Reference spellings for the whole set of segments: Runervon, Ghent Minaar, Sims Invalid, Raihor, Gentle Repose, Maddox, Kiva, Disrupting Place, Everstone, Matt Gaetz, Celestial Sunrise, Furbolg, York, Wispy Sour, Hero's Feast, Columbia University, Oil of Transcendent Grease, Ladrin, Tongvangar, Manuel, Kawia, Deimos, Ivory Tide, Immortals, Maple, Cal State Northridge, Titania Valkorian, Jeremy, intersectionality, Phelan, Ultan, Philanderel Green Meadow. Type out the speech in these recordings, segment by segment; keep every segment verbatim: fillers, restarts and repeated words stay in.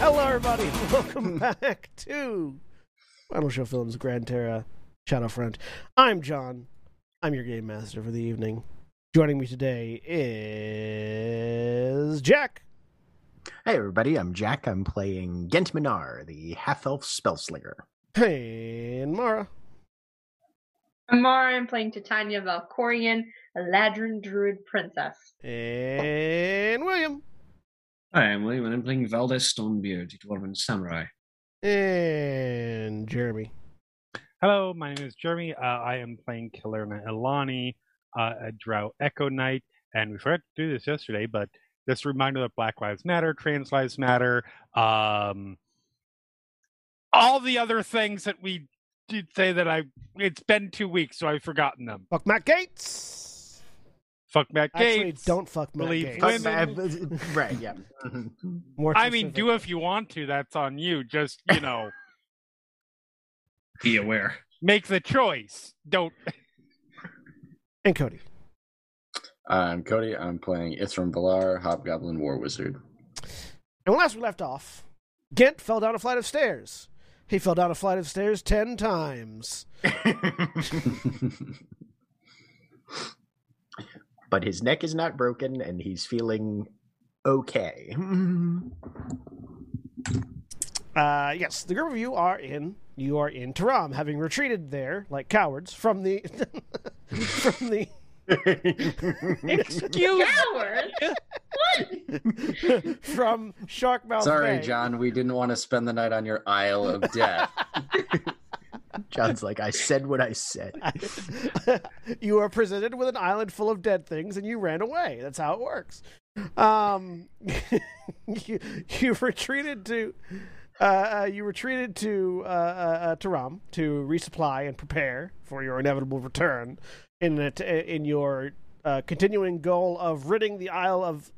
Hello, everybody, and welcome back to Final Show Films, Grand Terra, Shadowfront. I'm John. I'm your game master for the evening. Joining me today is Jack. Hey, everybody, I'm Jack. I'm playing Ghent Minaar, the half-elf spellslinger. Hey, and Mara. I'm Mara. I'm playing Titania Valkorian, a Ladrin druid princess. And William. Hi, I'm William, and I'm playing Valdeth Stonebeard, the Dwarven Samurai. And Jeremy. Hello, my name is Jeremy. Uh, I am playing Kalyrrna Ilani, uh, a Drow Echo Knight. And we forgot to do this yesterday, but this reminder that Black Lives Matter, Trans Lives Matter, um, all the other things that we did say that I... It's been two weeks, so I've forgotten them. Fuck Matt Gaetz! Fuck Matt Actually, Gaetz. Don't fuck Matt Gaetz. Women. Right, yeah. More I mean, do if you want to. That's on you. Just, you know. Be aware. Make the choice. Don't. And Cody. Uh, I'm Cody. I'm playing Ithram Velar, Hobgoblin War Wizard. And when last we left off, Ghent fell down a flight of stairs. He fell down a flight of stairs ten times. But his neck is not broken, and he's feeling okay. Uh, yes, the group of you are in you are in Taram, having retreated there like cowards from the from the. Excuse cowards. What? From Sharkmouth. Sorry, Bay. John. We didn't want to spend the night on your Isle of Death. John's like, I said what I said. You were presented with an island full of dead things, and you ran away. That's how it works. Um, you you retreated to uh, you retreated to uh, uh, Taram to resupply and prepare for your inevitable return in a, in your uh, continuing goal of ridding the Isle of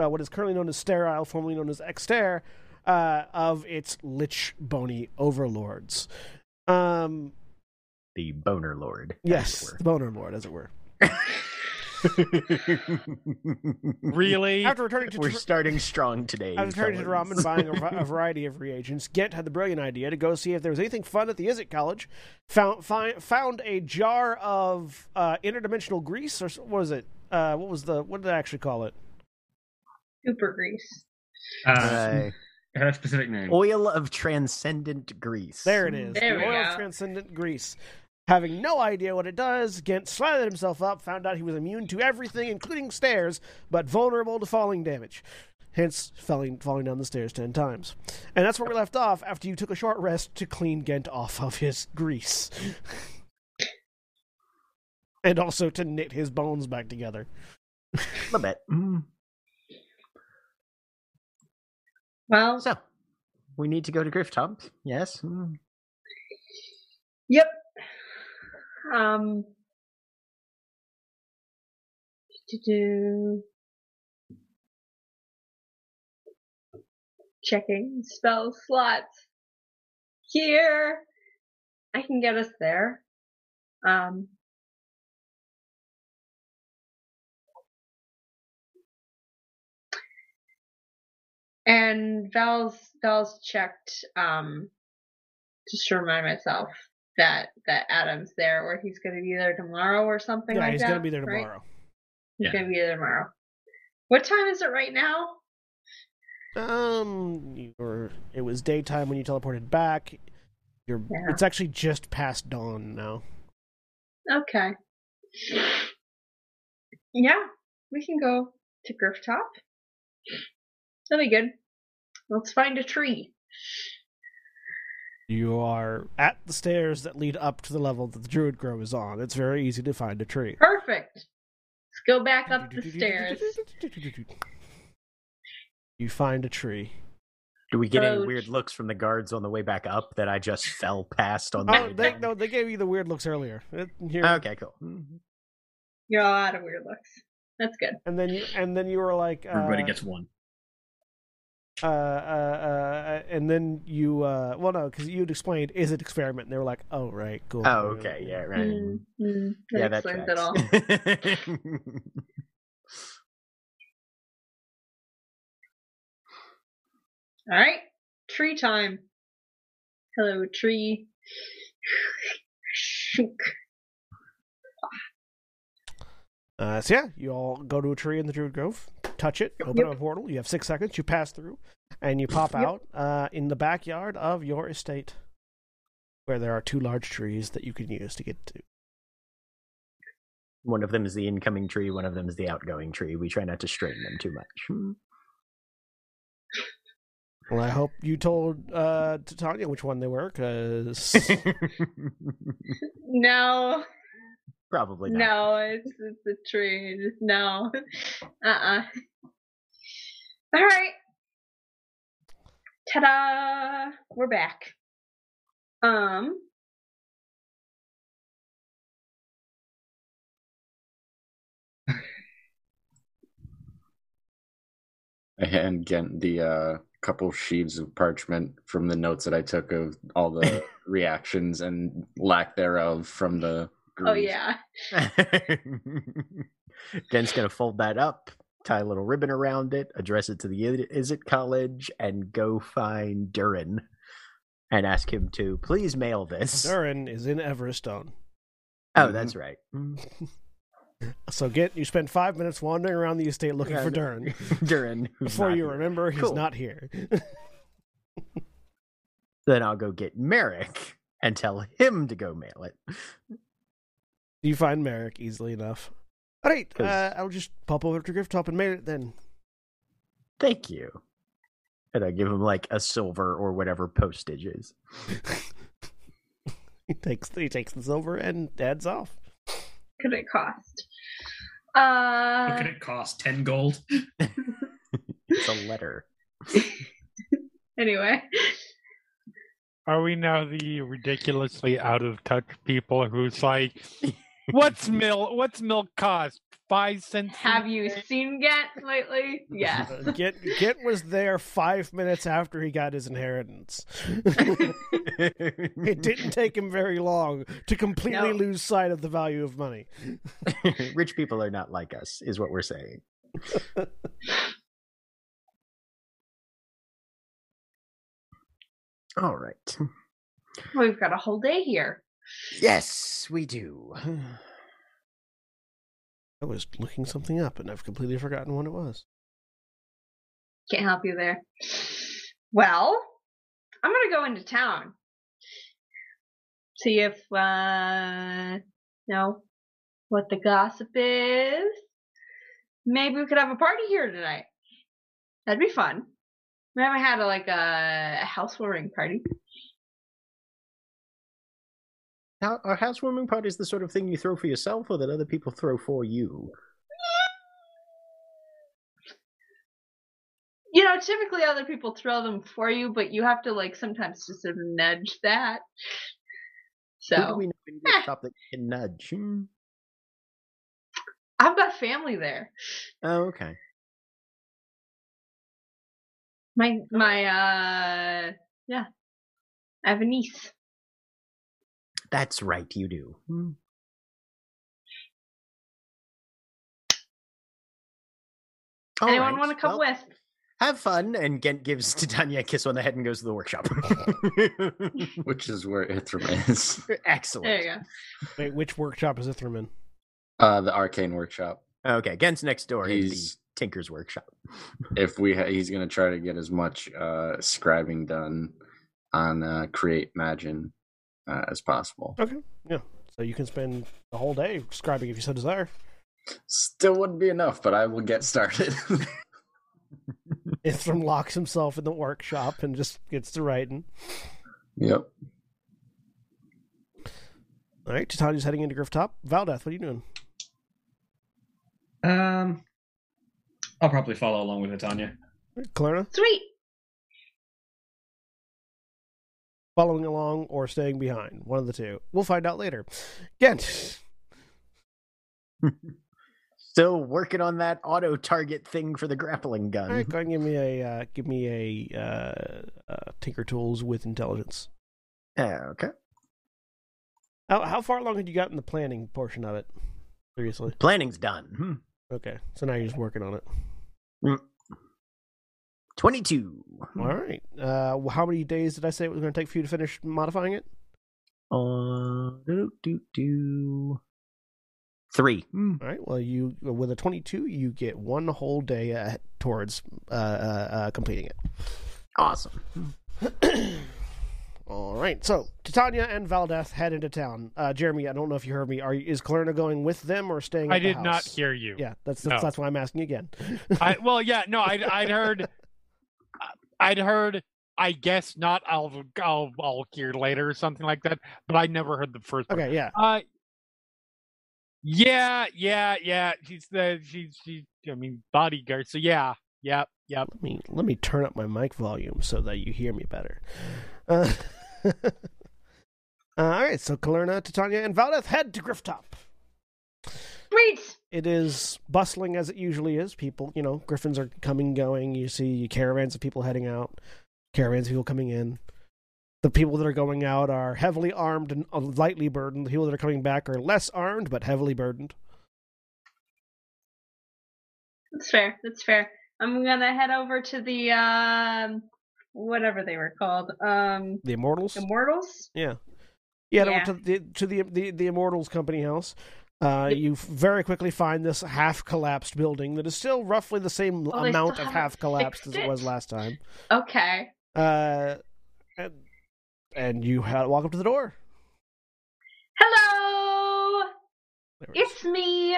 uh, what is currently known as Sterile, formerly known as Ixter, uh, of its lich bony overlords. Um, the boner lord. Yes, the boner lord, as it were. Really? After returning to We're tr- starting strong today. After returning to Ramen, buying a, a variety of reagents, Ghent had the brilliant idea to go see if there was anything fun at the Izzet College. Found find, found a jar of uh, interdimensional grease, or what was it? Uh, what was the? What did I actually call it? Super grease. Uh, uh It had a specific name. Oil of Transcendent Grease. There it is. There the Oil go. of Transcendent Grease. Having no idea what it does, Ghent slathered himself up, found out he was immune to everything, including stairs, but vulnerable to falling damage. Hence, falling, falling down the stairs ten times. And that's where we left off after you took a short rest to clean Ghent off of his grease. And also to knit his bones back together. A little bit. Mm. Well, so we need to go to Griffith Tomb. Yes. Mm. Yep. Um. Checking spell slots here. I can get us there. Um. And Val's Val's checked um, just to remind myself that that Adam's there, or he's going to be there tomorrow or something yeah, like he's that. He's going to be there tomorrow. Right? He's yeah. going to be there tomorrow. What time is it right now? Um, you were, it was daytime when you teleported back. You're, yeah. It's actually just past dawn now. Okay. Yeah, we can go to Griff Top. That'll be good. Let's find a tree. You are at the stairs that lead up to the level that the Druid Grove is on. It's very easy to find a tree. Perfect. Let's go back up the stairs. You find a tree. Do we get Roach. any weird looks from the guards on the way back up that I just fell past on the oh, way they, down? No, they gave you the weird looks earlier. Here. Okay, cool. You're all out of weird looks. That's good. And then you, and then you were like... Uh, Everybody gets one. Uh, uh, uh, and then you... Uh, well, no, because you'd explained, is it experiment? And they were like, oh, right, cool. Oh, okay, yeah, right. Mm-hmm. That yeah, explains it all. All right, tree time. Hello, tree. Uh, so yeah, you all go to a tree in the Druid Grove, touch it, open yep. up a portal. You have six seconds. You pass through, and you pop out yep. uh, in the backyard of your estate, where there are two large trees that you can use to get to. One of them is the incoming tree. One of them is the outgoing tree. We try not to strain them too much. Well, I hope you told uh, Titania which one they were, because... no. Probably not. No, it's, it's a tree. Just, no. Uh-uh. All right. Ta-da! We're back. Um... I hand Ghent the... Uh... couple sheaves of parchment from the notes that I took of all the reactions and lack thereof from the group. Oh, yeah. Gen's going to fold that up, tie a little ribbon around it, address it to the Izzet College, and go find Durin and ask him to please mail this. Durin is in Everstone. Oh, that's right. So, Ghent, you spend five minutes wandering around the estate looking yeah, for Durin. Durin. Before you remember, here. he's cool. not here. Then I'll go get Merrick and tell him to go mail it. You find Merrick easily enough. All right, uh, I'll just pop over to Griff Top and mail it then. Thank you. And I give him, like, a silver or whatever postage is. he, takes, he takes the silver and adds off. Could it cost? Uh, what could it cost? Ten gold? It's a letter. Anyway. Are we now the ridiculously out-of-touch people who's like, what's milk What's milk cost? Five cents? Have you seen Ghent lately? Yes. Uh, Ghent, Ghent was there five minutes after he got his inheritance. It didn't take him very long to completely no. lose sight of the value of money. Rich people are not like us, is what we're saying. All right. Well, we've got a whole day here. Yes, we do. I was looking something up, and I've completely forgotten what it was. Can't help you there. Well, I'm going to go into town. See if, uh, you know, what the gossip is. Maybe we could have a party here tonight. That'd be fun. We haven't had, a, like, a, a housewarming party. How, are housewarming parties the sort of thing you throw for yourself or that other people throw for you? You know, typically other people throw them for you, but you have to, like, sometimes just sort of nudge that. So. Who do we know in your shop that you can nudge? I've got family there. Oh, okay. My, my, uh, yeah. I have a niece. That's right, you do. Hmm. Anyone right. want to come well, with? have fun, and Ghent gives Titania a kiss on the head and goes to the workshop. Which is where Ithram is. Excellent. There you go. Wait, which workshop is Ithram in? Uh, the Arcane Workshop. Okay, Ghent's next door he's, is the Tinker's Workshop. If we, ha he's going to try to get as much uh, scribing done on uh, Create Magen uh, as possible. Okay, yeah. So you can spend the whole day scribing if you so desire. Still wouldn't be enough, but I will get started. Ithram locks himself in the workshop and just gets to writing. Yep. All right, Titania's heading into Griff Top. Valdeth, what are you doing? Um, I'll probably follow along with Titania. Kalyrrna? Three. Following along or staying behind. One of the two. We'll find out later. Ghent. Still working on that auto target thing for the grappling gun. All right, go ahead and give me a uh, give me a uh, uh, Tinker Tools with intelligence. Uh, okay. How how far along had you gotten the planning portion of it? Seriously, planning's done. Hmm. Okay, so now you're just working on it. Mm. twenty-two. All right. Uh, how many days did I say it was going to take for you to finish modifying it? Uh, do do do. Three. Mm. All right. Well, you with a twenty-two, you get one whole day uh, towards uh, uh, uh, completing it. Awesome. All right. So Titania and Valdeth head into town. Uh, Jeremy, I don't know if you heard me. Are is Kalyrrna going with them or staying? I at the did house? Not hear you. Yeah, that's that's, no. that's why I'm asking again. I, well, yeah, no, I I'd heard. I'd heard, I guess not, I'll, I'll, I'll hear later or something like that, but I never heard the first one. Okay, yeah. Uh, yeah, yeah, yeah, she's the, she's, she's, I mean, bodyguard, so yeah, yep, yep. Let me, let me turn up my mic volume so that you hear me better. Uh, uh, all right, so Kalyrrna, Titania, and Valdeth head to Griff Top. Great. It is bustling as it usually is. People, you know, griffins are coming and going. You see caravans of people heading out, caravans of people coming in. The people that are going out are heavily armed and lightly burdened. The people that are coming back are less armed but heavily burdened. That's fair. That's fair. I'm going to head over to the, um, whatever they were called. Um, the Immortals? Immortals? Yeah. Yeah, yeah. To, the, to the, the, the Immortals Company House. Uh, you very quickly find this half-collapsed building that is still roughly the same well, amount of half-collapsed as it was last time. Okay. Uh, and, and you had, walk up to the door. Hello! There it's is. me!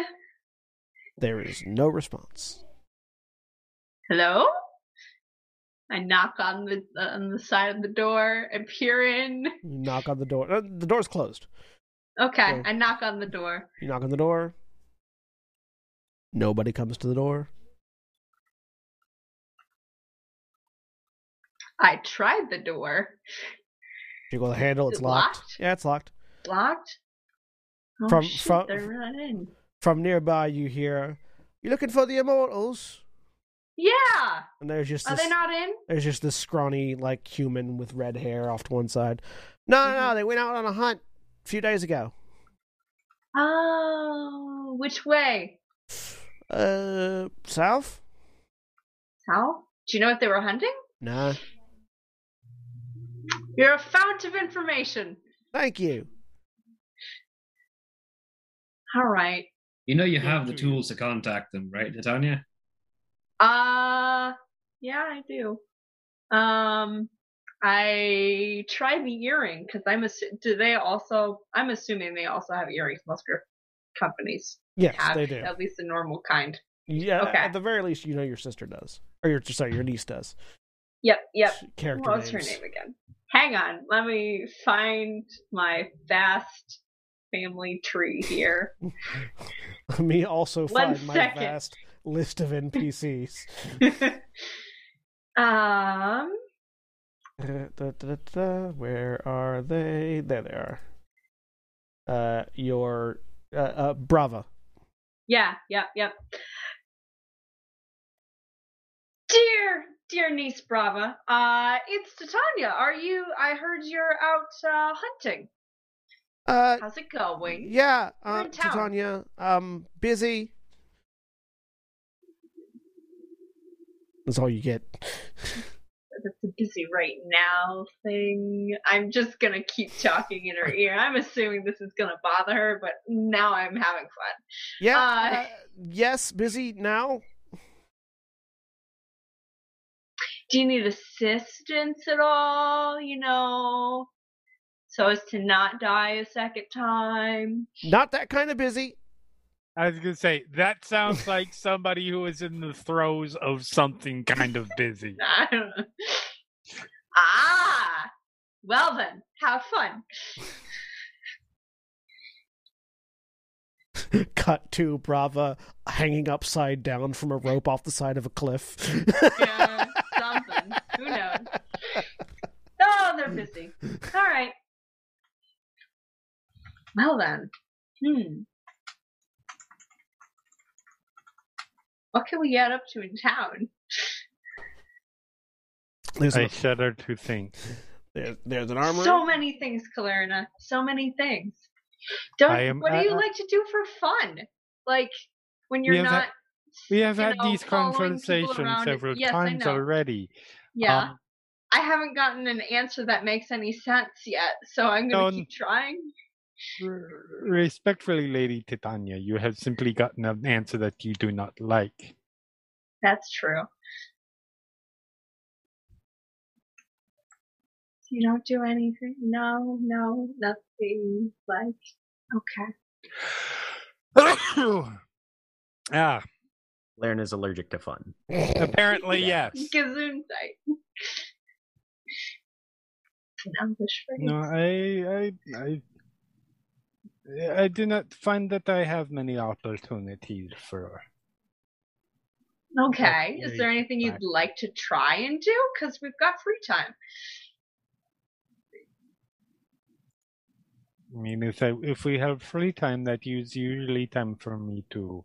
There is no response. Hello? I knock on the, on the side of the door and peer in. You knock on the door. Uh, the door's closed. Okay, so, I knock on the door. You knock on the door. Nobody comes to the door. I tried the door. You go to the handle, it's it locked. locked. Yeah, it's locked. Locked? Oh, from, shit, from, they're not in. From nearby, you hear, "You looking for the Immortals?" Yeah! And there's just Are this, they not in? There's just this scrawny, like, human with red hair off to one side. No, mm-hmm. no, they went out on a hunt. Few days ago. Oh, which way? Uh, south. South? Do you know what they were hunting? No. You're a fount of information. Thank you. All right. You know you have the tools to contact them, right, Titania? Uh, yeah, I do. Um... I tried the earring because I'm assu- do they also I'm assuming they also have earrings. Most group companies yes have, they do, at least the normal kind. Yeah, okay. At the very least, you know your sister does, or your sorry your niece does. Yep, yep. Character What's names. her name again? Hang on, let me find my vast family tree here. Let me also find One my second. vast list of N P Cs. um. Da, da, da, da. Where are they? There they are. Uh, your uh, uh, Brava. Yeah, yeah, yeah. Dear, dear niece Brava, uh, it's Titania. Are you? I heard you're out uh, hunting. Uh, how's it going? Yeah, uh, Titania. Um, busy. That's all you get. That's a busy right now thing. I'm just going to keep talking in her ear. I'm assuming this is going to bother her, but now I'm having fun. Yeah. Uh, uh, yes, busy now. Do you need assistance at all, you know, so as to not die a second time? Not that kind of busy. I was going to say, that sounds like somebody who is in the throes of something kind of busy. I don't know. Ah! Well then, have fun. Cut to Brava hanging upside down from a rope off the side of a cliff. Yeah, something. Who knows? Oh, they're busy. All right. Well then. Hmm. What can we get up to in town? There's I a... shudder to think. There's, there's an armory. So many things, Kalyrrna. So many things. Don't. Am, what do you uh, like to do for fun? Like when you're we not. Had, we have had know, these conversations several yes, times already. Yeah, um, I haven't gotten an answer that makes any sense yet, so I'm going to keep trying. Respectfully, Lady Titania, you have simply gotten an answer that you do not like. That's true. You don't do anything? No, no, nothing like... Okay. Ah. Laren is allergic to fun. Apparently, yes. Gesundheit. No, I... I... I... I do not find that I have many opportunities for... Okay. Is there anything you'd like to try and do? Because we've got free time. I mean, if, I, if we have free time, that is usually time for me to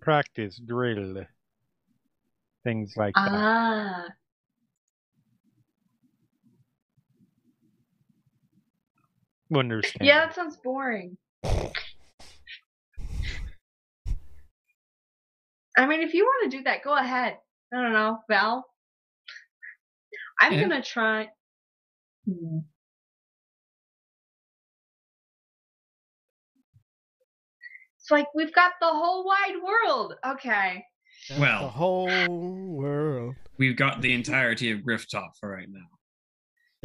practice, drill, things like ah. that. Ah. Understand. Yeah, that sounds boring. I mean, if you want to do that, go ahead. I don't know, Val. I'm yeah. gonna try. Hmm. It's like we've got the whole wide world. Okay. Well, the whole world. We've got the entirety of Griff Top for right now.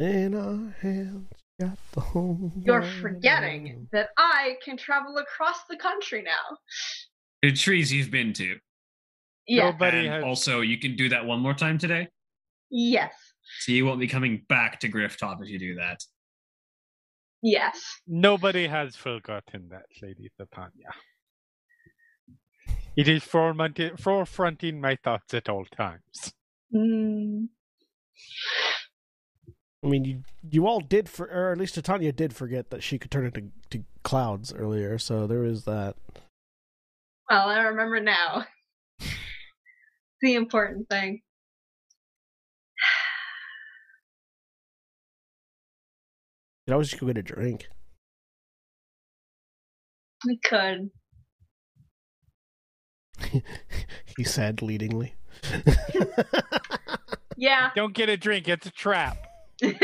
In our hands. Got the whole You're forgetting world. That I can travel across the country now. The trees you've been to. Yeah. Nobody has... Also, you can do that one more time today? Yes. So you won't be coming back to Griff Top if you do that. Yes. Nobody has forgotten that, Lady Titania. It is forefronting my thoughts at all times. Mm. I mean, you you all did, for, or at least Titania did forget that she could turn into to clouds earlier, so there is that. Well, I remember now. The important thing. You could always just go get a drink. We could. He said leadingly. Yeah. Don't get a drink, it's a trap. No, I'm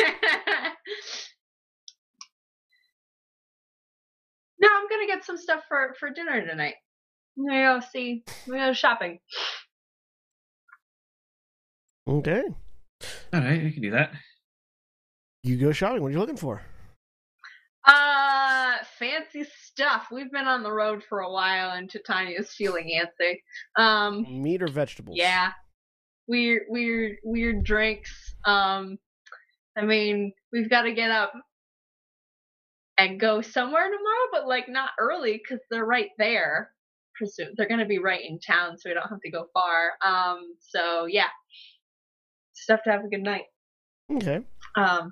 gonna get some stuff for for dinner tonight. I'm gonna go see. I'm gonna go shopping. Okay. All right, you can do that. You go shopping. What are you looking for? Uh, fancy stuff. We've been on the road for a while, and Titania's feeling antsy. Um, meat or vegetables? Yeah. Weird, weird, weird drinks. Um. I mean, we've got to get up and go somewhere tomorrow, but like not early because they're right there. Presume they're going to be right in town, so we don't have to go far. Um, so yeah, stuff to have a good night. Okay. Um.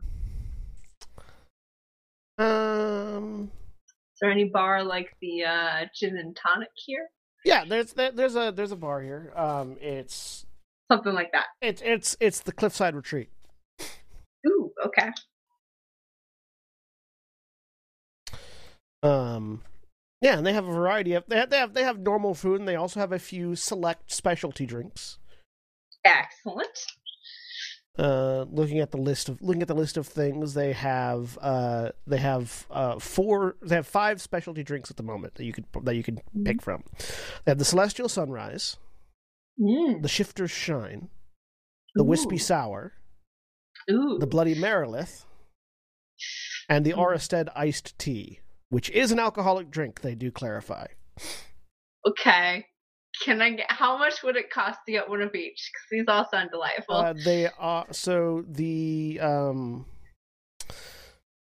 Um. Is there any bar like the uh, gin and tonic here? Yeah, there's there, there's a there's a bar here. Um, it's something like that. It's it's it's the Cliffside Retreat. Ooh, okay. Um, yeah, and they have a variety of they have they have they have normal food, and they also have a few select specialty drinks. Excellent. Uh, looking at the list of looking at the list of things, they have uh, they have uh, four they have five specialty drinks at the moment that you could that you can mm-hmm. pick from. They have the Celestial Sunrise, mm. the Shifter Shine, the Ooh. Wispy Sour, Ooh. the Bloody Merilith, and the Oristed Iced Tea, which is an alcoholic drink. They do clarify. Okay. Can I get, how much would it cost to get one of each? Because these all sound delightful. Uh, they are, so the, um,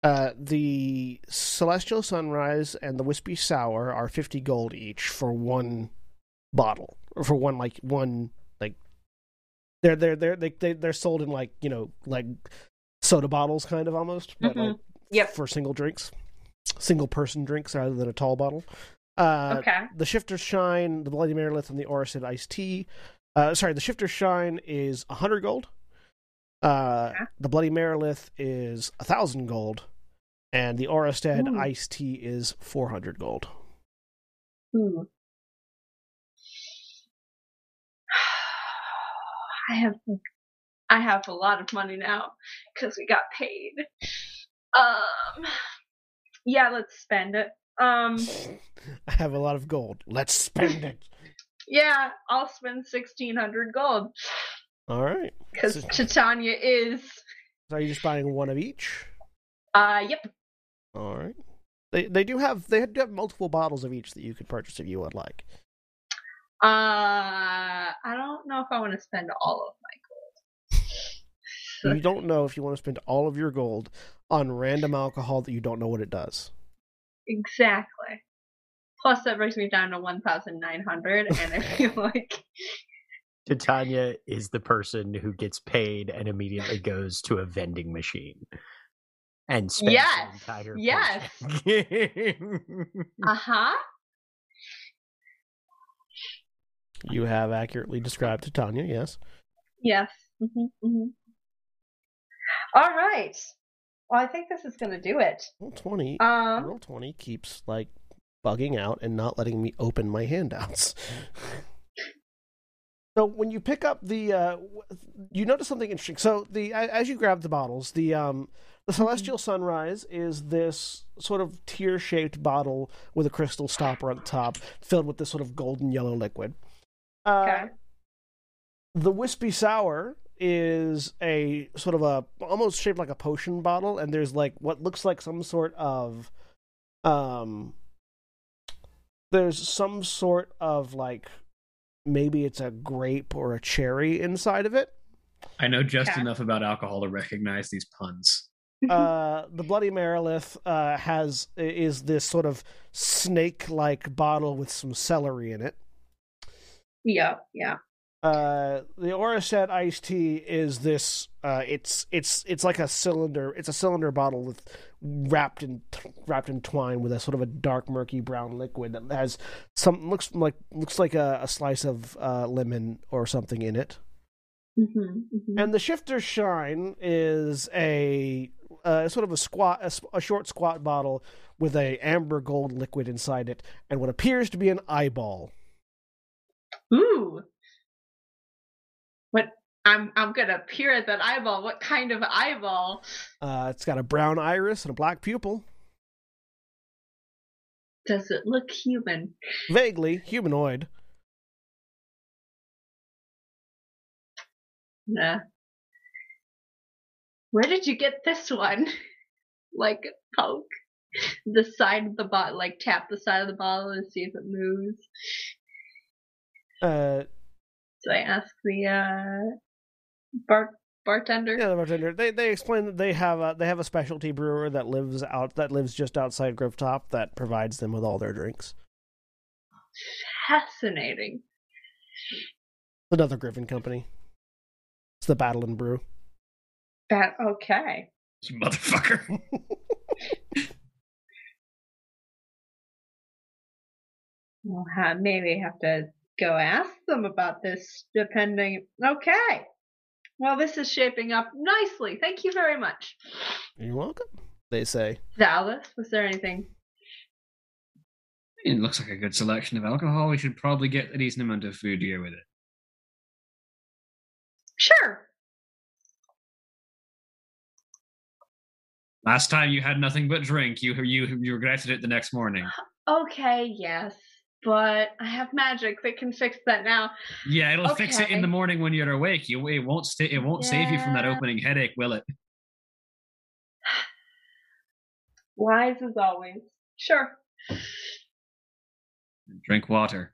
uh, the Celestial Sunrise and the Wispy Sour are fifty gold each for one bottle, or for one, like, one, like, they're, they're, they're, they, they, they're sold in, like, you know, like soda bottles kind of almost, but mm-hmm. like, yep. for single drinks, single person drinks rather than a tall bottle. Uh, okay. The Shifter Shine, the Bloody Merilith, and the Oristed Iced Tea. Uh, sorry, the Shifter Shine is a hundred gold. Uh, okay. The Bloody Merilith is a thousand gold, and the Oristed Ooh. Iced Tea is four hundred gold. Ooh. I have, I have a lot of money now because we got paid. Um, yeah, let's spend it. Um, I have a lot of gold. Let's spend it. Yeah, I'll spend sixteen hundred gold. All right, because so, Titania is. So are you just buying one of each? Uh, yep. All right. They they do have they do have multiple bottles of each that you could purchase if you would like. Uh, I don't know if I want to spend all of my gold. So you don't know if you want to spend all of your gold on random alcohol that you don't know what it does. Exactly. Plus, that brings me down to one thousand nine hundred, and I feel like... Titania is the person who gets paid and immediately goes to a vending machine and spends yes, the entire Yes! Yes! Uh-huh. You have accurately described Titania, yes? Yes. Mm-hmm, mm-hmm. All right. Well, I think this is going to do it. Roll twenty. Um, Roll twenty keeps, like, bugging out and not letting me open my handouts. So when you pick up the, uh, you notice something interesting. So the as you grab the bottles, the um, the Celestial Sunrise is this sort of tear-shaped bottle with a crystal stopper on the top, filled with this sort of golden yellow liquid. Uh, okay. The Wispy Sour is a sort of a almost shaped like a potion bottle, and there's like what looks like some sort of um there's some sort of like maybe it's a grape or a cherry inside of it. I know just yeah. enough about alcohol to recognize these puns. Uh, the Bloody Merilith uh has is this sort of snake like bottle with some celery in it. Yeah, yeah. Uh, the Oristed Iced Tea is this. Uh, it's it's it's like a cylinder. It's a cylinder bottle with wrapped in wrapped in twine with a sort of a dark, murky brown liquid that has some looks like looks like a, a slice of uh, lemon or something in it. Mm-hmm, mm-hmm. And the Shifter Shine is a uh, sort of a squat, a, a short squat bottle with a amber gold liquid inside it, and what appears to be an eyeball. Ooh. What I'm I'm gonna peer at that eyeball. What kind of eyeball? Uh, it's got a brown iris and a black pupil. Does it look human? Vaguely humanoid. Nah. Where did you get this one? Like poke the side of the bottle, like tap the side of the bottle and see if it moves. Uh. So I asked the uh, bar bartender. Yeah, the bartender. They they explain that they have a they have a specialty brewer that lives out that lives just outside Griffith that provides them with all their drinks. Fascinating. Another Griffin company. It's the Battle and Brew. That okay. You motherfucker. We'll have, maybe have to. Go ask them about this, depending. Okay. Well, this is shaping up nicely. Thank you very much. You're welcome, they say. Dallas, was there anything? It looks like a good selection of alcohol. We should probably get a decent amount of food to go with it. Sure. Last time you had nothing but drink. You you you regretted it the next morning. Okay, yes, but I have magic that can fix that now. Yeah, it'll okay. fix it in the morning when you're awake. You it won't st- it won't yeah. save you from that opening headache, will it? Wise as always. Sure. Drink water.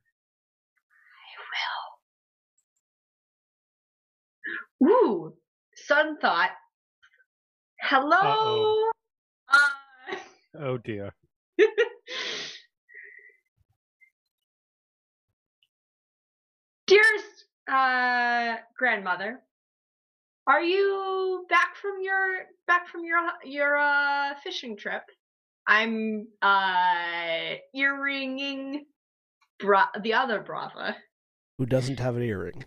I will. Ooh, sun thought. Hello. Uh, oh dear. Dearest uh, grandmother, are you back from your back from your your uh, fishing trip? I'm uh, earringing bra- the other Brava, who doesn't have an earring.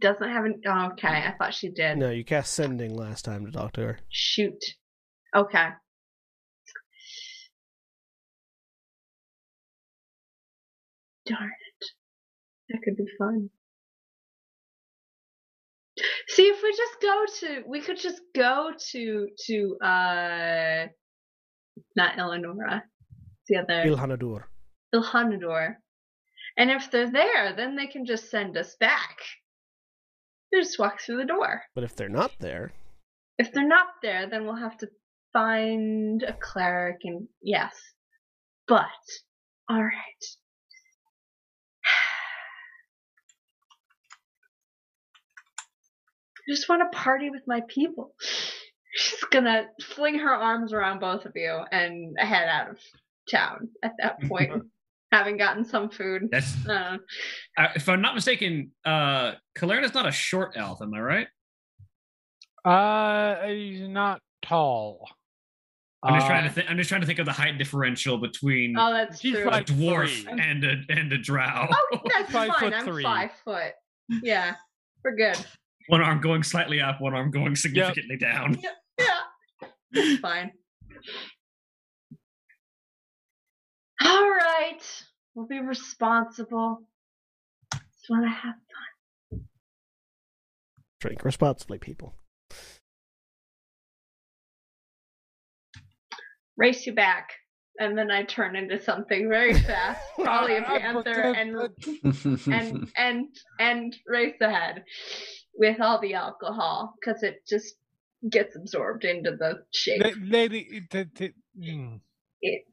Doesn't have an oh, okay. I thought she did. No, you cast sending last time to talk to her. Shoot. Okay. Darn it. That could be fun. See if we just go to we could just go to to uh not Eleonora. It's the other Ilhanador. Ilhanador. And if they're there, then they can just send us back. They just walk through the door. But if they're not there... If they're not there, then we'll have to find a cleric and... Yes. But... Alright. I just want to party with my people. She's gonna fling her arms around both of you and head out of town at that point. Having gotten some food. That's, uh, if I'm not mistaken, uh, Kalyrrna's not a short elf, am I right? Uh, he's not tall. I'm just uh, trying to think. I'm just trying to think of the height differential between oh, that's true. a dwarf I'm... and a and a drow. Oh, that's five fine. I'm three. five foot. Yeah, we're good. One arm going slightly up, one arm going significantly yep. down. Yeah, yeah. That's fine. All right, we'll be responsible. Just want to have fun. Drink responsibly, people. Race you back, and then I turn into something very fast, probably a panther, and and and and race ahead with all the alcohol because it just gets absorbed into the shape. L- lady, t- t- mm. it.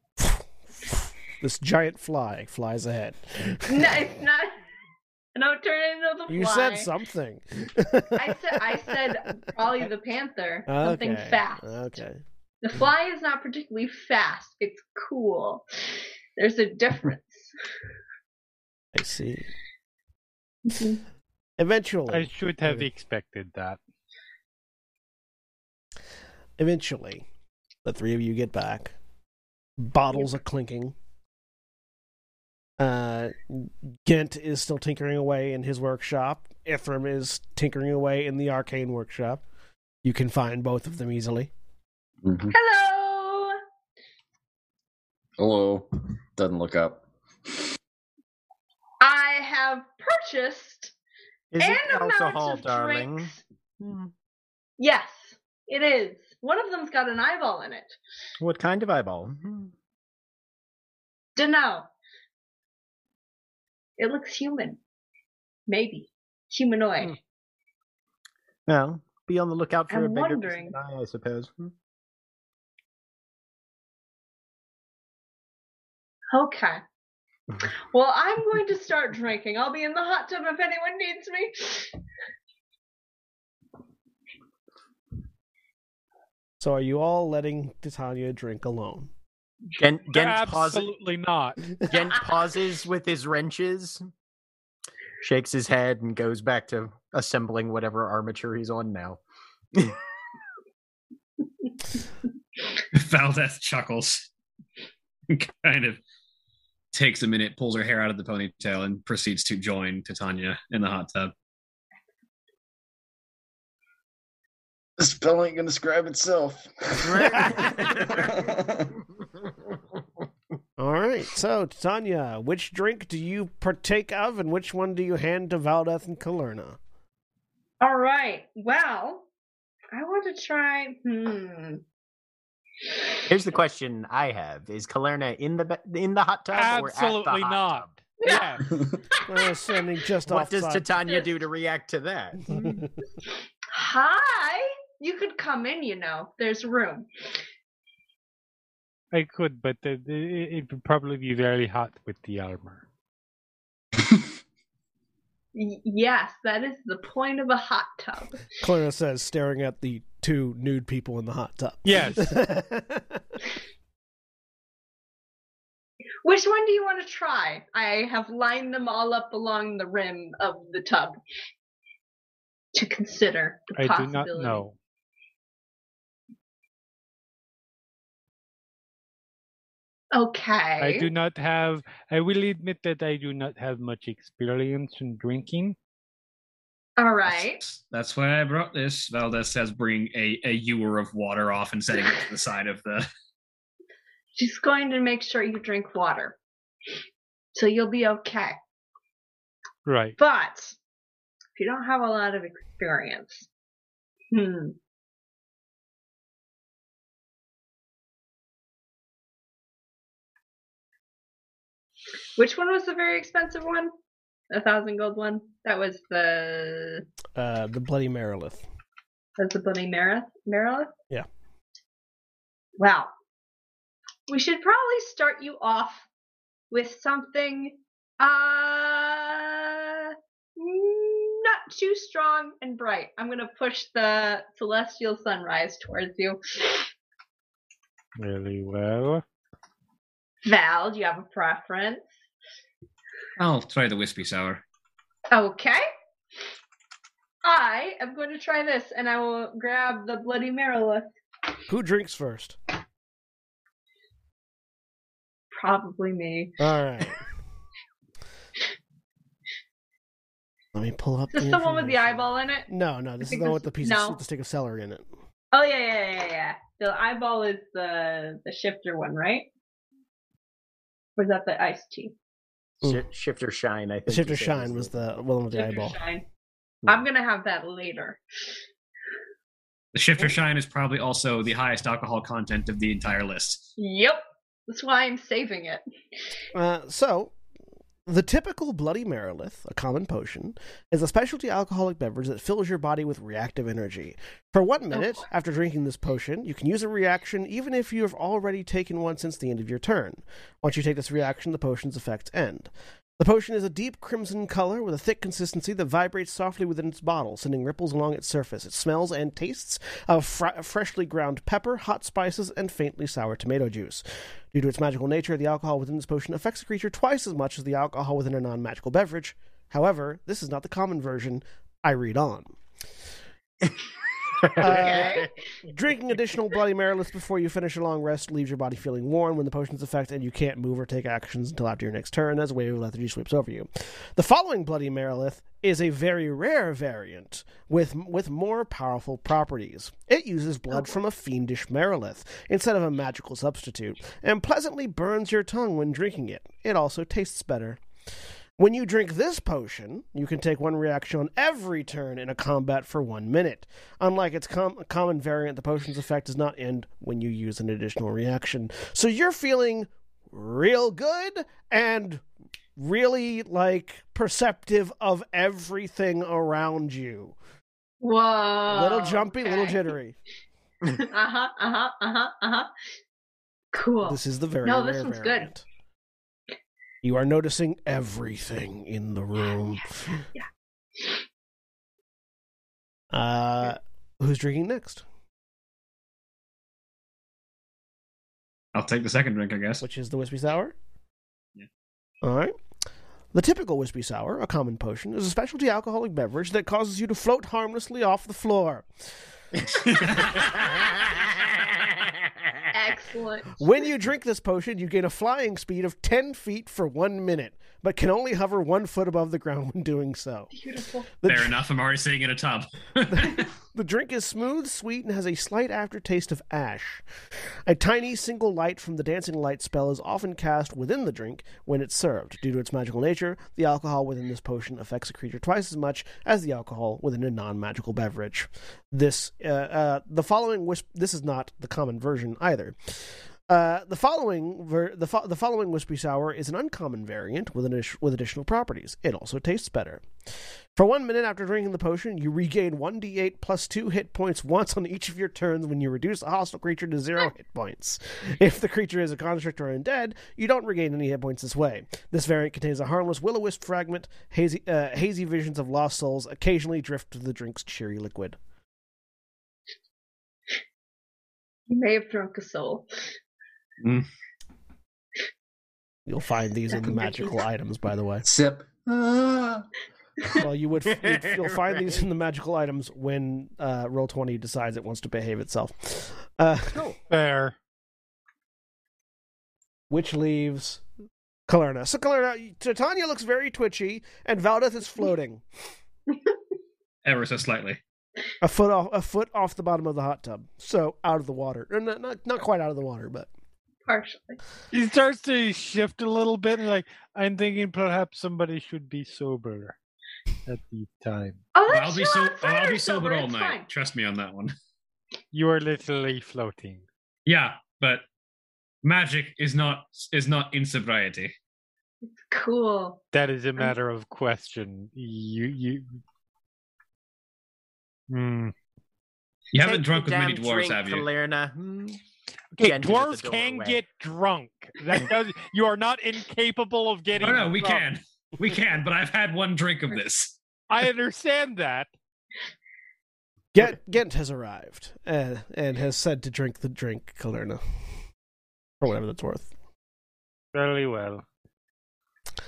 This giant fly flies ahead. No, it's not. Don't turn it into the fly. You said something. I said I said probably the panther. Okay. Something fast. Okay. The fly is not particularly fast. It's cool. There's a difference. I see. Mm-hmm. Eventually. I should have expected that. Eventually, the three of you get back. Bottles are clinking. Uh, Ghent is still tinkering away in his workshop. Ithram is tinkering away in the arcane workshop. You can find both of them easily. Mm-hmm. Hello! Hello. Doesn't look up. I have purchased is an it amount alcohol, of darling? Drinks. Hmm. Yes, it is. One of them's got an eyeball in it. What kind of eyeball? Dunno. It looks human. Maybe. Humanoid. Hmm. Well, be on the lookout for I'm a bigger wondering... eye, I suppose. Hmm. Okay. Well, I'm going to start drinking. I'll be in the hot tub if anyone needs me. So are you all letting Titania drink alone? Ghent, Ghent absolutely pauses. Not. Ghent pauses with his wrenches, shakes his head, and goes back to assembling whatever armature he's on now. Valdeth chuckles, kind of takes a minute, pulls her hair out of the ponytail, and proceeds to join Titania in the hot tub. The spell ain't gonna describe itself. All right, so Titania, which drink do you partake of, and which one do you hand to Valdeth and Kalyrrna? All right. Well, I want to try. Hmm. Here's the question I have: is Kalyrrna in the in the hot tub? Absolutely or at the not. Tub? Yeah. We're standing just what does Titania do to react to that? Hi. You could come in. You know, there's room. I could, but the, the, it would probably be very hot with the armor. Yes, that is the point of a hot tub. Kalyrrna says, staring at the two nude people in the hot tub. Yes. Which one do you want to try? I have lined them all up along the rim of the tub to consider the I possibility. I do not know. Okay. I do not have, I will admit that I do not have much experience in drinking. All right. That's, that's why I brought this. Valdeth says bringing a, a ewer of water off and setting it to the side of the... She's going to make sure you drink water. So you'll be okay. Right. But if you don't have a lot of experience, hmm. Which one was the very expensive one? A thousand gold one? That was the... Uh, the Bloody Merilith. That's the Bloody Merilith? Merilith? Yeah. Wow. We should probably start you off with something uh, not too strong and bright. I'm going to push the Celestial Sunrise towards you. Really well. Val, do you have a preference? I'll try the Wispy Sour. Okay. I am going to try this, and I will grab the Bloody Merilith. Who drinks first? Probably me. All right. Let me pull up. Is this the, the one with the eyeball in it? No, no. This is the one with the piece no. of the stick of celery in it. Oh yeah, yeah, yeah, yeah. The eyeball is the the shifter one, right? Or is that the iced tea? Mm. Shifter Shine, I think. Shifter Shine was the one with the shifter eyeball. Shine. Yeah. I'm gonna have that later. The Shifter Shine is probably also the highest alcohol content of the entire list. Yep. That's why I'm saving it. Uh, so, the typical Bloody Merilith, a common potion, is a specialty alcoholic beverage that fills your body with reactive energy. For one minute, oh. after drinking this potion, you can use a reaction even if you have already taken one since the end of your turn. Once you take this reaction, the potion's effects end. The potion is a deep crimson color with a thick consistency that vibrates softly within its bottle, sending ripples along its surface. It smells and tastes of fr- freshly ground pepper, hot spices, and faintly sour tomato juice. Due to its magical nature, the alcohol within this potion affects the creature twice as much as the alcohol within a non-magical beverage. However, this is not the common version. I read on. Uh, drinking additional Bloody Merilith before you finish a long rest leaves your body feeling warm when the potion's effect, and you can't move or take actions until after your next turn as a wave of lethargy sweeps over you. The following Bloody Merilith is a very rare variant with with more powerful properties. It uses blood from a fiendish Merilith instead of a magical substitute, and pleasantly burns your tongue when drinking it. It also tastes better. When you drink this potion, you can take one reaction on every turn in a combat for one minute. Unlike its com- common variant, the potion's effect does not end when you use an additional reaction. So you're feeling real good and really, like, perceptive of everything around you. Whoa. A little jumpy, okay. Little jittery. uh-huh, uh-huh, uh-huh, uh-huh. Cool. This is the very No, this rare one's variant. Good. You are noticing everything in the room. Yeah, yeah, yeah. Uh, who's drinking next? I'll take the second drink, I guess. Which is the Wispy Sour? Yeah. All right. The typical Wispy Sour, a common potion, is a specialty alcoholic beverage that causes you to float harmlessly off the floor. Excellent. When you drink this potion, you gain a flying speed of ten feet for one minute, but can only hover one foot above the ground when doing so. Beautiful. The Fair d- enough. I'm already sitting in a tub. the, The drink is smooth, sweet, and has a slight aftertaste of ash. A tiny single light from the dancing light spell is often cast within the drink when it's served. Due to its magical nature, the alcohol within this potion affects a creature twice as much as the alcohol within a non-magical beverage. This, uh, uh, the following wisp- this is not the common version either. Uh, the following ver- the, fo- the following Wispy Sour is an uncommon variant with, an ish- with additional properties. It also tastes better. For one minute after drinking the potion, you regain one d eight plus two hit points once on each of your turns when you reduce a hostile creature to zero hit points. If the creature is a construct or undead, you don't regain any hit points this way. This variant contains a harmless will-o-wisp fragment. Hazy, uh, hazy visions of lost souls occasionally drift to the drink's cheery liquid. You may have drunk a soul. Mm. You'll find these in the magical items, by the way. Sip. Ah. Well, you would. You'd, you'll find right. these in the magical items when uh, Roll twenty decides it wants to behave itself. Uh, oh. Fair. Which leaves Kalyrrna. So Kalyrrna, Titania looks very twitchy, and Valdeth is floating, ever so slightly. A foot off. A foot off the bottom of the hot tub. So out of the water. Not not, not quite out of the water, but. Partially. He starts to shift a little bit, and like, I'm thinking perhaps somebody should be sober at the time. Oh, I'll, be so- I'll be sober, sober all night. Fine. Trust me on that one. You are literally floating. Yeah, but magic is not is not in sobriety. It's cool. That is a matter I'm... of question. You you. Mm. You Take haven't drunk with many dwarves, drink, have you, Kalyrrna? Hmm. Okay, dwarves can get drunk. That does, you are not incapable of getting. No, no, we drunk. can, we can. But I've had one drink of this. I understand that. Ghent, Ghent has arrived and, and has said to drink the drink, Kalyrrna, for whatever that's worth. Very well.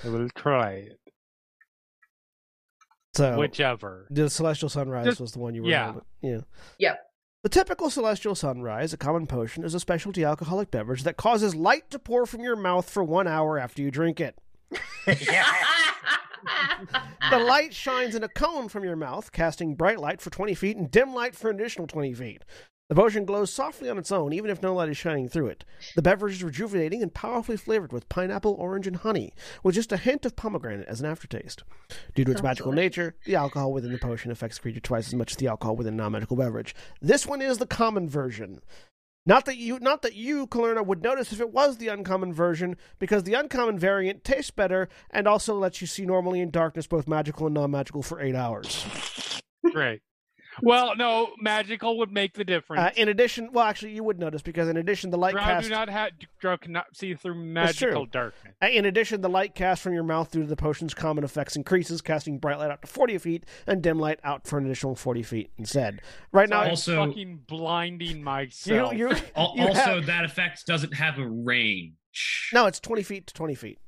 I will try it. So, whichever. The Celestial Sunrise Just, was the one you were. Yeah. Having. Yeah. Yep. The typical Celestial Sunrise, a common potion, is a specialty alcoholic beverage that causes light to pour from your mouth for one hour after you drink it. The light shines in a cone from your mouth, casting bright light for twenty feet and dim light for an additional twenty feet. The potion glows softly on its own, even if no light is shining through it. The beverage is rejuvenating and powerfully flavored with pineapple, orange, and honey, with just a hint of pomegranate as an aftertaste. Due to its magical nature, the alcohol within the potion affects the creature twice as much as the alcohol within a non-magical beverage. This one is the common version. Not that you, not that you, Kalyrrna, would notice if it was the uncommon version, because the uncommon variant tastes better and also lets you see normally in darkness, both magical and non-magical, for eight hours. Great. Well, no, magical would make the difference. Uh, in addition, well, actually, you would notice, because in addition, the light Drow cast... do not have... Drow cannot see through magical darkness. Uh, in addition, the light cast from your mouth due to the potion's common effects increases, casting bright light out to forty feet and dim light out for an additional forty feet instead. Right so now... Also, I'm fucking blinding myself. You, you, you also, have... that effect doesn't have a range. No, it's twenty feet to twenty feet.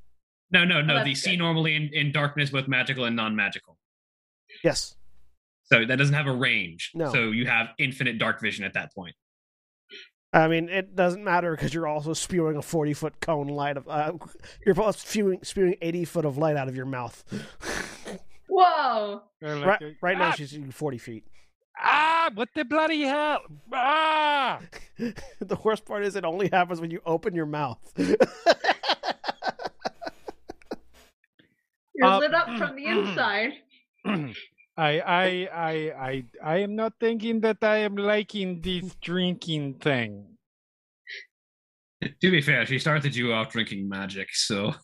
No, no, no. Oh, they see normally in, in darkness, both magical and non-magical. Yes. So that doesn't have a range. No. So you have infinite dark vision at that point. I mean, it doesn't matter because you're also spewing a forty-foot cone light of... Uh, you're both spewing, spewing eighty foot of light out of your mouth. Whoa! Right, right now ah, she's eating forty feet. Ah! What the bloody hell? Ah! The worst part is it only happens when you open your mouth. You're um, lit up from the inside. I I I I I am not thinking that I am liking this drinking thing. To be fair, she started you out drinking magic, so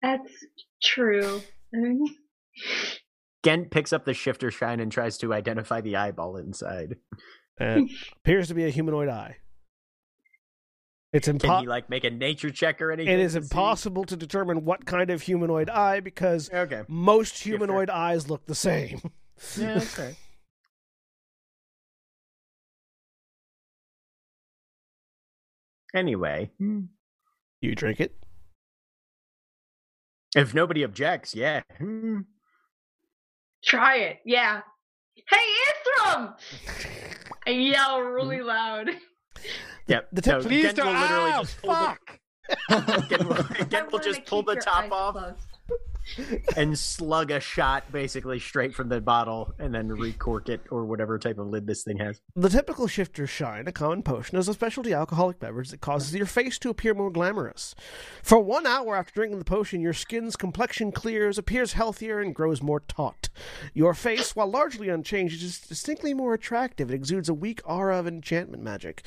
that's true. Ghent picks up the Shifter Shine and tries to identify the eyeball inside. And appears to be a humanoid eye. It's impo- Can he, like, make a nature check or anything? It is to impossible see? to determine what kind of humanoid eye, because okay. most humanoid Shifter. eyes look the same. Yeah, okay. Anyway. You drink it? If nobody objects, yeah. Try it, yeah. Hey, Ithram! I yell really loud. Yep. The tip, no, please don't. Will literally ow, just pull fuck. The, Ghent will, Ghent will just pull the top off. and slug a shot basically straight from the bottle and then recork it or whatever type of lid this thing has. The typical Shifter Shine, a common potion, is a specialty alcoholic beverage that causes your face to appear more glamorous. For one hour after drinking the potion, your skin's complexion clears, appears healthier, and grows more taut. Your face, while largely unchanged, is distinctly more attractive. It exudes a weak aura of enchantment magic.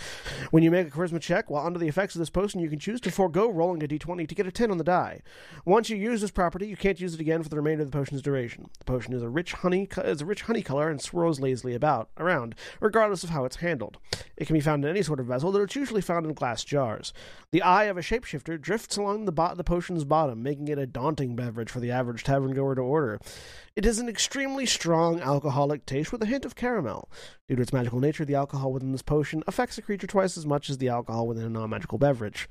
When you make a charisma check, while under the effects of this potion, you can choose to forego rolling a d twenty to get a ten on the die. Once you use this property, you can't use it again for the remainder of the potion's duration. The potion is a rich honey is a rich honey color and swirls lazily about around, regardless of how it's handled. It can be found in any sort of vessel, though it's usually found in glass jars. The eye of a shapeshifter drifts along the, bo- the potion's bottom, making it a daunting beverage for the average tavern goer to order. It is an extremely strong alcoholic taste with a hint of caramel. Due to its magical nature, the alcohol within this potion affects a creature twice as much as the alcohol within a non-magical beverage.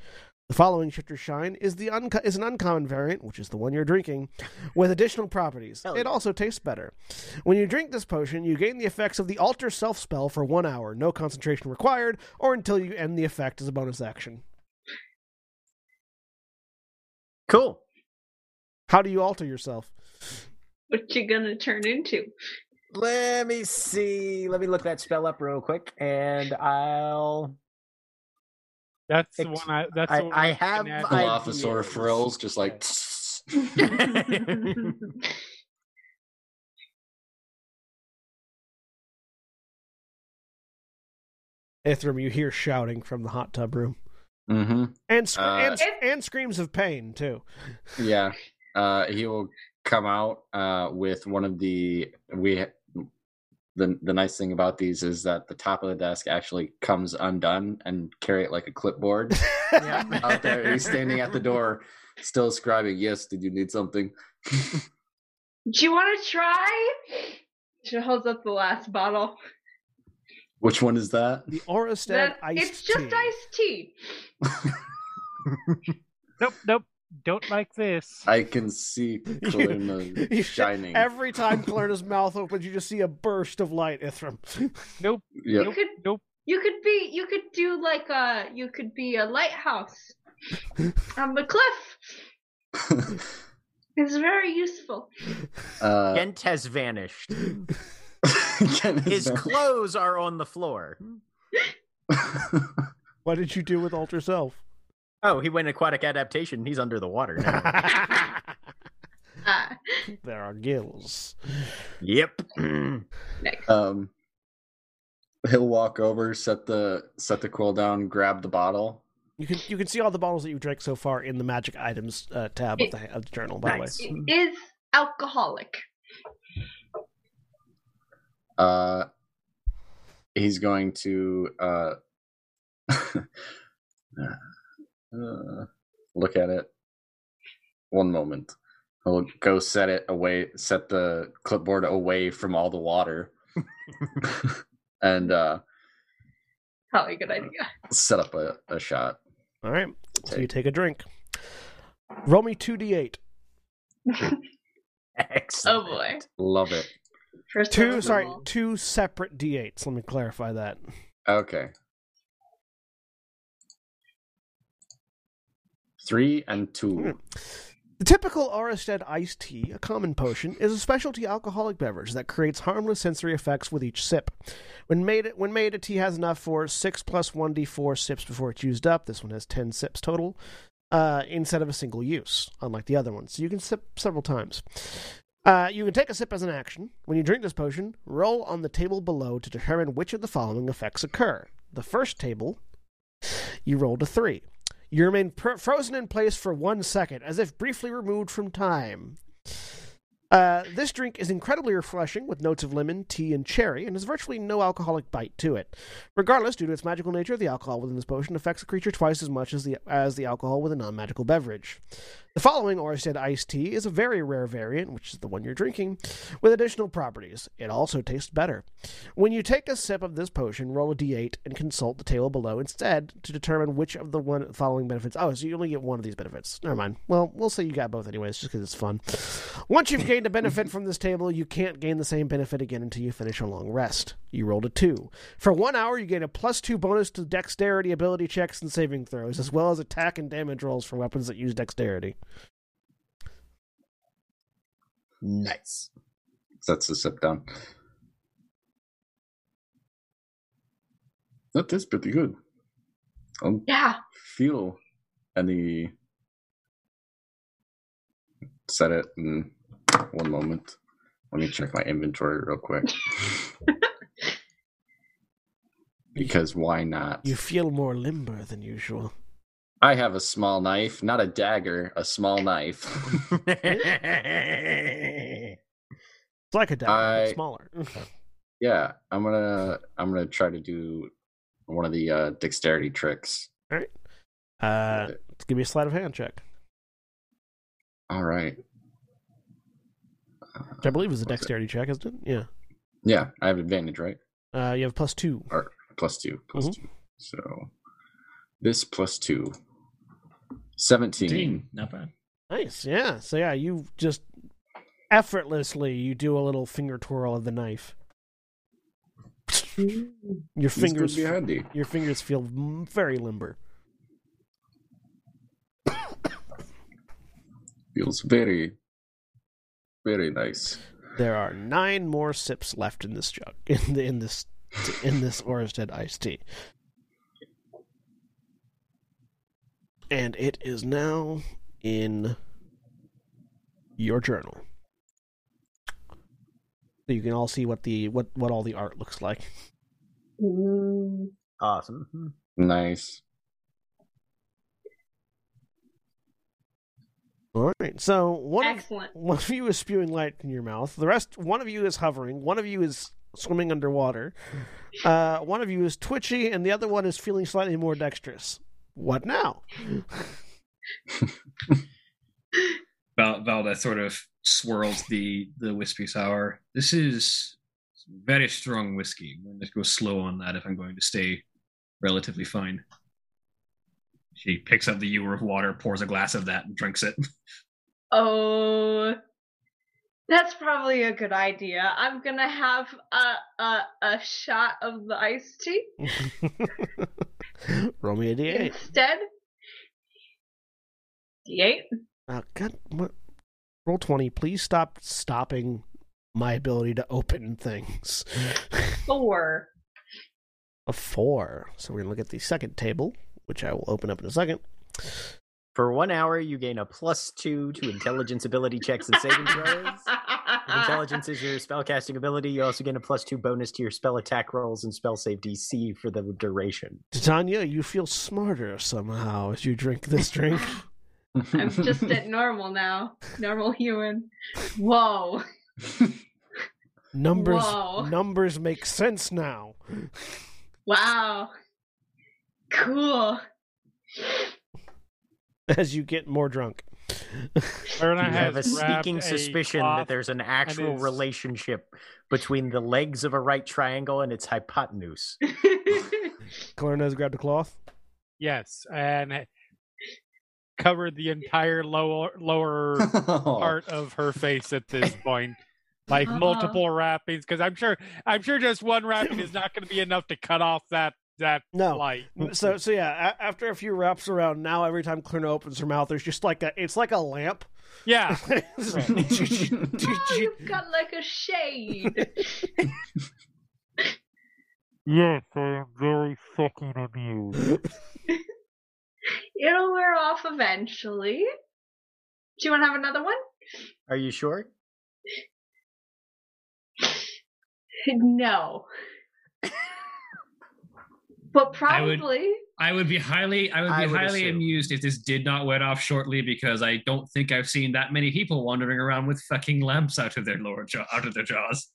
The following Shifter Shine is the unco- is an uncommon variant, which is the one you're drinking, with additional properties. Hell yeah. It also tastes better. When you drink this potion, you gain the effects of the Alter Self spell for one hour, no concentration required, or until you end the effect as a bonus action. Cool. How do you alter yourself? What you gonna turn into? Let me see. Let me look that spell up real quick, and I'll... That's the one I... That's I, the one I, I have... I off a sort of frills, just like... Ithram, you hear shouting from the hot tub room. Mm-hmm. And, sc- uh, and, and screams of pain, too. Yeah. Uh, he will come out uh, with one of the... we. The the nice thing about these is that the top of the desk actually comes undone and carry it like a clipboard. Yeah. Out there, he's standing at the door, still scribing. Yes, did you need something? Do you want to try? She holds up the last bottle. Which one is that? The Oristed Iced Tea. It's just iced tea. Nope, nope. Don't like this. I can see Kalyrrna shining. Every time Kalyrrna's mouth opens, you just see a burst of light, Ithram. Nope. Yep. You could, nope. You could be. You could do like a. You could be a lighthouse on the cliff. It's very useful. Uh, Ghent has vanished. Ghent His vanished. Clothes are on the floor. What did you do with Alter Self? Oh, he went aquatic adaptation. He's under the water now. There are gills. Yep. Nice. Um, he'll walk over, set the set the quill down, grab the bottle. You can you can see all the bottles that you've drank so far in the magic items uh, tab it, of, the, of the journal. By nice. The way, it is alcoholic. Uh, he's going to uh. Uh, look at it. One moment. I'll go set it away, set the clipboard away from all the water. And uh probably a good idea. Set up a, a shot. Alright. So you take a drink. Roll me two d eight. Excellent. Oh boy. Love it. First two sorry, normal. Two separate d eights. Let me clarify that. Okay. Three and two. Mm. The typical Oristed Iced Tea, a common potion, is a specialty alcoholic beverage that creates harmless sensory effects with each sip. When made, when made, a tea has enough for six plus one d four sips before it's used up. This one has ten sips total, uh, instead of a single use, unlike the other one. So you can sip several times. Uh, you can take a sip as an action. When you drink this potion, roll on the table below to determine which of the following effects occur. The first table, you rolled a three. You remain pr- frozen in place for one second, as if briefly removed from time. Uh, this drink is incredibly refreshing, with notes of lemon, tea, and cherry, and has virtually no alcoholic bite to it. Regardless, due to its magical nature, the alcohol within this potion affects a creature twice as much as the as the alcohol with a non-magical beverage. The following Oristed Iced Tea is a very rare variant, which is the one you're drinking, with additional properties. It also tastes better. When you take a sip of this potion, roll a d eight and consult the table below instead to determine which of the one following benefits... Oh, so you only get one of these benefits. Never mind. Well, we'll say you got both anyways, just because it's fun. Once you've gained a benefit from this table, you can't gain the same benefit again until you finish a long rest. You rolled a two. For one hour, you gain a plus two bonus to dexterity, ability checks, and saving throws, as well as attack and damage rolls for weapons that use dexterity. Nice. That's the step down. That tastes pretty good. I don't yeah. feel any... Set it in one moment. Let me check my inventory real quick. Because why not? You feel more limber than usual. I have a small knife, not a dagger, a small knife. It's like a dagger, I, but smaller. Yeah, I'm gonna I'm gonna try to do one of the uh, dexterity tricks. All right, uh, let's give me a sleight of hand check. All right. Which I believe is a dexterity check, isn't it? Yeah. Yeah, I have advantage, right? Uh, you have plus two. Or plus two, plus mm-hmm. two. So this plus two, seventeen. seventeen. Not bad. Nice. Yeah. So yeah, you just effortlessly you do a little finger twirl of the knife. Your fingers. This could be handy. Your fingers feel very limber. Feels very, very nice. There are nine more sips left in this jug, in the, in this, in this Oristed iced tea, and it is now in your journal. So you can all see what the what, what all the art looks like. Awesome. Nice. All right, so one Excellent. of, one of you is spewing light in your mouth. The rest, one of you is hovering. One of you is swimming underwater. Uh, one of you is twitchy, and the other one is feeling slightly more dexterous. What now? Val- Valdeth sort of swirls the, the Wispy Sour. This is very strong whiskey. I'm going to go slow on that if I'm going to stay relatively fine. She picks up the ewer of water, pours a glass of that, and drinks it. Oh, that's probably a good idea. I'm gonna have a a, a shot of the iced tea. Roll me a D eight instead. D eight. Oh God! What? Roll twenty. Please stop stopping my ability to open things. Four. A four. So we're gonna look at the second table, which I will open up in a second. For one hour, you gain a plus two to intelligence ability checks and saving throws. Intelligence is your spellcasting ability. You also gain a plus two bonus to your spell attack rolls and spell save D C for the duration. Titania, you feel smarter somehow as you drink this drink. I'm just at normal now. Normal human. Whoa. Numbers, Whoa. numbers make sense now. Wow. Cool. As you get more drunk, you have a sneaking suspicion that there's an actual relationship between the legs of a right triangle and its hypotenuse. Kalyrrna's grabbed a cloth. Yes, and covered the entire lower lower part of her face at this point. Like uh-huh. multiple wrappings, because I'm sure I'm sure just one wrapping is not going to be enough to cut off that. That no, light. so so yeah. A- after a few wraps around, now every time Kalyrrna opens her mouth, there's just like a, it's like a lamp. Yeah, oh, you've got like a shade. Yes, I am very fucking amused. It'll wear off eventually. Do you want to have another one? Are you sure? No. But probably, I would, I would be highly, I would be I would highly assume. amused if this did not wet off shortly, because I don't think I've seen that many people wandering around with fucking lamps out of their lower jaw, out of their jaws.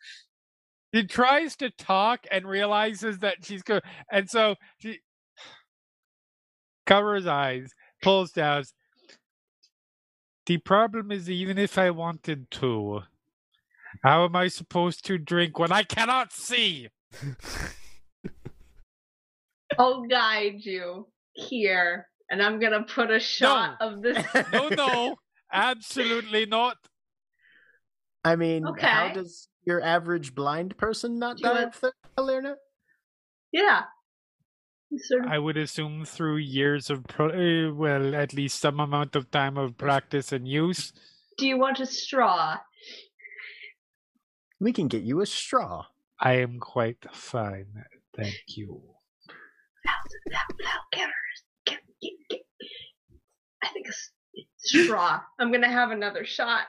She tries to talk and realizes that she's good, and so she covers eyes, pulls down. The problem is, even if I wanted to, how am I supposed to drink when I cannot see? I'll guide you here, and I'm gonna put a shot no. of this. No, no, absolutely not. I mean, okay. How does your average blind person not die of Kalyrrna? Yeah. Sort of... I would assume through years of, pro- well, at least some amount of time of practice and use. Do you want a straw? We can get you a straw. I am quite fine, thank you. I think it's straw. I'm gonna have another shot.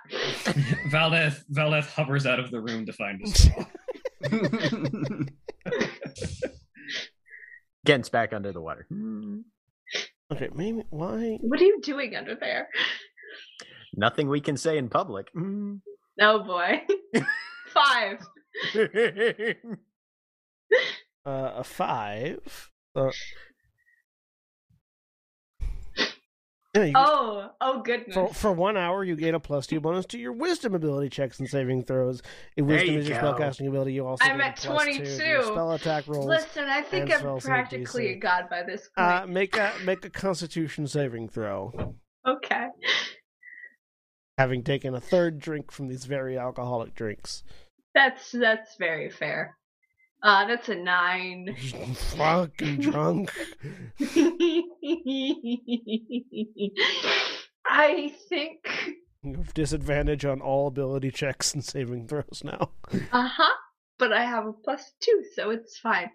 Valdeth Valdeth hovers out of the room to find a straw. Gent's back under the water. Okay, maybe why? What are you doing under there? Nothing we can say in public. Mm. Oh boy. Five. uh, a five. Uh... Yeah, you... Oh, oh goodness! For, for one hour, you gain a plus two bonus to your wisdom ability checks and saving throws. If wisdom is your spellcasting ability, you also. I'm at twenty-two. Spell attack rolls. Listen, I think I'm practically a god by this point. Uh, make a make a Constitution saving throw. Okay. Having taken a third drink from these very alcoholic drinks. That's that's very fair. Uh, that's a nine. Fucking drunk. I think you have disadvantage on all ability checks and saving throws now. Uh-huh. But I have a plus two, so it's fine.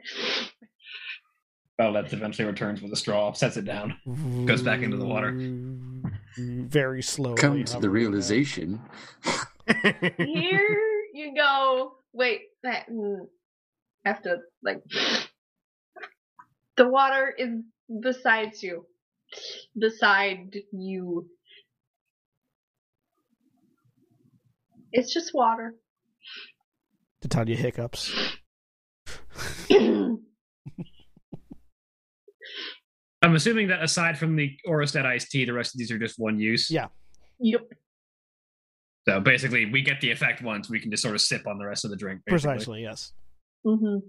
Valdeth eventually returns with a straw, sets it down, goes back into the water. Very slowly. Come to the realization. Here you go. Wait, that... After, like, the water is beside you. Beside you. It's just water. Titania hiccups. I'm assuming that aside from the Oristed Iced Tea, the rest of these are just one use? Yeah. Yep. So basically, we get the effect once. We can just sort of sip on the rest of the drink. Basically. Precisely, yes. Mm-hmm.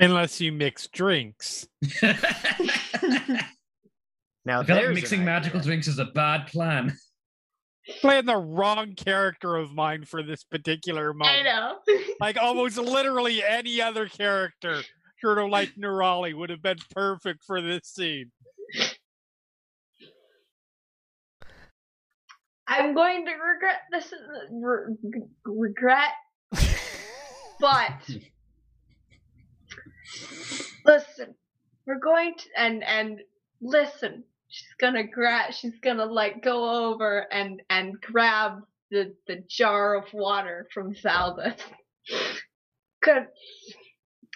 Unless you mix drinks. Now, I feel like mixing magical drinks is a bad plan. Playing the wrong character of mine for this particular moment. I know. Like almost literally any other character, sort of like Nirali, would have been perfect for this scene. I'm going to regret this. Re- regret. But listen, we're going to and and listen. She's gonna grab. She's gonna like go over and and grab the the jar of water from Valdeth. Good.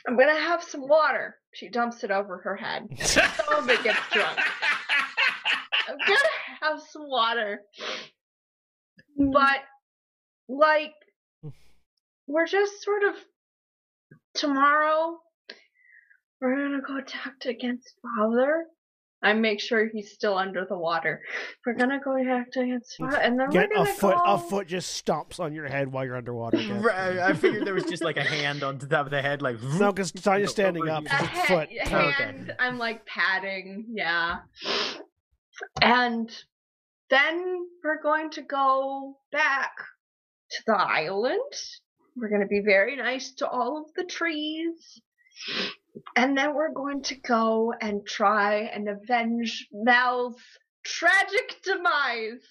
I'm gonna have some water. She dumps it over her head. Some of it gets drunk. I'm gonna have some water, but like. We're just sort of, tomorrow, we're going to go talk to against Father. I make sure he's still under the water. We're going to go talk to against Father, and then Get we're going to go... A foot just stomps on your head while you're underwater. Right, I figured there was just like a hand on the top of the head, like... No, because Tanya's standing up. A ha- foot. hand, oh, okay. I'm like patting, yeah. And then we're going to go back to the island. We're going to be very nice to all of the trees. And then we're going to go and try and avenge Mal's tragic demise.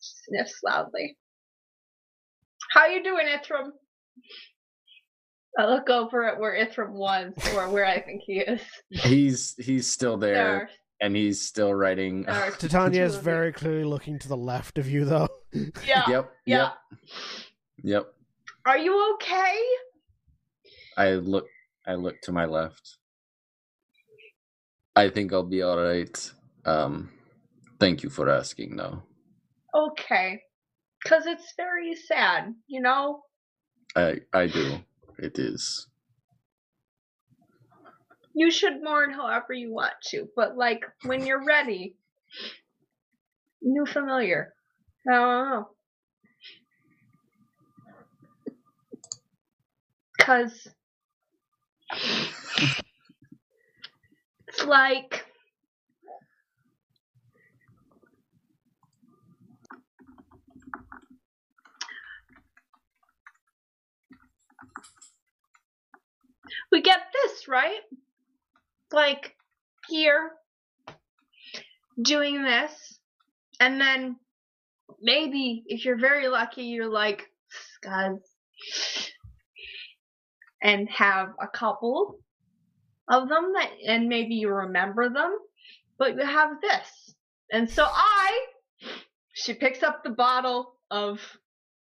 She sniffs loudly. How you doing, Ithram? I look over at where Ithram was, or where I think he is. He's he's still there, there and he's still writing. Titania is very clearly looking to the left of you, though. Yeah, yep, yep. yep. Yep. Are you okay? I look I look to my left. I think I'll be alright. Um thank you for asking though. Okay. Cause it's very sad, you know? I I do. It is. You should mourn however you want to, but like when you're ready. New familiar. I don't know. Because it's like we get this, right? Like here doing this and then maybe if you're very lucky, you're like, guys, and have a couple of them that, and maybe you remember them, but you have this. And so I, she picks up the bottle of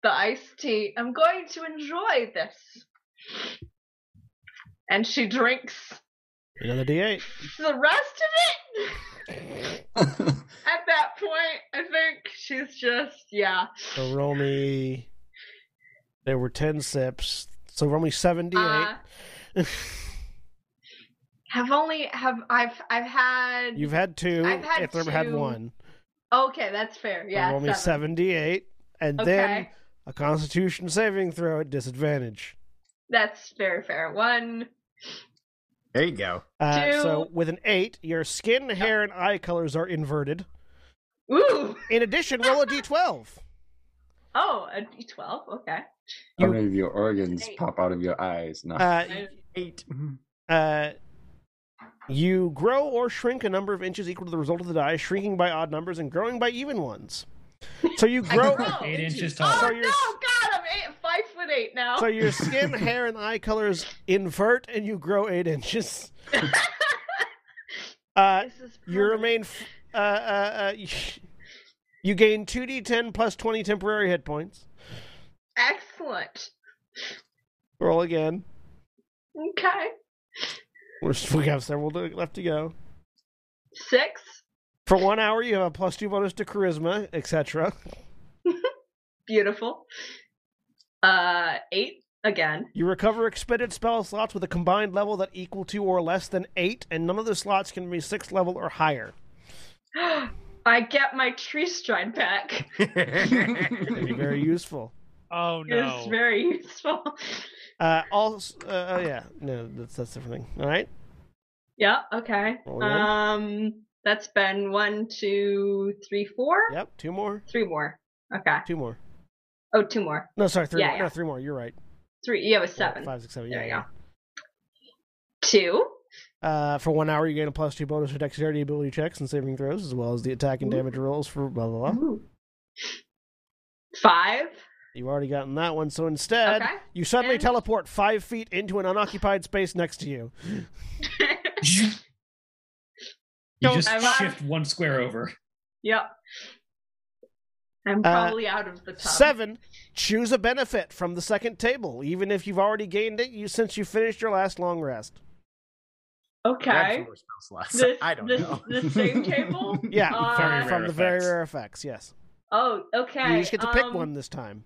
the iced tea. I'm going to enjoy this. And she drinks another D eight. The rest of it. At that point, I think she's just, yeah. So roll me. There were ten sips. So roll me seven D eight. Uh, have only have I've I've had. You've had two. I've had Ithram two. Had one. Okay, that's fair. Yeah. So roll me seven D eight, and okay. Then a Constitution saving throw at disadvantage. That's very fair. One. There you go. Uh, Two. So with an eight, your skin, hair, and eye colors are inverted. Ooh! In addition, roll a d twelve. Oh, a d twelve? Okay. How many of your organs eight. Pop out of your eyes? No. Uh, eight. Uh, you grow or shrink a number of inches equal to the result of the die, shrinking by odd numbers and growing by even ones. So you grow eight inches tall. So oh no, God, I'm eight, five foot eight now. So your skin, hair, and eye colors invert, and you grow eight inches. uh, you remain. F- uh, uh, uh, you gain two d ten plus twenty temporary hit points. Excellent. Roll again. Okay. We're, we have several left to go. Six. For one hour, you have a plus two bonus to charisma, et cetera. Beautiful. Uh, eight again. You recover expended spell slots with a combined level that equal to or less than eight, and none of the slots can be sixth level or higher. I get my tree stride back. It'd be very useful. Oh no! It's very useful. Uh, also, uh, oh yeah, no, that's that's different thing. All right. Yeah. Okay. Um. That's been one, two, three, four? Yep, two more. Three more. Okay. Two more. Oh, two more. No, sorry, three yeah, more. Yeah. No, three more. You're right. Three. Yeah, it was seven. Four, five, six, seven. There yeah, you yeah. go. Two. Uh, for one hour, you gain a plus two bonus for dexterity ability checks and saving throws, as well as the attack and Ooh. Damage rolls for blah, blah, blah. Ooh. Five. You've already gotten that one, so instead, okay. you suddenly and... teleport five feet into an unoccupied space next to you. You Don't, just I'm shift out. One square over. Yep. I'm probably uh, out of the top. Seven, choose a benefit from the second table, even if you've already gained it you since you finished your last long rest. Okay. This, I don't this, know. The same table? Yeah, uh, from, from the effects. Very rare effects, yes. Oh, okay. You just get to pick um, one this time.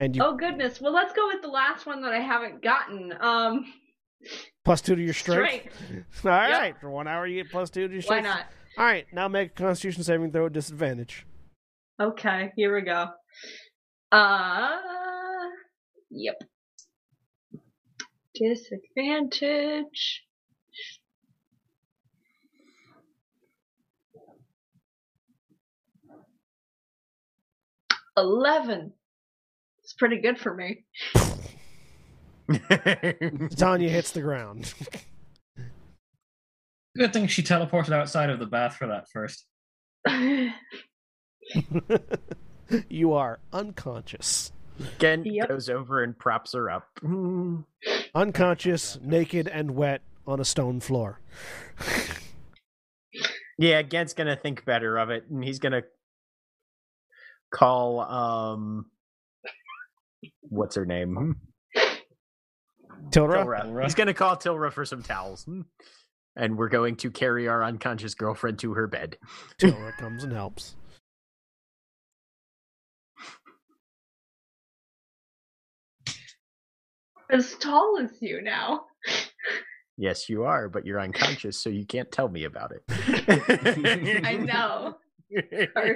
And you... Oh, goodness. Well, let's go with the last one that I haven't gotten. Um... Plus two to your strength. strength. All right. Yep. For one hour, you get plus two to your strength. Why not? All right. Now make a Constitution saving throw at disadvantage. Okay. Here we go. Uh, yep. Disadvantage. eleven. It's pretty good for me. Titania hits the ground. Good thing she teleported outside of the bath for that first. You are unconscious. Ghent yep. goes over and props her up. Unconscious, naked, and wet on a stone floor. Yeah, Gent's gonna think better of it, and he's gonna call, um... what's her name? Tilra? Tilra. He's going to call Tilra for some towels. And we're going to carry our unconscious girlfriend to her bed. Tilra comes and helps. As tall as you now. Yes, you are, but you're unconscious, so you can't tell me about it. I know. All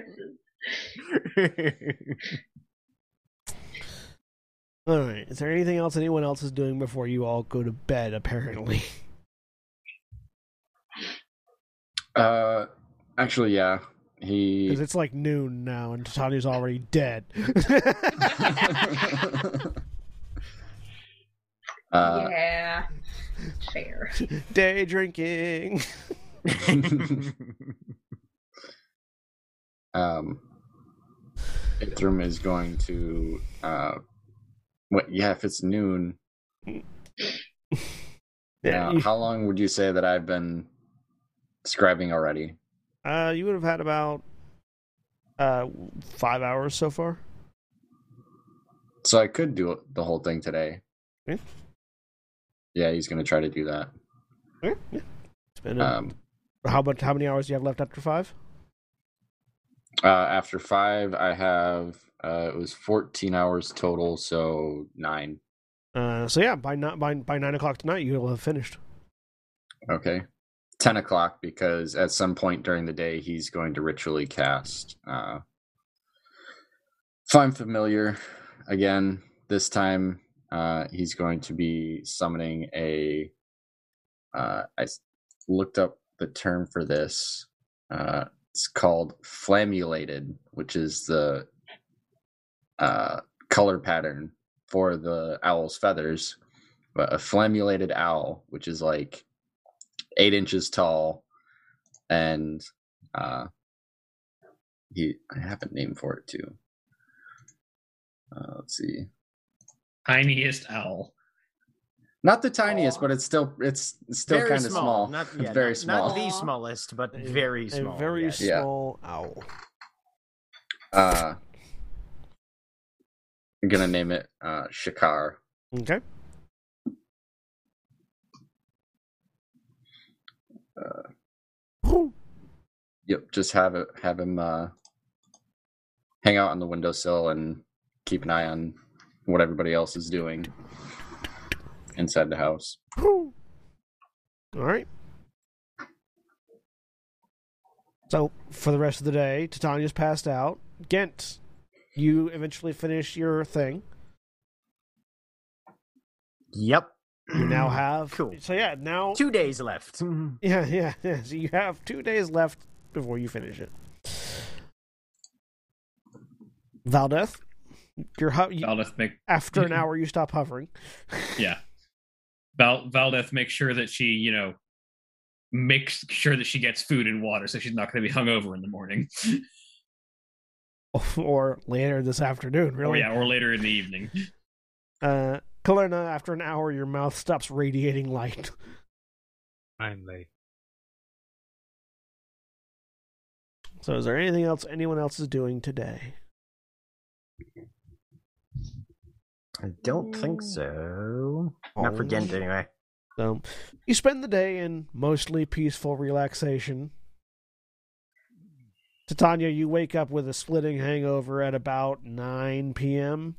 right. Is there anything else anyone else is doing before you all go to bed? Apparently. Uh, actually, yeah. He because it's like noon now, and Titania's already dead. uh, yeah. Fair. Day drinking. um. Ithram is going to, uh, what? Yeah, if it's noon. Yeah. Now, how long would you say that I've been scribing already? Uh, you would have had about uh five hours so far. So I could do the whole thing today. Yeah. Yeah, he's going to try to do that. Yeah. Yeah. It's been a, um, how about how many hours do you have left after five? Uh, after five, I have uh, it was fourteen hours total, so nine. Uh, so yeah, by not by by nine o'clock tonight, you'll have finished. Okay, ten o'clock because at some point during the day, he's going to ritually cast uh, Find Familiar again. This time, uh, he's going to be summoning a. Uh, I looked up the term for this. Uh, It's called flammulated, which is the uh, color pattern for the owl's feathers. But a flammulated owl, which is like eight inches tall, and uh, he I have a name for it too. Uh, let's see, tiniest owl. Not the tiniest, oh. but it's still it's still kind of small. small. Not, yeah, very not, small. Not the smallest, but a, very small. A very yes. small yeah. owl. Uh, I'm gonna name it uh, Shikar. Okay. Uh, yep. Just have it. Have him uh, hang out on the windowsill and keep an eye on what everybody else is doing inside the house. All right. So for the rest of the day, Titania's passed out. Ghent, you eventually finish your thing. Yep. You now have cool. So yeah, now two days left. Yeah, yeah, yeah. So you have two days left before you finish it. Valdeth, your ho- you, Valdeth make- after an hour you stop hovering. Yeah. Val- Valdeth makes sure that she, you know, makes sure that she gets food and water so she's not going to be hungover in the morning. Or later this afternoon, really. Or, yeah, or later in the evening. Uh, Kalyrrna, after an hour, your mouth stops radiating light. Finally. So is there anything else anyone else is doing today? I don't think so. Not for Ghent, anyway. So, you spend the day in mostly peaceful relaxation. Titania, you wake up with a splitting hangover at about nine p.m.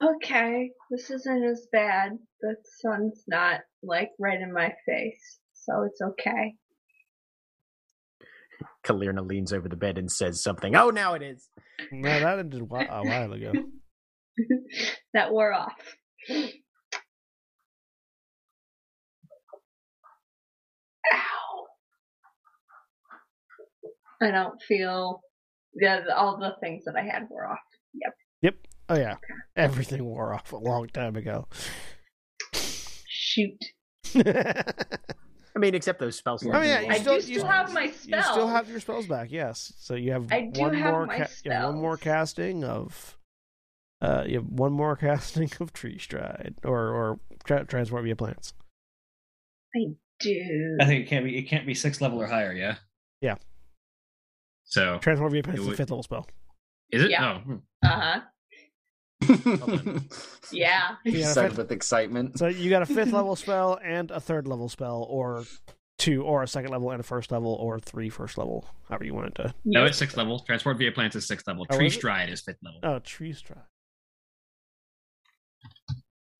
Okay, this isn't as bad. The sun's not, like, right in my face, so it's okay. Kalyrrna leans over the bed and says something. Oh, now it is! No, that ended a while ago. That wore off. Ow. I don't feel yeah, all the things that I had wore off. Yep. Yep. Oh yeah. Everything wore off a long time ago. Shoot. I mean, except those spells. Oh yeah, you still, I do still you, have my spells. You still have your spells back, yes. So you have I do one have more my ca- spells. Yeah, one more casting of Uh, you have one more casting of Tree Stride, or or tra- Transform via Plants. I do. I think it can't be. It can't be sixth level or higher. Yeah. Yeah. So Transform via Plants would... is a fifth level spell. Is it? Yeah. Oh. Uh huh. Yeah. Excited with excitement. So you got a fifth level spell and a third level spell, or two, or a second level and a first level, or three first level. However you want it to. No, it's sixth level. Transform via Plants is sixth level. Oh, Tree Stride is fifth level. Oh, Tree Stride.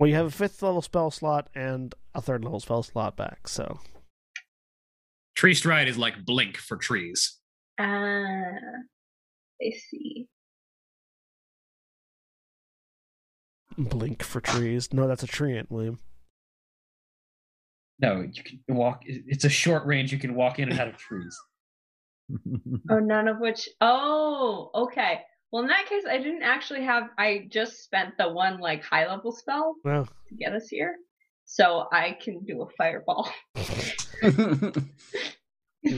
Well, you have a fifth level spell slot and a third level spell slot back, so. Tree Stride is like Blink for trees. Ah, I see. Blink for trees. No, that's a treant, William. No, you can walk. It's a short range. You can walk in and out of trees. Oh, none of which. Oh, okay. Well, in that case, I didn't actually have... I just spent the one, like, high-level spell wow. to get us here. So I can do a fireball. It's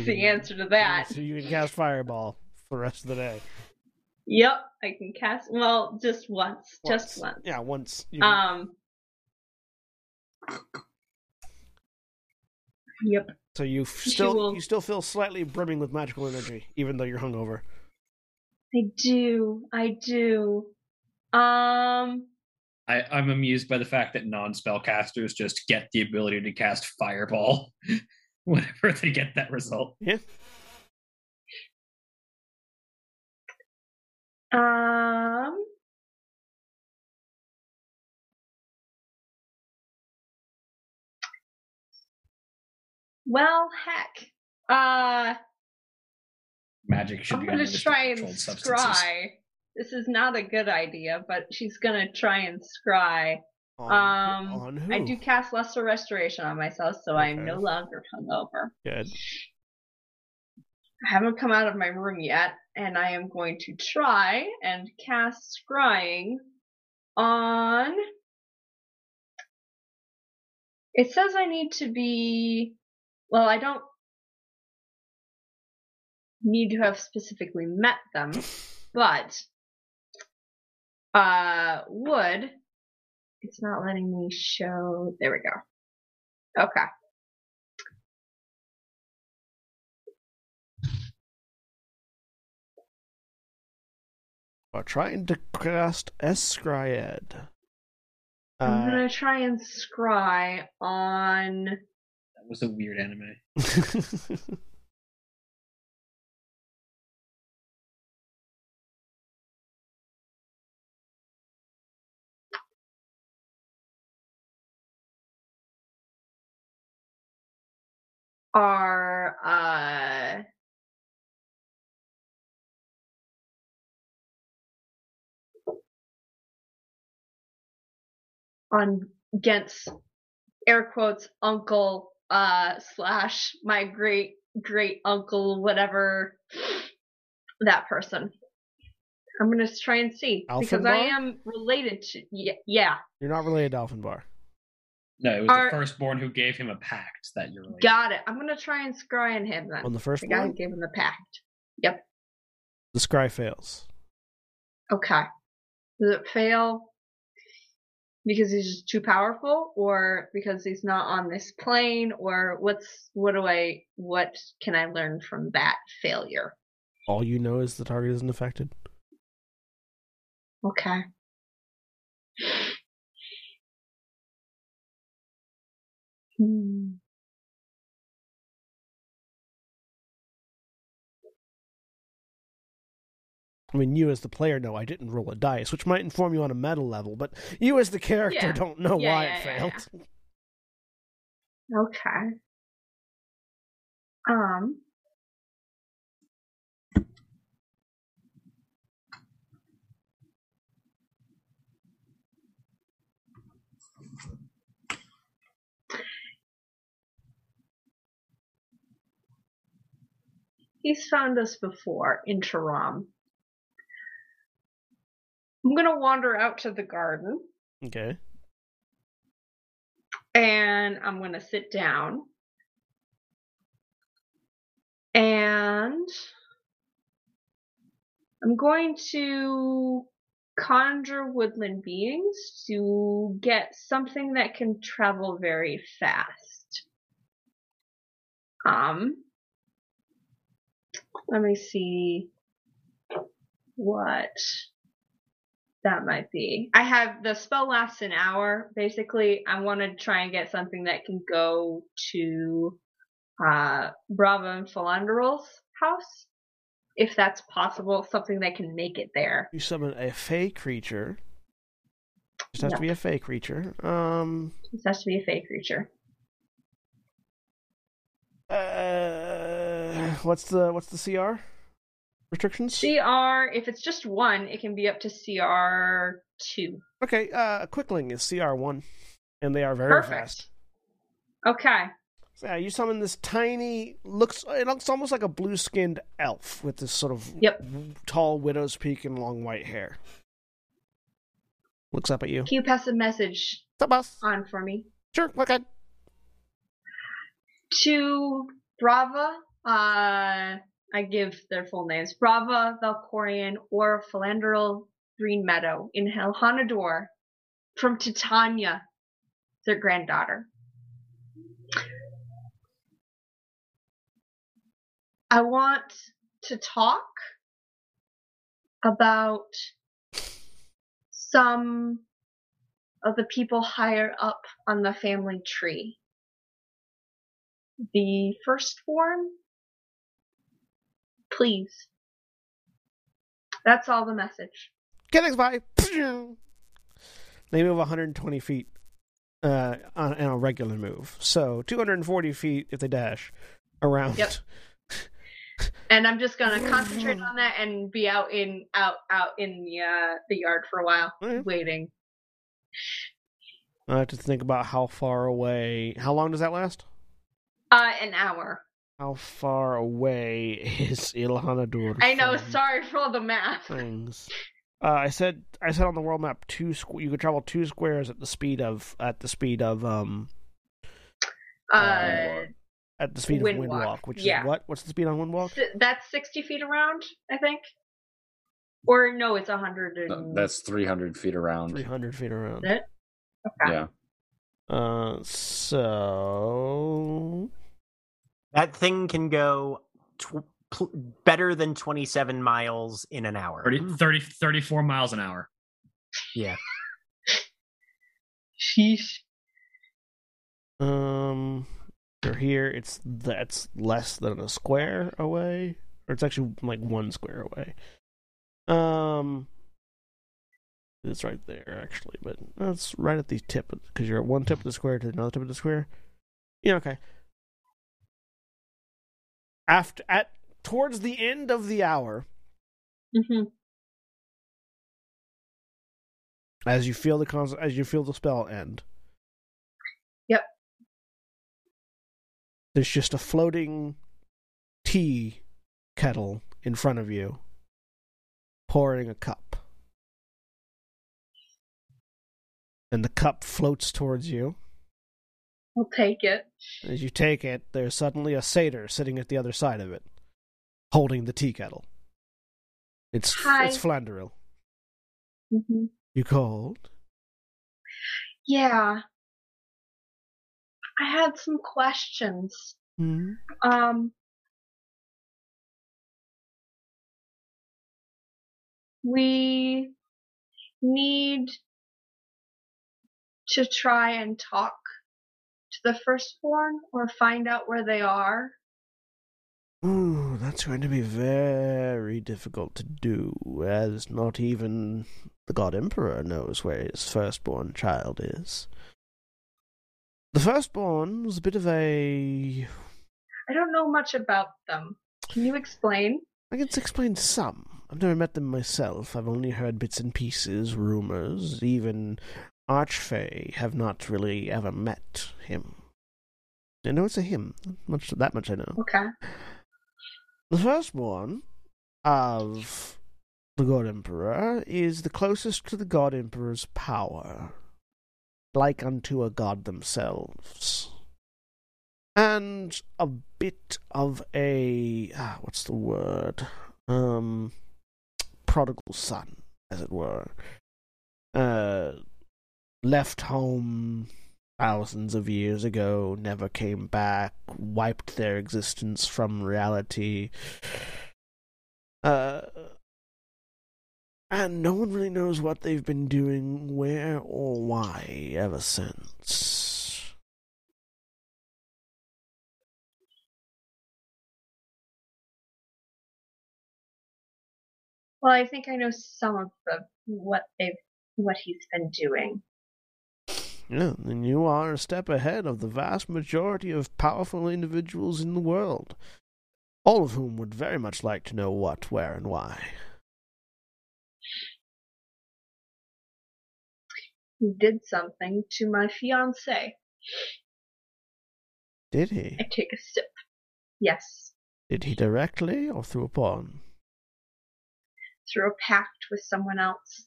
the answer to that. So you can cast fireball for the rest of the day. Yep, I can cast. Well, just once, once. just once. Yeah, once. You... Um. Yep. So you still will... you still feel slightly brimming with magical energy, even though you're hungover. I do. I do. Um. I, I'm amused by the fact that non-spellcasters just get the ability to cast Fireball whenever they get that result. Yeah. Um. Well, heck. Uh. Magic should I'm be. I'm gonna try and scry. This is not a good idea, but she's gonna try and scry. On, um, on who? I do cast Lesser Restoration on myself, so okay. I am no longer hungover. Good. I haven't come out of my room yet, and I am going to try and cast scrying on. It says I need to be. Well, I don't need to have specifically met them, but. Uh, would, it's not letting me show, there we go. Okay. We're trying to cast Scryed. Uh, I'm gonna try and scry on... That was a weird anime. Are uh on Ghent's air quotes uncle uh slash my great great uncle, whatever that person. I'm gonna try and see Alphenbar? Because I am related to yeah. You're not related to Alphenbar. No, it was Our, the firstborn who gave him a pact that you're related. Got it. I'm going to try and scry on him then. On the firstborn? The guy who gave him the pact. Yep. The scry fails. Okay. Does it fail because he's just too powerful, or because he's not on this plane, or what's what do I what can I learn from that failure? All you know is the target isn't affected. Okay. Hmm. I mean, you as the player know I didn't roll a dice, which might inform you on a meta level, but you as the character yeah. don't know yeah, why yeah, it yeah, failed. Yeah. Okay. Um. He's found us before in Taram. I'm going to wander out to the garden. Okay. And I'm going to sit down. And I'm going to conjure woodland beings to get something that can travel very fast. Um... Let me see what that might be. I have the spell lasts an hour. Basically, I want to try and get something that can go to uh, Brava and Philanderal's house, if that's possible. Something that can make it there. You summon a fey creature. Just has yep. to be a fey creature. Um. Just has to be a fey creature. Uh. What's the what's the C R restrictions? C R, if it's just one, it can be up to C R two. Okay, uh, Quickling is C R one, and they are very Perfect. fast. Okay. So yeah, you summon this tiny, looks it looks almost like a blue-skinned elf with this sort of yep. tall widow's peak and long white hair. Looks up at you. Can you pass a message What's up, boss? on for me? Sure, okay. To Brava. Uh, I give their full names, Brava, Valkorian, or Philanderel Green Meadow, in Ilhanador, from Titania, their granddaughter. I want to talk about some of the people higher up on the family tree. The firstborn, please. That's all the message. Get by. They move one hundred twenty feet uh, on, on a regular move. So two hundred forty feet if they dash around. Yep. And I'm just gonna concentrate on that and be out in out out in the uh, the yard for a while, right, waiting. I have to think about how far away. How long does that last? Uh, an hour. How far away is Ilhanador? I know. Sorry for all the math. Things. Uh, I said. I said on the world map, two. Squ- you could travel two squares at the speed of at the speed of um. Uh. uh At the speed wind of Windwalk, walk, which yeah. is what? What's the speed on Windwalk? That's sixty feet around, I think. Or no, it's one hundred. And... No, that's three hundred feet around. three hundred feet around. Is it? Okay. Yeah. Uh, so... That thing can go tw- pl- better than twenty-seven miles in an hour. thirty, thirty, thirty-four miles an hour. Yeah. Sheesh. Um... Here, it's that's less than a square away, or it's actually like one square away. Um, it's right there actually, but that's right at the tip because you're at one tip of the square to another tip of the square. Yeah, okay. After at towards the end of the hour, mm-hmm. as you feel the cons- as you feel the spell end. Yep. There's just a floating tea kettle in front of you, pouring a cup. And the cup floats towards you. I'll take it. As you take it, there's suddenly a satyr sitting at the other side of it, holding the tea kettle. It's Hi. It's Philanderel. Mm-hmm. You called? Yeah. I had some questions. Mm-hmm. Um, we need to try and talk to the firstborn or find out where they are. Ooh, that's going to be very difficult to do, as not even the God Emperor knows where his firstborn child is. The firstborn was a bit of a... I don't know much about them. Can you explain? I can explain some. I've never met them myself. I've only heard bits and pieces, rumors. Even Archfey have not really ever met him. I know it's a him. Much, that much I know. Okay. The firstborn of the God Emperor is the closest to the God Emperor's power. Like unto a god themselves. And a bit of a... Ah, what's the word? Um, prodigal son, as it were. Uh, left home thousands of years ago, never came back, wiped their existence from reality. Uh... And no one really knows what they've been doing, where or why, ever since. Well, I think I know some of the, what they've what he's been doing. Yeah, and you are a step ahead of the vast majority of powerful individuals in the world, all of whom would very much like to know what, where, and why. He did something to my fiancé. Did he? I take a sip. Yes. Did he directly or through a pawn? Through a pact with someone else.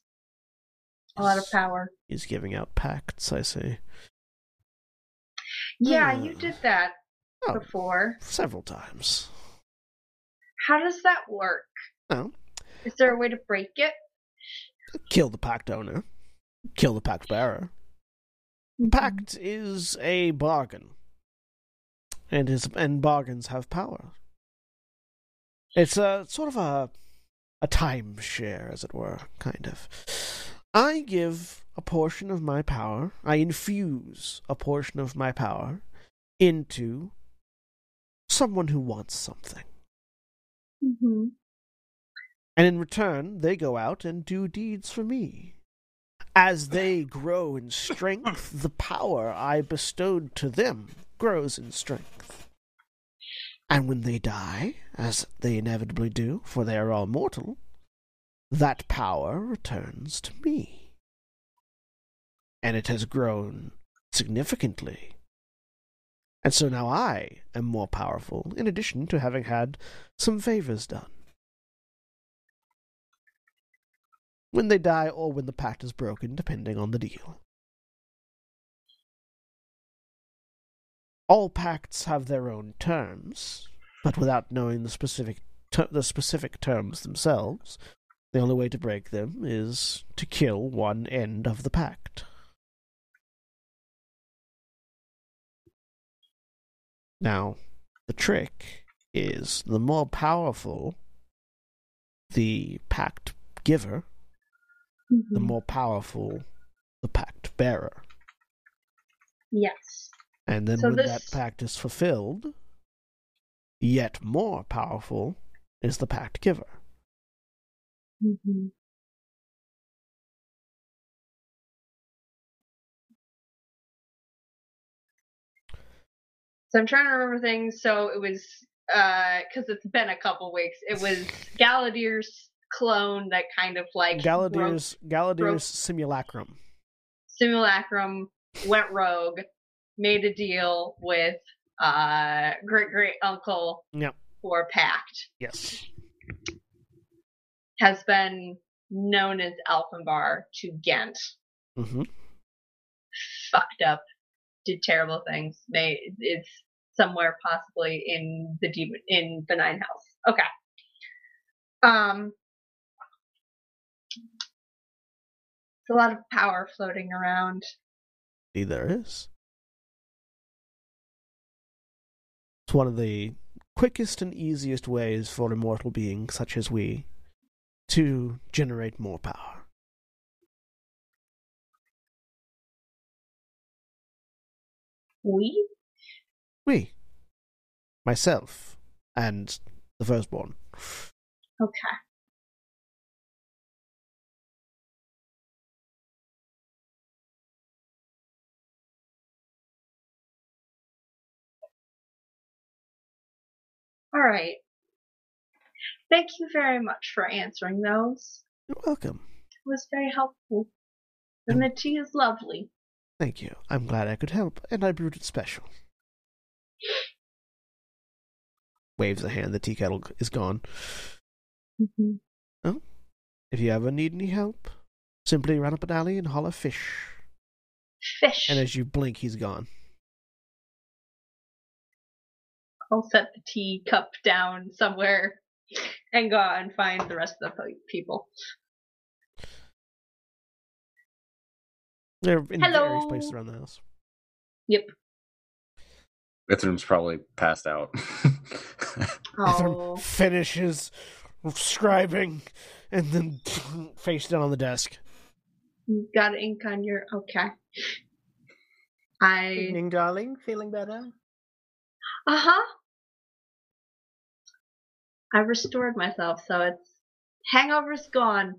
A lot of power. He's giving out pacts, I see. Yeah, uh, you did that oh, before. Several times. How does that work? Oh. Is there a way to break it? Kill the pact owner. Kill the pact bearer. The pact is a bargain. And his and bargains have power. It's a sort of a a timeshare, as it were, kind of. I give a portion of my power, I infuse a portion of my power into someone who wants something. Mm-hmm. And in return, they go out and do deeds for me. As they grow in strength, the power I bestowed to them grows in strength. And when they die, as they inevitably do, for they are all mortal, that power returns to me. And it has grown significantly. And so now I am more powerful, in addition to having had some favors done. When they die or when the pact is broken, depending on the deal. All pacts have their own terms, but without knowing the specific ter- the specific terms themselves, the only way to break them is to kill one end of the pact. Now, the trick is the more powerful the pact giver, mm-hmm. the more powerful the pact bearer. Yes. And then so when this... that pact is fulfilled, yet more powerful is the pact giver. Mm-hmm. So I'm trying to remember things. So it was, uh, because it's been a couple weeks, it was Galadir's clone that kind of like Galadir's broke, Galadir's broke, simulacrum simulacrum went rogue, made a deal with uh great great uncle yep. for pact. Yes, has been known as Alphambar to Ghent. Mm-hmm. Fucked up, did terrible things. May it's somewhere possibly in the demon in the Nine House. Okay. Um. There's a lot of power floating around. See, there is. It's one of the quickest and easiest ways for immortal beings such as we to generate more power. We? We. Myself. And the Firstborn. Okay. All right. Thank you very much for answering those. You're welcome. It was very helpful. And the tea is lovely. Thank you. I'm glad I could help, and I brewed it special. Waves a hand. The tea kettle is gone. Mm-hmm. Oh, if you ever need any help, simply run up an alley and holler fish. Fish. And as you blink, he's gone. I'll set the tea cup down somewhere and go out and find the rest of the people. They're in Hello. various places around the house. Yep. Ithram's probably passed out. Ithram finishes scribing and then face down on the desk. You've got ink on your... Okay. I... Evening, darling. Feeling better? Uh-huh. I restored myself, so it's... Hangover's gone.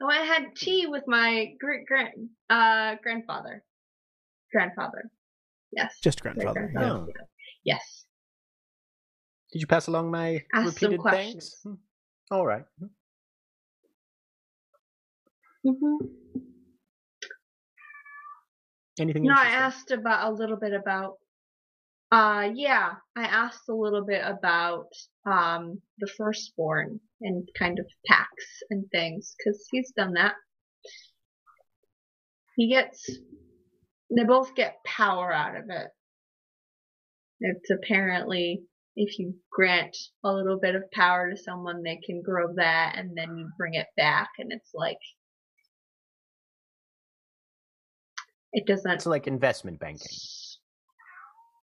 I went and had tea with my great grand uh grandfather. Grandfather. Yes. Just grandfather. grandfather. Yeah. Yes. Did you pass along my Ask repeated thanks? Hmm. All right. Mm-hmm. Anything No, I asked about a little bit about uh yeah, I asked a little bit about um the Firstborn and kind of packs and things, because he's done that. He gets they both get power out of it. It's apparently if you grant a little bit of power to someone, they can grow that, and then you bring it back, and it's like, it doesn't... It's like investment banking.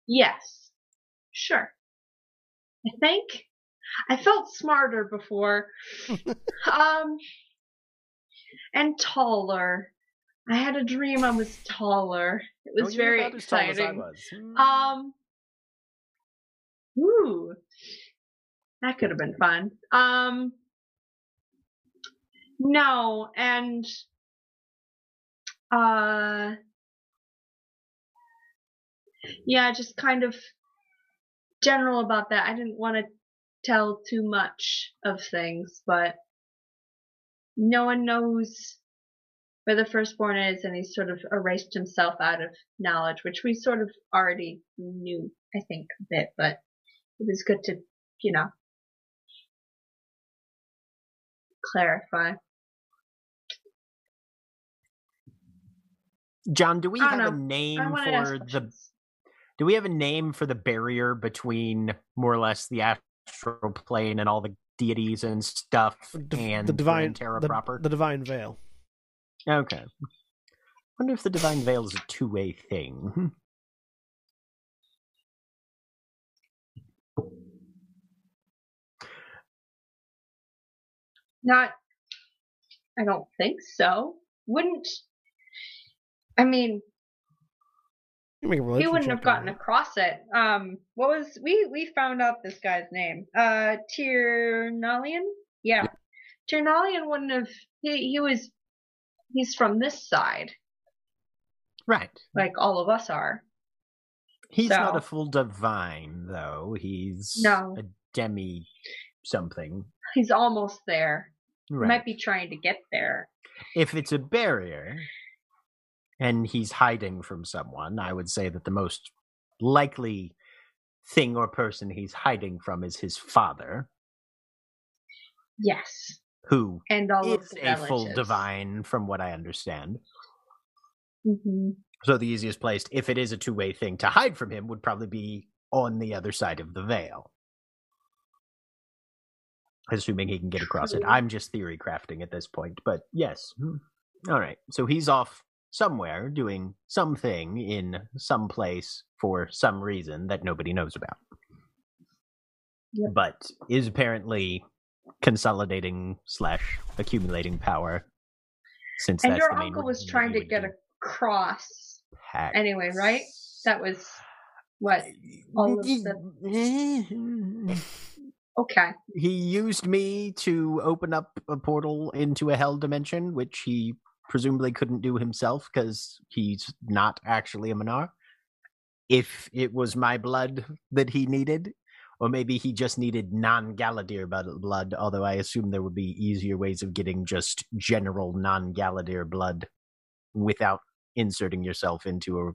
Yes. Sure. I think. I felt smarter before. um, and taller. I had a dream I was taller. It was oh, very exciting. Um, ooh, that could have been fun. Um, no, and uh, yeah, just kind of general about that. I didn't want to tell too much of things, but no one knows where the firstborn is, and he's sort of erased himself out of knowledge, which we sort of already knew, I think, a bit, but it was good to, you know, clarify. John, do we have know. a name for the, do we have a name for the barrier between more or less the astral plane and all the deities and stuff D- and the divine, Terra the, proper? The Divine Veil. Okay. I wonder if the Divine Veil is a two-way thing. Not... I don't think so. Wouldn't... I mean... He wouldn't have gotten across it. Um, what was... We, we found out this guy's name. Uh, Tyrnalian? Yeah. yeah. Tyrnalian wouldn't have... He, he was... He's from this side. Right. Like all of us are. He's so. not a full divine, though. He's no. a demi-something. He's almost there. Right. Might be trying to get there. If it's a barrier, and he's hiding from someone, I would say that the most likely thing or person he's hiding from is his father. Yes. Who and all is of a full divine, from what I understand. Mm-hmm. So the easiest place, if it is a two-way thing, to hide from him would probably be on the other side of the veil. Assuming he can get across True. it. I'm just theory crafting at this point, but yes. All right, so he's off somewhere doing something in some place for some reason that nobody knows about. Yep. But is apparently... consolidating slash accumulating power, since and that's your the main uncle was trying to get across packs. Anyway, right? That was what all of the... Okay. He used me to open up a portal into a hell dimension, which he presumably couldn't do himself because he's not actually a Minaar. If it was my blood that he needed. Or maybe he just needed non-Galadir blood, although I assume there would be easier ways of getting just general non-Galadir blood without inserting yourself into a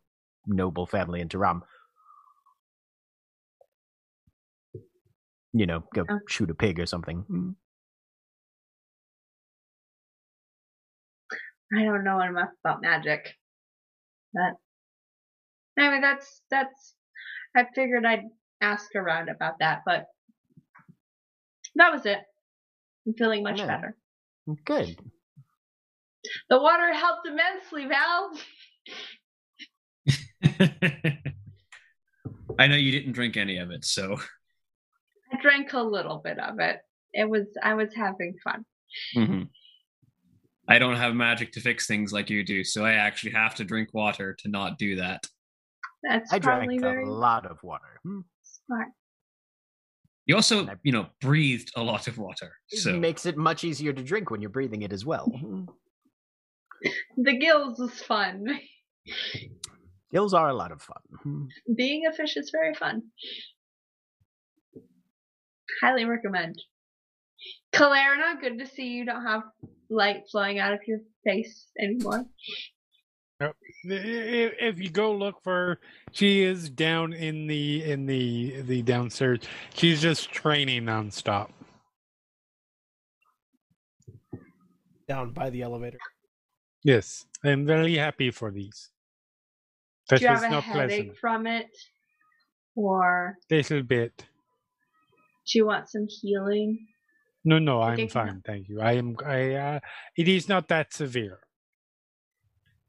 noble family in Taram. You know, go oh. shoot a pig or something. I don't know enough about magic. But anyway, that's... that's. I figured I'd ask around about that, but that was it. I'm feeling much yeah. better. Good. The water helped immensely, Val. I know you didn't drink any of it, so I drank a little bit of it. It was I was having fun. Mm-hmm. I don't have magic to fix things like you do, so I actually have to drink water to not do that. That's I drank very... a lot of water. Hmm. You also, you know, breathed a lot of water. So. It makes it much easier to drink when you're breathing it as well. The gills was fun. Gills are a lot of fun. Being a fish is very fun. Highly recommend. Kalyrrna, good to see you don't have light flowing out of your face anymore. If you go look for her, she is down in the in the the downstairs. She's just training nonstop. Down by the elevator. Yes, I'm very happy for these. That Do you was have a not headache pleasant. from it, or little bit? Do you want some healing? No, no, I'm okay, fine, thank you. I am. I. Uh, it is not that severe.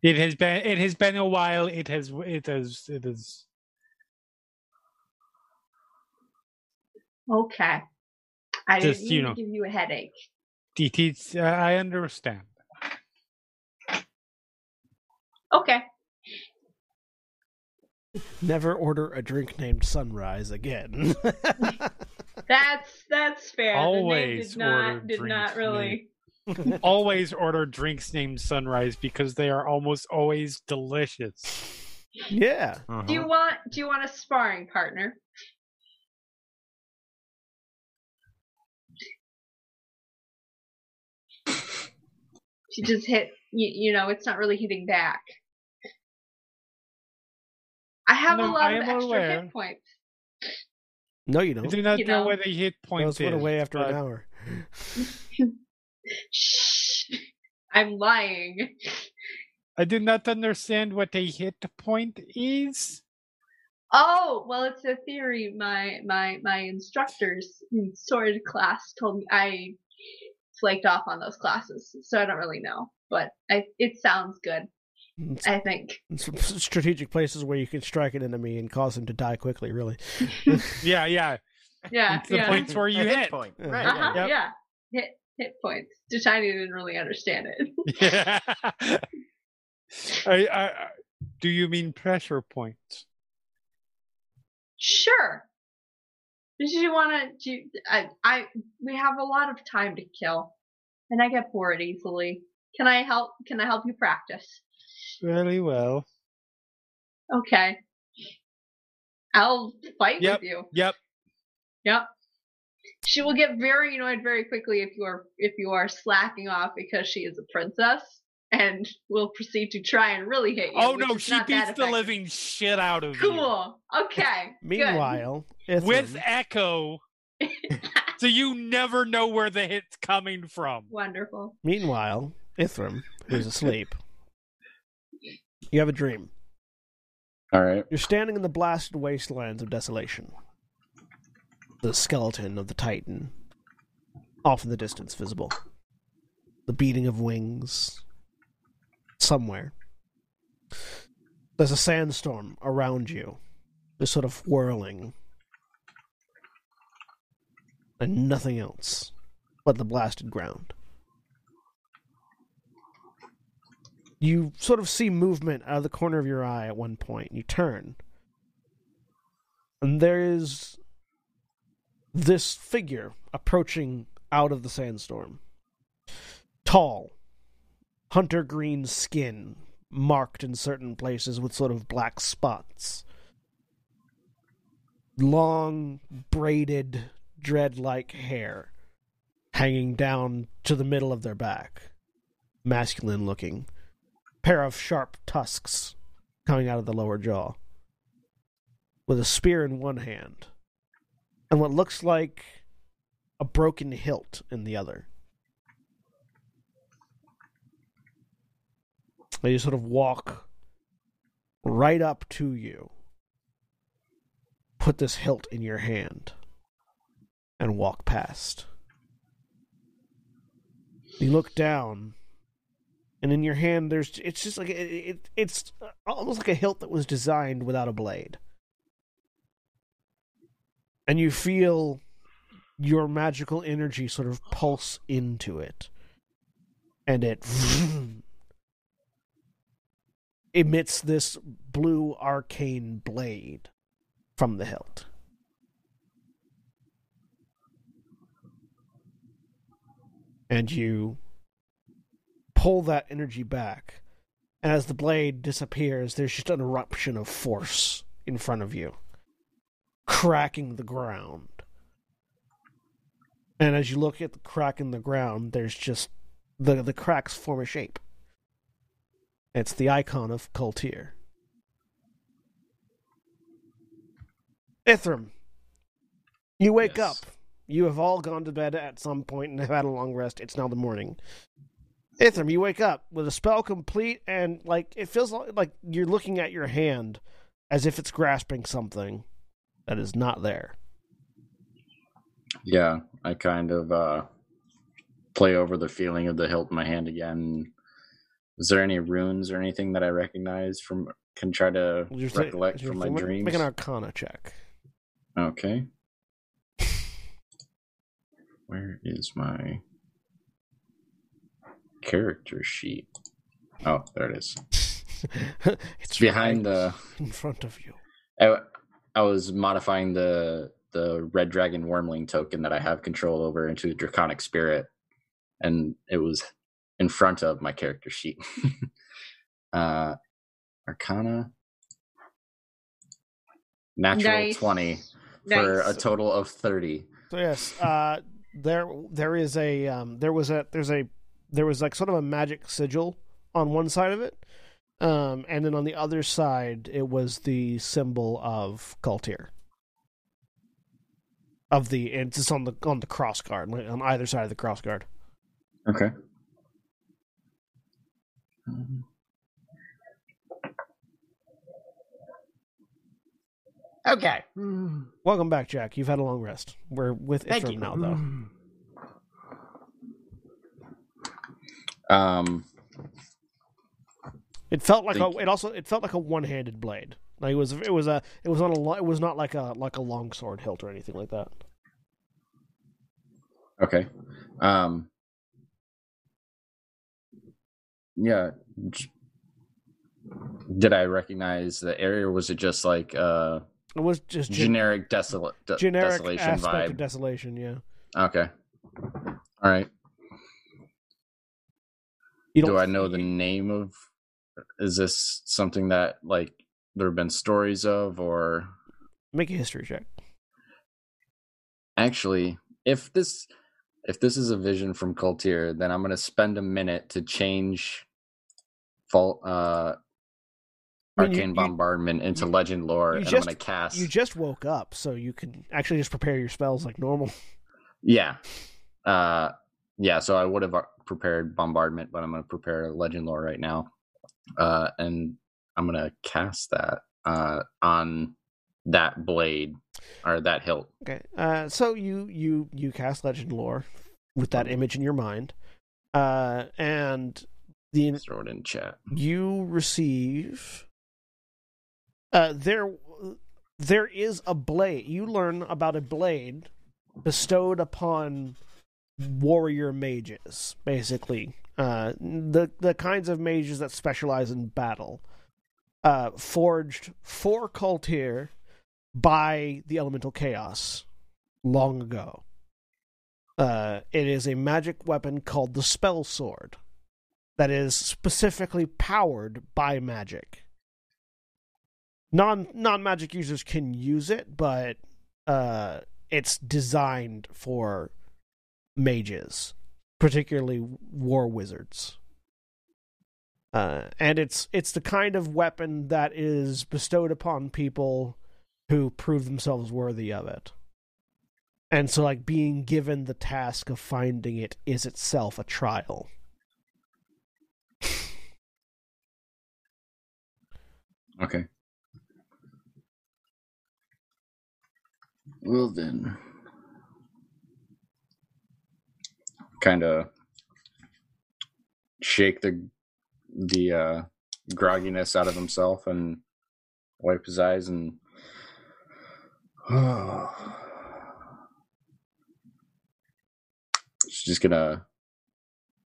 It has been. It has been a while. It has. It has. It is. Okay. I Just, didn't you know, give you a headache. It is. Uh, I understand. Okay. Never order a drink named Sunrise again. That's that's fair. Always the name did not did not really. Named, always order drinks named Sunrise because they are almost always delicious. Yeah. Uh-huh. Do you want do you want a sparring partner? She just hit you, you know, it's not really hitting back. I have no, a lot of extra aware. hit points. No, you don't. I do not you know, know where the hit points is. Those went away after but... an hour. Shh! I'm lying. I do not understand what a hit point is. Oh, well, it's a theory. My my my instructors in sword class told me. I flaked off on those classes, so I don't really know. But I, it sounds good. It's, I think strategic places where you can strike an enemy and cause them to die quickly. Really, yeah, yeah, yeah. It's the yeah. points where you hit, hit point, right? Uh-huh, yep. Yeah, hit hit points. Titania didn't really understand it. Yeah. I, I, do you mean pressure points? Sure. Did you want to? Do I, I? We have a lot of time to kill, and I get bored easily. Can I help? Can I help you practice? Really well. Okay. I'll fight yep, with you. Yep. Yep. She will get very annoyed very quickly if you are if you are slacking off because she is a princess and will proceed to try and really hit you. Oh no, she beats the living shit out of cool. you. Cool. Okay. Meanwhile, Ithram. With Echo. So you never know where the hit's coming from. Wonderful. Meanwhile, Ithram, who's asleep. You have a dream. All right. You're standing in the blasted wastelands of desolation. The skeleton of the Titan, off in the distance, visible. The beating of wings. Somewhere. There's a sandstorm around you. Just sort of whirling. And nothing else but the blasted ground. You sort of see movement out of the corner of your eye at one point. You turn. And there is this figure approaching out of the sandstorm. Tall. Hunter green skin. Marked in certain places with sort of black spots. Long, braided, dread-like hair. Hanging down to the middle of their back. Masculine looking. Pair of sharp tusks coming out of the lower jaw, with a spear in one hand, and what looks like a broken hilt in the other. They sort of walk right up to you, put this hilt in your hand, and walk past. You look down. And in your hand, there's it's just like it, it, it's almost like a hilt that was designed without a blade. And you feel your magical energy sort of pulse into it. And it emits this blue arcane blade from the hilt. And you pull that energy back, and as the blade disappears, there's just an eruption of force in front of you, cracking the ground. And as you look at the crack in the ground, there's just the the cracks form a shape. It's the icon of Kultir. Ithram, you wake yes. up. You have all gone to bed at some point and have had a long rest. It's now the morning. Ithram, you wake up with a spell complete, and like it feels like you're looking at your hand as if it's grasping something that is not there. Yeah, I kind of uh, play over the feeling of the hilt in my hand again. Is there any runes or anything that I recognize from? Can try to you're recollect saying, from my make, dreams. Make an Arcana check. Okay. Where is my character sheet? Oh, there it is. It's behind right the in front of you. I, I was modifying the the red dragon wormling token that I have control over into a draconic spirit, and it was in front of my character sheet. uh, Arcana, natural nice. twenty for nice. a total of thirty. So yes, uh, there there is a um, there was a there's a there was like sort of a magic sigil on one side of it. Um, and then on the other side, it was the symbol of Kultir. Of the, and it's just on the on the cross guard, on either side of the cross guard. Okay. Okay. Welcome back, Jack. You've had a long rest. We're with Ithram now, though. Um. It felt like Thank a. It also. It felt like a one-handed blade. Like it was. It was a. It was on a. It was not like a like a long sword hilt or anything like that. Okay. Um. Yeah. Did I recognize the area? Or was it just like uh? It was just generic gen- desolate. De- generic desolation aspect vibe. Of desolation. Yeah. Okay. All right. You don't Do I know the name of? Is this something that, like, there have been stories of, or... Make a history check. Actually, if this if this is a vision from Kultir, then I'm going to spend a minute to change fault, uh, Arcane you, you, Bombardment into you, Legend Lore, and just, I'm going to cast... You just woke up, so you can actually just prepare your spells like normal. Yeah. Uh, yeah, so I would have prepared Bombardment, but I'm going to prepare Legend Lore right now. Uh, and I'm going to cast that uh, on that blade or that hilt. Okay. Uh, so you, you, you cast Legend Lore with that image in your mind. Uh, and the Let's throw it in chat. You receive uh, there there is a blade. You learn about a blade bestowed upon warrior mages, basically. Uh, the the kinds of mages that specialize in battle, uh, forged for Kultir by the elemental chaos long ago. Uh, it is a magic weapon called the Spell Sword that is specifically powered by magic. Non non magic users can use it, but uh, it's designed for mages. Particularly war wizards, uh, and it's it's the kind of weapon that is bestowed upon people who prove themselves worthy of it, and so like being given the task of finding it is itself a trial. Okay. Well then. Kind of shake the the uh, grogginess out of himself and wipe his eyes and oh. She's just gonna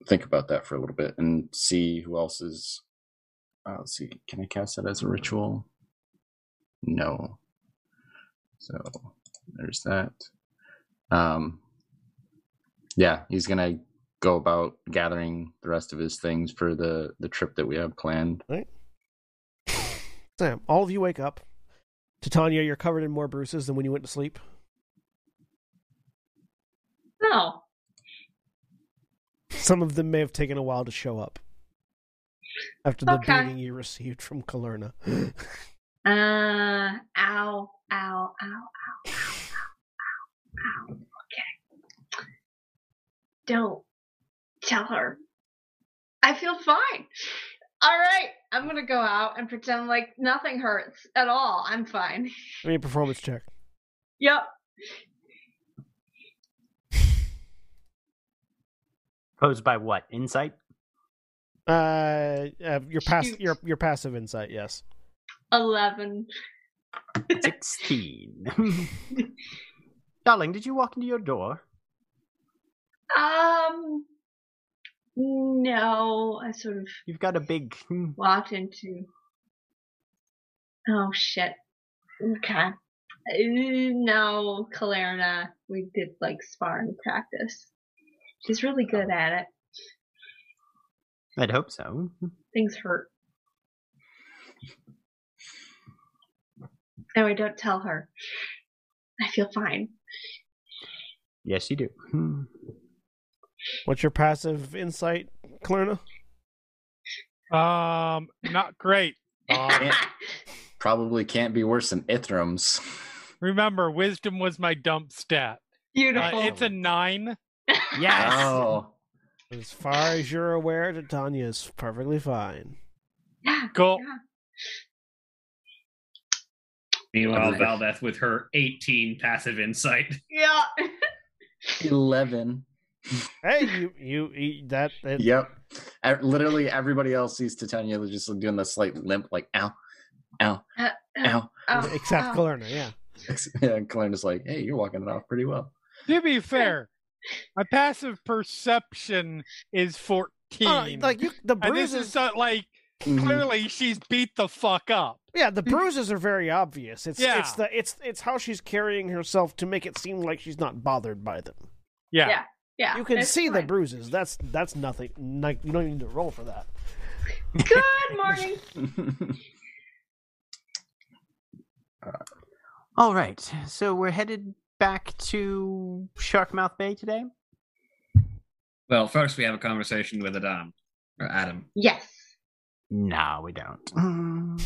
think about that for a little bit and see who else is. Uh, let's see, can I cast that as a ritual? No. So there's that. Um. Yeah, he's going to go about gathering the rest of his things for the, the trip that we have planned. Right. Sam, all of you wake up. Titania, you're covered in more bruises than when you went to sleep. Oh. Some of them may have taken a while to show up. After the okay. beating you received from Kalyrrna. uh, ow, ow, ow, ow, ow, ow, ow. Don't tell her. I feel fine. All right, I'm going to go out and pretend like nothing hurts at all. I'm fine. I need a performance check. Yep. Posed by what? Insight? Uh, uh your pass your your passive insight, yes. Eleven. Sixteen. Darling, did you walk into your door? Um no, I sort of You've got a big walked into Oh shit. Okay. No, Kalyrrna, we did like sparring practice. She's really good at it. I'd hope so. Things hurt. No, I don't tell her. I feel fine. Yes, you do. What's your passive insight, Kalyrrna? Um, not great. Um, can't, probably can't be worse than Ithram's. Remember, wisdom was my dump stat. Beautiful. Uh, it's a nine. Yes. Oh. As far as you're aware, Titania is perfectly fine. Yeah. Cool. Yeah. Meanwhile, Valdeth with her eighteen passive insight. Yeah. eleven. Hey, you, you eat that. It... Yep. Literally everybody else sees Titania just doing the slight limp, like, ow, ow, uh, uh, ow. Uh, Except uh, Kalyrrna, yeah. Yeah, Kalyrna's like, hey, you're walking it off pretty well. To be fair, my passive perception is fourteen. Uh, like you, the bruises, and this is not, like mm-hmm. clearly she's beat the fuck up. Yeah, the bruises are very obvious. It's yeah. it's the it's it's how she's carrying herself to make it seem like she's not bothered by them. Yeah, yeah, yeah. You can it's see fine. The bruises. That's that's nothing. Like you don't need to roll for that. Good morning. All right, so we're headed back to Sharkmouth Bay today? Well, first we have a conversation with Adam. Or Adam. Yes. No, we don't.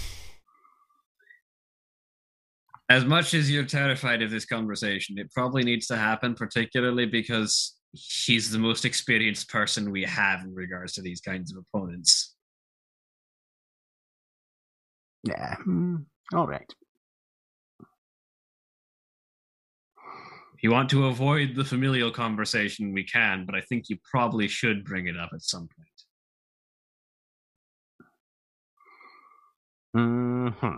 As much as you're terrified of this conversation, it probably needs to happen, particularly because he's the most experienced person we have in regards to these kinds of opponents. Yeah. All right. If you want to avoid the familial conversation, we can, but I think you probably should bring it up at some point. Mm-hmm.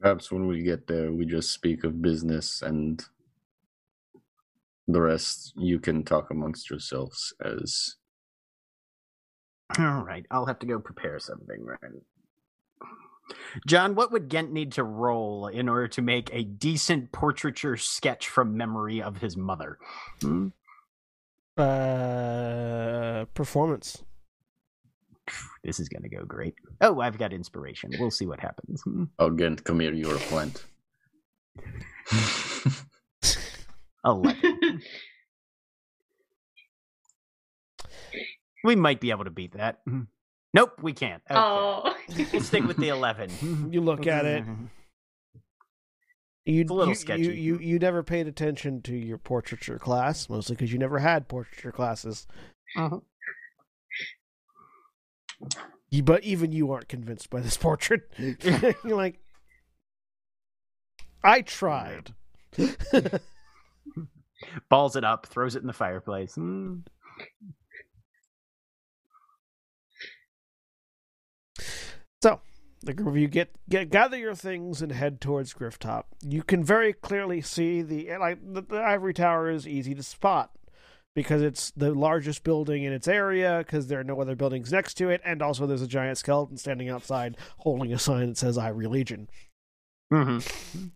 Perhaps when we get there, we just speak of business and the rest you can talk amongst yourselves as... All right, I'll have to go prepare something right now. John, what would Ghent need to roll in order to make a decent portraiture sketch from memory of his mother? Hmm? Uh, performance. This is going to go great. Oh, I've got inspiration. We'll see what happens. Hmm? Oh, Ghent, come here. You're a plant. eleven. We might be able to beat that. Nope, we can't. Okay. Oh. We'll stick with the eleven. You look at it. It's a little you, sketchy. You, you, you never paid attention to your portraiture class, mostly because you never had portraiture classes. Uh-huh. You, but even you aren't convinced by this portrait. You're like, I tried. Balls it up, throws it in the fireplace. Mm. So, the group of you get, get gather your things and head towards Grifftop. You can very clearly see the like the, the ivory tower is easy to spot because it's the largest building in its area. Because there are no other buildings next to it, and also there's a giant skeleton standing outside holding a sign that says "Ivory Legion." Mm-hmm.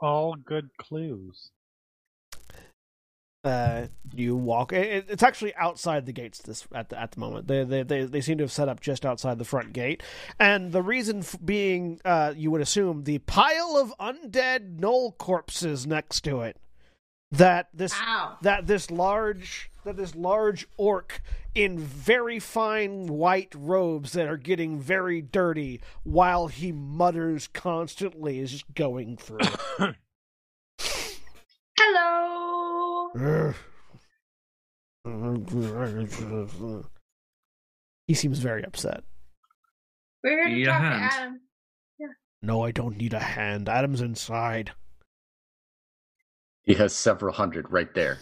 All good clues. Uh, you walk. It, it's actually outside the gates this at the at the moment. They they they they seem to have set up just outside the front gate, and the reason f- being, uh, you would assume the pile of undead gnoll corpses next to it. That this Ow. that this large that this large orc in very fine white robes that are getting very dirty while he mutters constantly is just going through. Hello. He seems very upset. We're here to talk hand. to Adam. Yeah. No, I don't need a hand. Adam's inside. He has several hundred right there.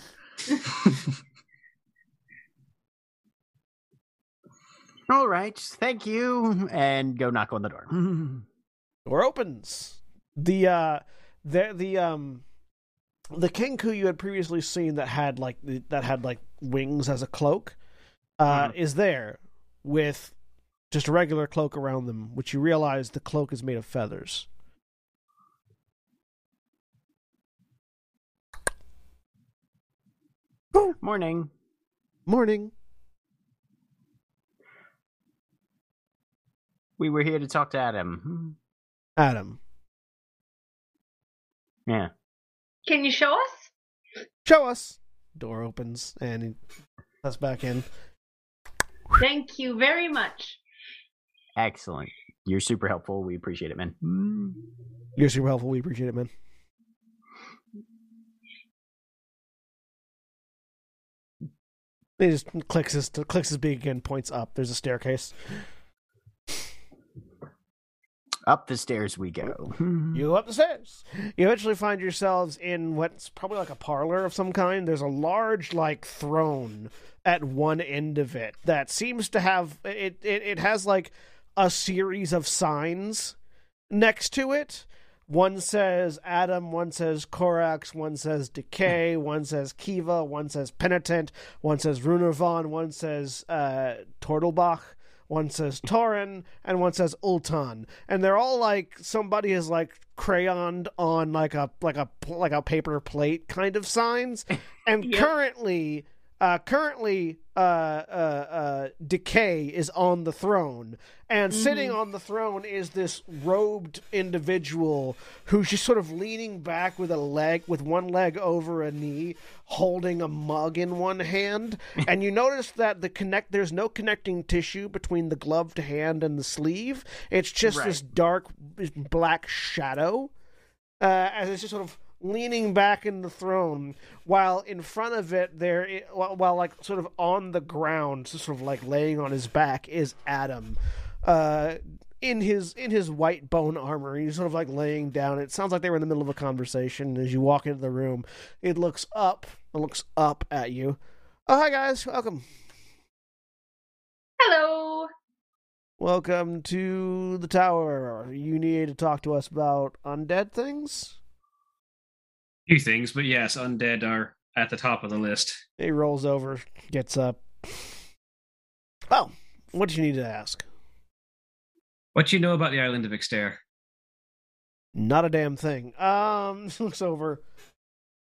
All right, thank you, and go knock on the door. Door opens. The uh, the the um, the kinku you had previously seen that had like that had like wings as a cloak, uh, mm. is there with just a regular cloak around them, which you realize the cloak is made of feathers. Morning. Morning. We were here to talk to Adam. Adam. Yeah. Can you show us? Show us. Door opens and he lets us back in. Thank you very much. Excellent. You're super helpful. We appreciate it, man. You're super helpful. We appreciate it, man. He just clicks his clicks his beak and points up. There's a staircase. Up the stairs we go. You up the stairs. You eventually find yourselves in what's probably like a parlor of some kind. There's a large like throne at one end of it that seems to have it. It, it has like a series of signs next to it. One says Adam, one says Korax, one says Decay, one says Kiva, one says Penitent, one says Runervon, one says uh, Tortelbach, one says Torin, and one says Ultan. And they're all like somebody is like crayoned on like a like a like a paper plate kind of signs. And yep. currently, uh, currently uh, uh, uh, Decay is on the throne. And sitting mm-hmm. on the throne is this robed individual who's just sort of leaning back with a leg, with one leg over a knee, holding a mug in one hand. And you notice that the connect, there's no connecting tissue between the gloved hand and the sleeve. It's just right. this dark black shadow, uh, as it's just sort of leaning back in the throne, while in front of it, there, it, while like sort of on the ground, sort of like laying on his back, is Adam. Uh, in his in his white bone armor, he's sort of like laying down. It sounds like they were in the middle of a conversation. As you walk into the room, it looks up. It looks up at you. Oh, hi guys, welcome. Hello. Welcome to the tower. You need to talk to us about undead things. Few things, but yes, undead are at the top of the list. He rolls over, gets up. Oh, what do you need to ask? What do you know about the island of Ixter? Not a damn thing. Um, looks over,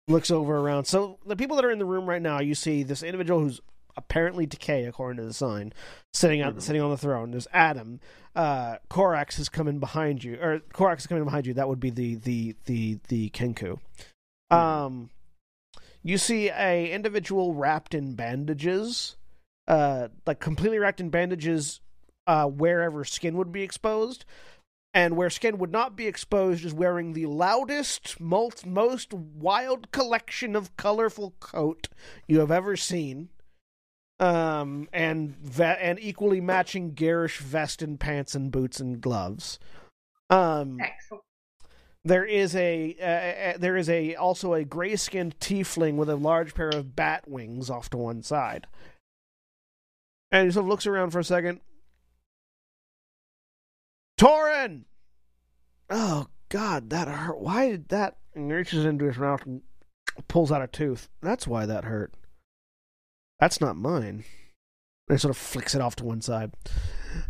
looks over around. So the people that are in the room right now, you see this individual who's apparently Decay, according to the sign, sitting out, mm-hmm. sitting on the throne. There's Adam. Uh, Korax is coming behind you, or Korax is coming behind you. That would be the the the the Kenku. Mm-hmm. Um, you see a individual wrapped in bandages, uh, like completely wrapped in bandages. Uh, wherever skin would be exposed, and where skin would not be exposed is wearing the loudest, most, most wild collection of colorful coat you have ever seen, um, and ve- and equally matching garish vest and pants and boots and gloves. Um, Excellent. There is a, uh, a there is a also a gray-skinned tiefling with a large pair of bat wings off to one side, and he sort of looks around for a second. Torin! Oh, God, that hurt. Why did that... And he reaches into his mouth and pulls out a tooth. That's why that hurt. That's not mine. And he sort of flicks it off to one side.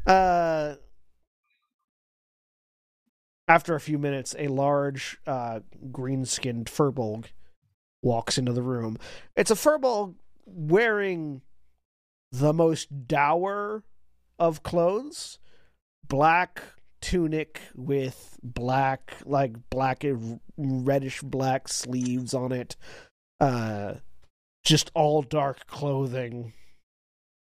Uh, after a few minutes, a large, uh, green-skinned furbolg walks into the room. It's a furbolg wearing the most dour of clothes. Black tunic with black, like black, reddish black sleeves on it. Uh, just all dark clothing.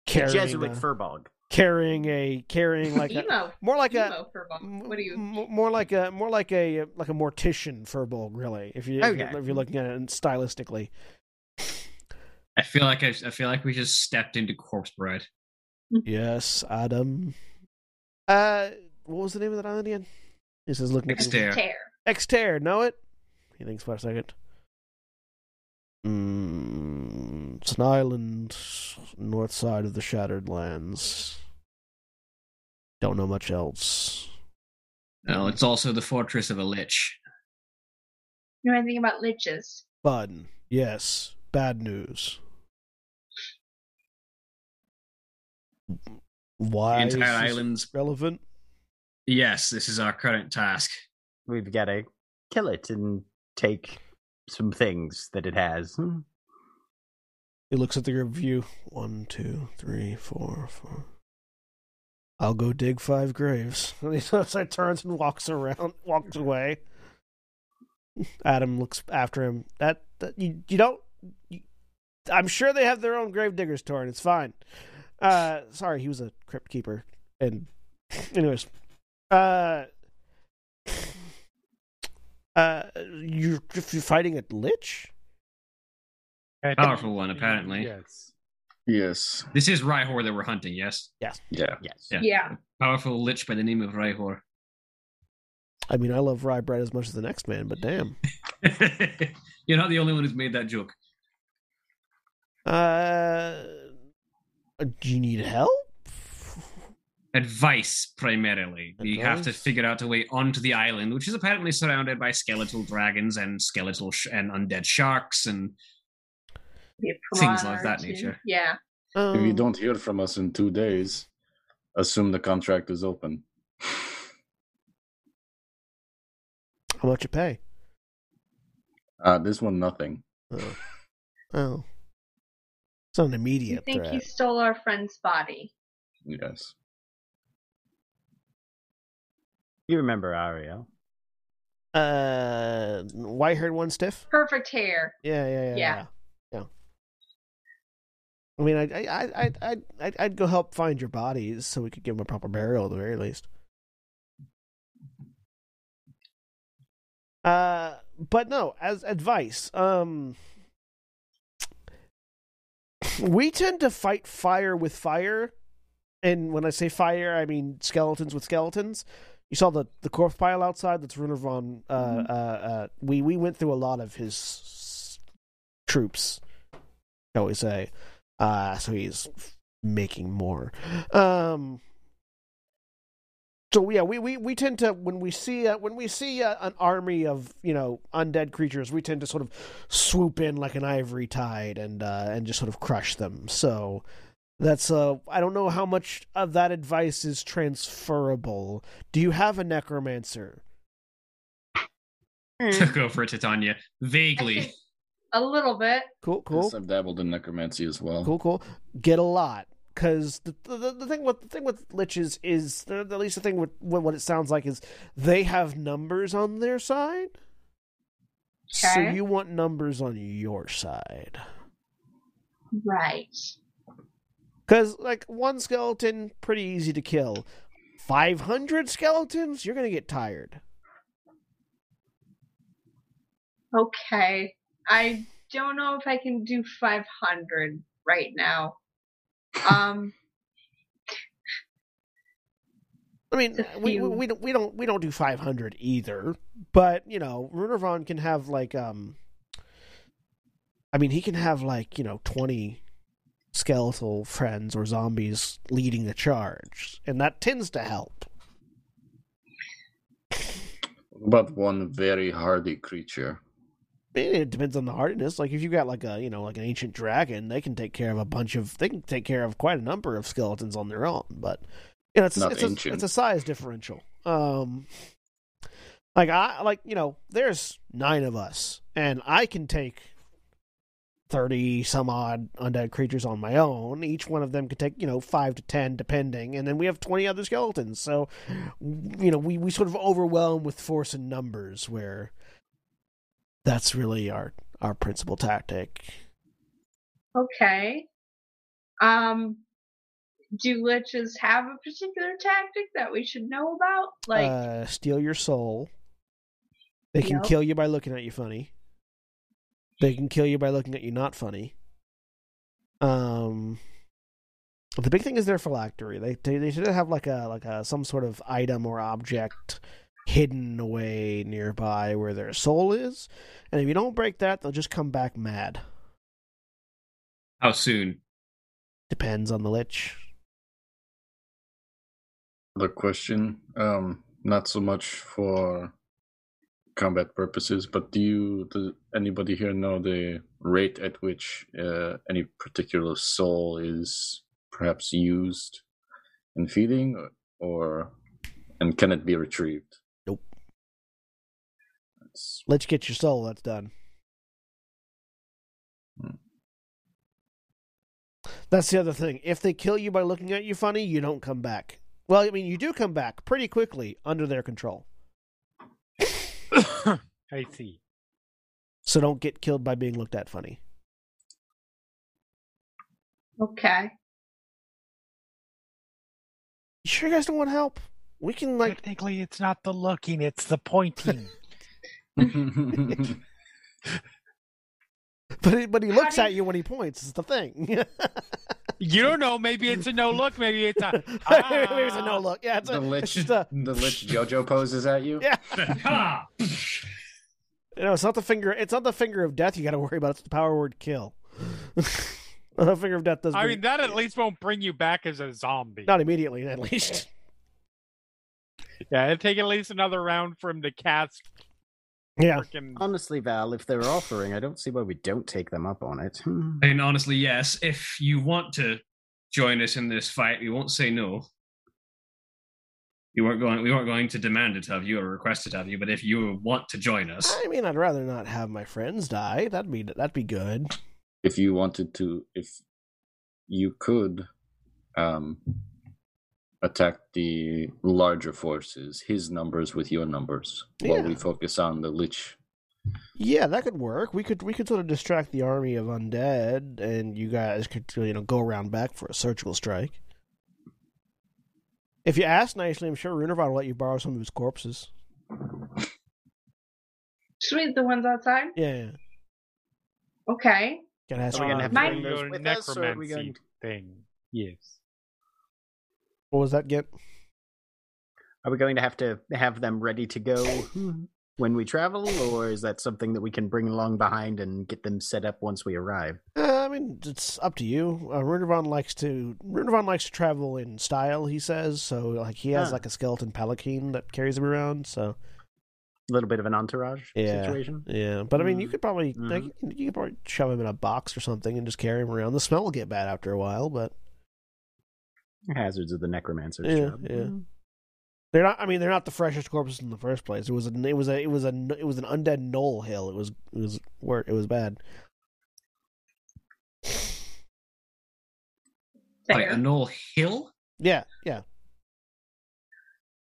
Carrying a Jesuit furbolg. Carrying a carrying like a, more like Emo a what do you m- more like a more like a like a mortician furbolg, really. If you okay. if, you're, if you're looking at it stylistically, I feel like I, I feel like we just stepped into Corpse Bride. Yes, Adam. Uh, what was the name of that island again? He says, "Looking at Ixter." Ixter, know it? He thinks for a second. Mm, It's an island north side of the Shattered Lands. Don't know much else. No, it's also the fortress of a lich. You know anything about liches? Fun. Yes. Bad news. Why is this islands... relevant? Yes, this is our current task. We've got to kill it and take some things that it has. Hmm. It looks at the review. One, two, three, four, four. I'll go dig five graves. And he turns and walks around, walks away. Adam looks after him. That, that you, you don't. You, I'm sure they have their own grave diggers, Torin. It's fine. Uh, sorry, he was a crypt keeper. And anyways, uh, uh, you're, you're fighting a lich? Powerful one, apparently. Yes. Yes. This is Raihor that we're hunting. Yes. Yes. Yeah. Yes. Yeah. yeah. Powerful lich by the name of Raihor. I mean, I love rye bread as much as the next man, but damn. You're not the only one who's made that joke. Uh, do you need help? Advice, primarily. Advice? You have to figure out a way onto the island, which is apparently surrounded by skeletal dragons and skeletal sh- and undead sharks and things like that nature. Yeah. Um, if you don't hear from us in two days, assume the contract is open. How much you pay? Uh, this one, nothing. Oh. oh. It's an immediate threat. You think threat. He stole our friend's body? Yes. You remember Ariel. Uh, white haired one stiff? Perfect hair. Yeah, yeah, yeah. Yeah. yeah. I mean, I, I, I, I, I'd, I'd go help find your bodies so we could give them a proper burial at the very least. Uh, but no, as advice, um, we tend to fight fire with fire. And when I say fire, I mean skeletons with skeletons. You saw the, the corpse pile outside. That's Runervon. Uh, mm-hmm. uh, uh, we, we went through a lot of his troops, shall we say. Uh, so he's making more, um, So yeah, we, we, we tend to when we see uh, when we see uh, an army of you know undead creatures, we tend to sort of swoop in like an ivory tide and uh, and just sort of crush them. So that's uh, I don't know how much of that advice is transferable. Do you have a necromancer? Mm. Go for it, Titania. Vaguely, a little bit. Cool, cool. Yes, I've dabbled in necromancy as well. Cool, cool. Get a lot. Because the, the the thing with the thing with liches is at least the thing with what it sounds like is they have numbers on their side, okay. So you want numbers on your side, right? Because like one skeleton, pretty easy to kill. Five hundred skeletons, you're gonna get tired. Okay, I don't know if I can do five hundred right now. Um, I mean, we, we we don't we don't we don't do five hundred either, but you know, Runervon can have like um, I mean, he can have like you know twenty skeletal friends or zombies leading the charge, and that tends to help. But one very hardy creature. It depends on the hardness. Like if you got like a you know like an ancient dragon, they can take care of a bunch of they can take care of quite a number of skeletons on their own. But you know it's a, it's, a, it's a size differential. Um, like I like you know there's nine of us, and I can take thirty some odd undead creatures on my own. Each one of them could take you know five to ten depending, and then we have twenty other skeletons. So you know we we sort of overwhelm with force and numbers where. That's really our, our principal tactic. Okay. Um, do liches have a particular tactic that we should know about? Like uh, steal your soul. They can know. Kill you by looking at you funny. They can kill you by looking at you not funny. Um, the big thing is their phylactery. They they, they should have like a like a some sort of item or object. Hidden away nearby where their soul is, and if you don't break that, they'll just come back mad. How soon? Depends on the Lich. Another question. Um, not so much for combat purposes, but do you, does anybody here know the rate at which uh, any particular soul is perhaps used in feeding, or, or and can it be retrieved? Nope. That's... Let's get your soul. That's done. Hmm. That's the other thing. If they kill you by looking at you funny, you don't come back. Well, I mean, you do come back pretty quickly under their control. I see. So don't get killed by being looked at funny. Okay. You sure you guys don't want help? We can, like... Technically, it's not the looking, it's the pointing. But he, but he looks at you when he points, is the thing. You don't know. Maybe it's a no look. Maybe it's a... Ah. Maybe it's a no look. Yeah, it's the a... Lich, it's a... The Lich JoJo poses at you? Yeah. You know, it's not the finger It's not the finger of death you gotta worry about. It's the power word kill. The finger of death does I mean, that at least won't bring you back as a zombie. Not immediately, at least. Yeah, it'd take at least another round for him to cast... Yeah. Freaking... Honestly, Val, if they're offering, I don't see why we don't take them up on it. And honestly, yes, if you want to join us in this fight, we won't say no. You weren't going. We weren't going to demand it of you or request it of you. But if you want to join us, I mean, I'd rather not have my friends die. That'd be that'd be good. If you wanted to, if you could, um, attack the larger forces, his numbers with your numbers, yeah, while we focus on the Lich. Yeah, that could work. We could we could sort of distract the army of undead, and you guys could, you know, go around back for a surgical strike. If you ask nicely, I'm sure Runervon will let you borrow some of his corpses. Sweet, the ones outside? Yeah. yeah. Okay. Can I ask? Are we gonna have to bring those with us, or are we going to... thing? Yes. What was that, Gip? Are we going to have to have them ready to go when we travel, or is that something that we can bring along behind and get them set up once we arrive? Uh, I mean, it's up to you. Uh, Runervon likes to Runervon likes to travel in style, he says, so like he has huh. like a skeleton palanquin that carries him around, so a little bit of an entourage yeah. situation. Yeah, but I mean, you could probably mm-hmm. like, you could probably shove him in a box or something and just carry him around. The smell will get bad after a while, but hazards of the necromancer's yeah, job. Yeah. They're not. I mean, they're not the freshest corpses in the first place. It was. A, it was a. It was a. It was an undead knoll hill. It was. It was. It was bad. Like a knoll hill. Yeah. Yeah.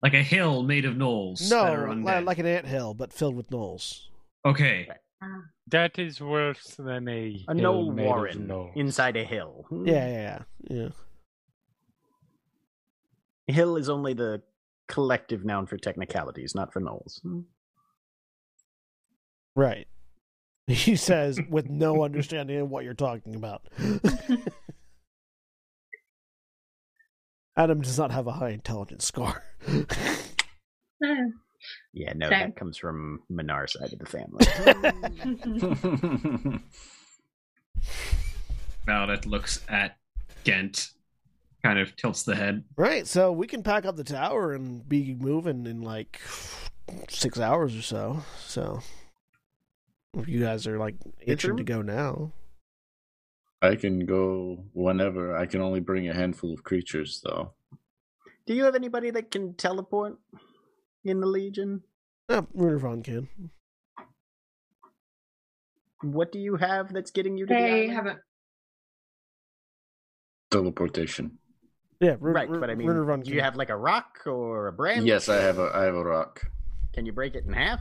Like a hill made of knolls. No, that are undead. Like an anthill, but filled with knolls. Okay. That is worse than a a knoll warren inside a hill. Yeah. Yeah. Yeah. yeah. Hill is only the collective noun for technicalities, not for knolls. Right. He says, with no understanding of what you're talking about. Adam does not have a high intelligence score. Yeah, no, Same. That comes from Minar's side of the family. Valdeth looks at Ghent. Kind of tilts the head. Right, so we can pack up the tower and be moving in like six hours or so. So, if you guys are like itching to go now, I can go whenever. I can only bring a handful of creatures, though. Do you have anybody that can teleport in the Legion? Uh, Runervon can. What do you have that's getting you to they the island? Haven't teleportation. Yeah, Ru- right. Ru- but I mean, Runervon, do you have like a rock or a branch? Yes, I have a I have a rock. Can you break it in half?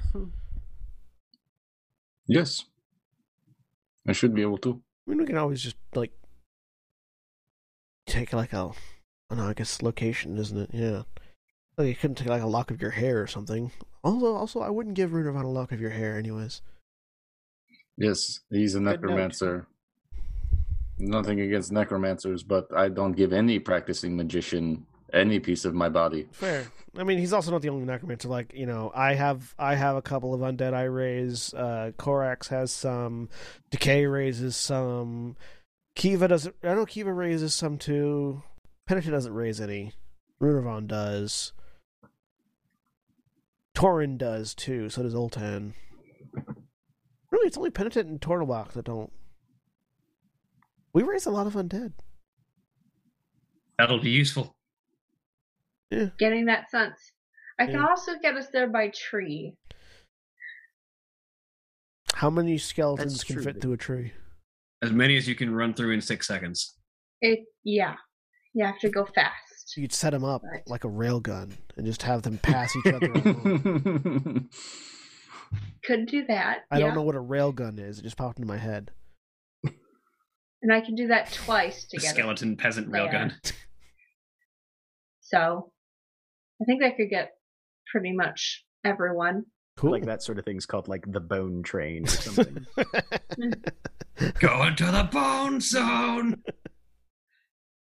Yes, I should be able to. I mean, we can always just like take like a, I don't know, I guess location, isn't it? Yeah, like you couldn't take like a lock of your hair or something. Also, also, I wouldn't give Runervon a lock of your hair, anyways. Yes, he's a necromancer. Nothing against necromancers, but I don't give any practicing magician any piece of my body. Fair. I mean, he's also not the only necromancer. Like, you know, I have I have a couple of undead I raise. Uh, Korax has some. Decay raises some. Kiva doesn't... I know Kiva raises some too. Penitent doesn't raise any. Runervon does. Torin does too, so does Oltan. Really, it's only Penitent and Tornalock that don't. We raise a lot of undead. That'll be useful. Yeah. Getting that sense. I yeah. can also get us there by tree. How many skeletons That's can true, fit dude. through a tree? As many as you can run through in six seconds. It yeah. You have to go fast. You'd set them up but... like a railgun and just have them pass each other. on. Could do that. I yeah. don't know what a railgun is. It just popped into my head. And I can do that twice together. Skeleton peasant railgun. So, I think I could get pretty much everyone. Cool. Like that sort of thing's called like the bone train or something. Go into the bone zone.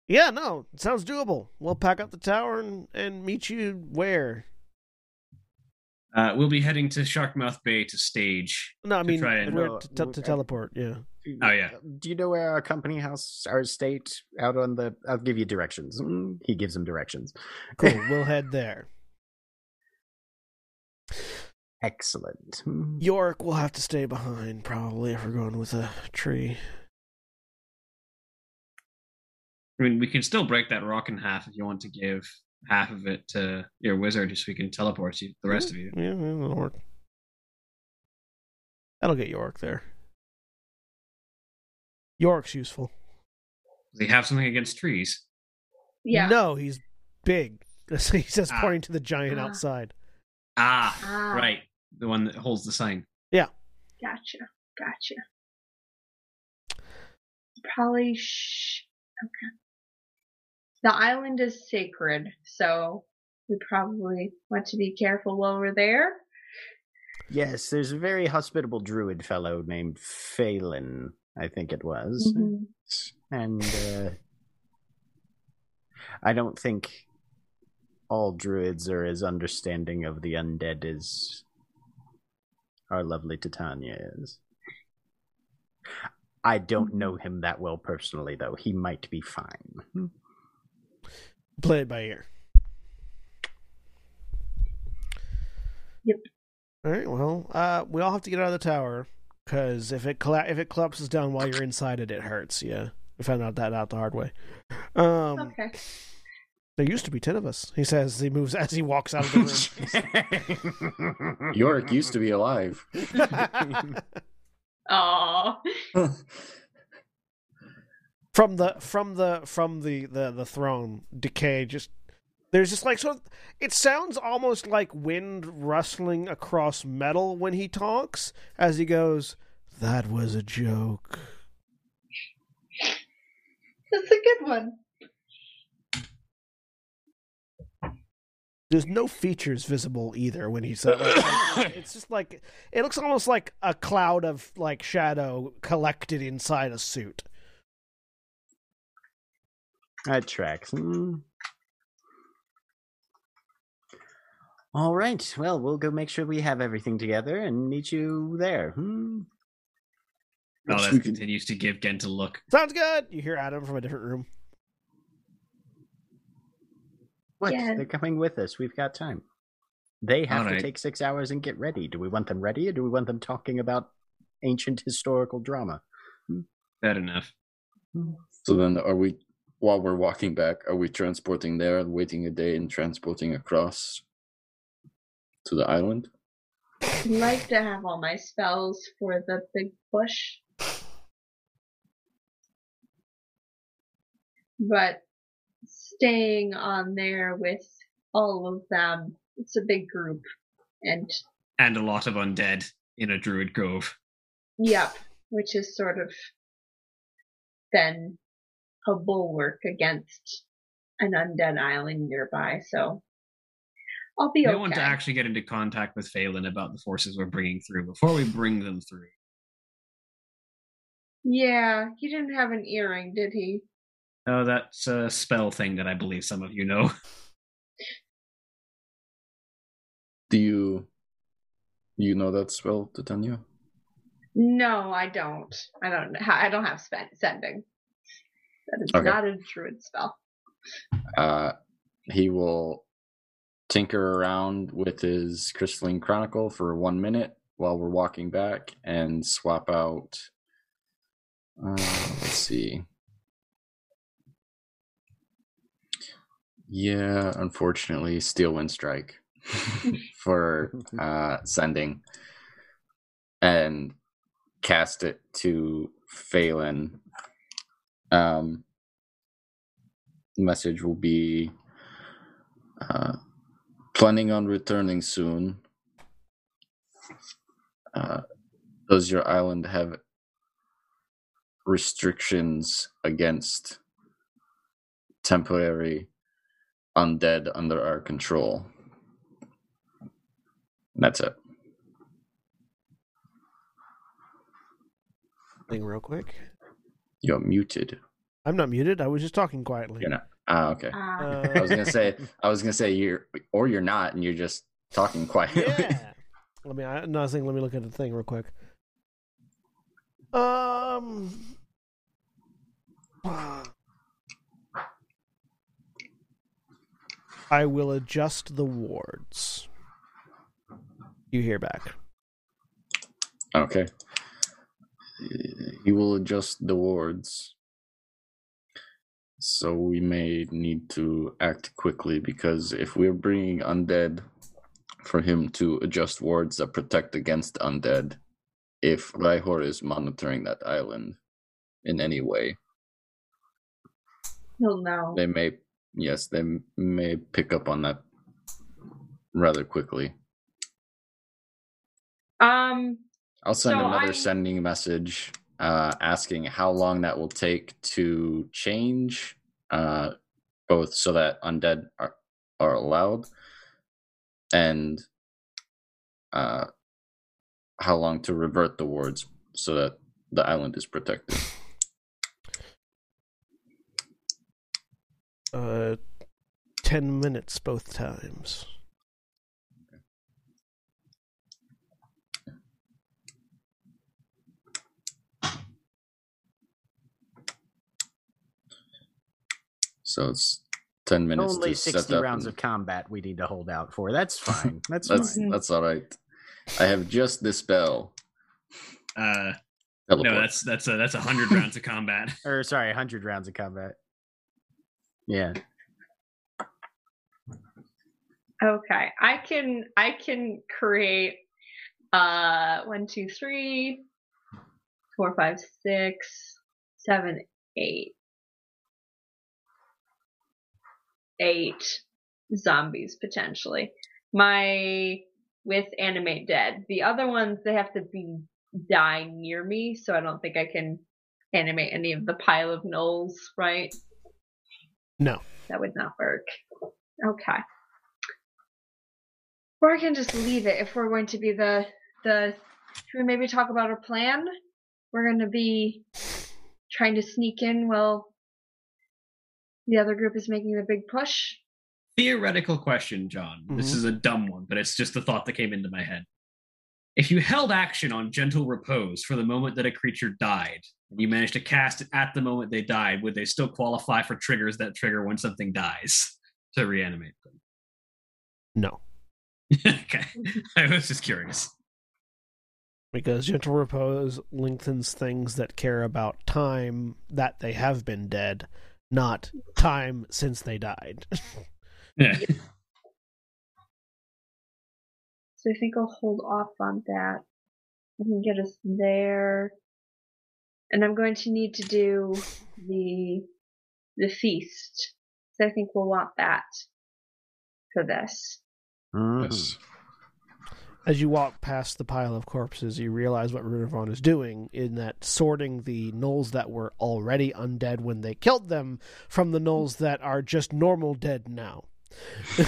Yeah, no, it sounds doable. We'll pack up the tower and, and meet you where? Uh, we'll be heading to Sharkmouth Bay to stage. No, I mean, to, and, we're, to, to, to teleport, yeah. Oh, yeah. Do you know where our company house, our estate, out on the... I'll give you directions. Mm, he gives him directions. Cool, we'll head there. Excellent. York will have to stay behind, probably, if we're going with a tree. I mean, we can still break that rock in half if you want to give... half of it to your wizard just so we can teleport you, the rest of you. Yeah, that'll work. That'll get York there. York's useful. Does he have something against trees? Yeah. No, he's big. He says ah. pointing to the giant ah. outside. Ah, ah, right. The one that holds the sign. Yeah. Gotcha. Gotcha. Probably shh. Okay. The island is sacred, so we probably want to be careful while we're there. Yes, there's a very hospitable druid fellow named Phelan, I think it was. Mm-hmm. And uh, I don't think all druids are as understanding of the undead as our lovely Titania is. I don't know him that well personally, though. He might be fine. Play it by ear. Yep. All right. Well, uh, we all have to get out of the tower because if it colla- if it collapses down while you're inside it, it hurts. Yeah, we found out that out the hard way. Um, okay. There used to be ten of us. He says he moves as he walks out of the room. York used to be alive. Aww. From the from the from the, the, the throne, Decay just there's just like sort of it sounds almost like wind rustling across metal when he talks as he goes, "That was a joke." That's a good one. There's no features visible either when he says it. It's just like it looks almost like a cloud of like shadow collected inside a suit. That tracks. Mm. All right. Well, we'll go make sure we have everything together and meet you there. Mm. Oh, that continues to give Ghent a look. Sounds good. You hear Adam from a different room. What? Yeah. They're coming with us. We've got time. They have All to right. take six hours and get ready. Do we want them ready or do we want them talking about ancient historical drama? Mm. Bad enough. Mm. So then are we... While we're walking back, are we transporting there and waiting a day and transporting across to the island? I'd like to have all my spells for the big bush. But staying on there with all of them, it's a big group. And and a lot of undead in a druid cove. Yep, which is sort of then... a bulwark against an undead island nearby, so I'll be okay. I want to actually get into contact with Phelan about the forces we're bringing through before we bring them through. Yeah, he didn't have an earring, did he? Oh, that's a spell thing that I believe some of you know. Do you, you know that spell, Titania? No, I don't. I don't. I don't have spend, sending. That is okay. Not a druid spell. Uh, he will tinker around with his Crystalline Chronicle for one minute while we're walking back and swap out. Uh, let's see. Yeah, unfortunately, Steel Wind Strike for uh, sending and cast it to Phelan. Um, message will be uh, planning on returning soon. Uh, does your island have restrictions against temporary undead under our control? And that's it. Thing real quick. You're muted. I'm not muted. I was just talking quietly. You're not. Ah, okay. Uh, I was gonna say. I was gonna say you're, or you're not, and you're just talking quietly. Yeah. Let me. I, no, I was thinking, let me look at the thing real quick. Um. I will adjust the wards. You hear back. Okay. You will adjust the wards. So we may need to act quickly, because if we're bringing undead for him to adjust wards that protect against undead, if Raihor is monitoring that island in any way, he'll know. They may... Yes, they may pick up on that rather quickly. Um, I'll send so another I... sending message uh, asking how long that will take to change, uh, both so that undead are, are allowed, and uh, how long to revert the wards so that the island is protected. Uh, ten minutes both times. So it's ten minutes. Only to sixty set up rounds and... of combat we need to hold out for. That's fine. That's that's, fine. That's all right. I have just this spell. Uh, Teleport. No, that's that's a that's a hundred rounds of combat. Or sorry, a hundred rounds of combat. Yeah. Okay, I can I can create uh one, two, three, four, five, six, seven, eight, eight zombies potentially. My with animate dead. The other ones, they have to be die near me, so I don't think I can animate any of the pile of gnolls, right? No. That would not work. Okay. Or I can just leave it if we're going to be the... the. Should we maybe talk about a plan? We're going to be trying to sneak in while the other group is making the big push. Theoretical question, John. Mm-hmm. This is a dumb one, but it's just the thought that came into my head. If you held action on Gentle Repose for the moment that a creature died, and you managed to cast it at the moment they died, would they still qualify for triggers that trigger when something dies to reanimate them? No. Okay. I was just curious. Because Gentle Repose lengthens things that care about time that they have been dead, not time since they died. Yeah. So I think I'll hold off on that. I can get us there. And I'm going to need to do the the feast. So I think we'll want that for this. Mm. Yes. As you walk past the pile of corpses, you realize what Runervon is doing in that sorting the gnolls that were already undead when they killed them from the gnolls that are just normal dead now. Yep.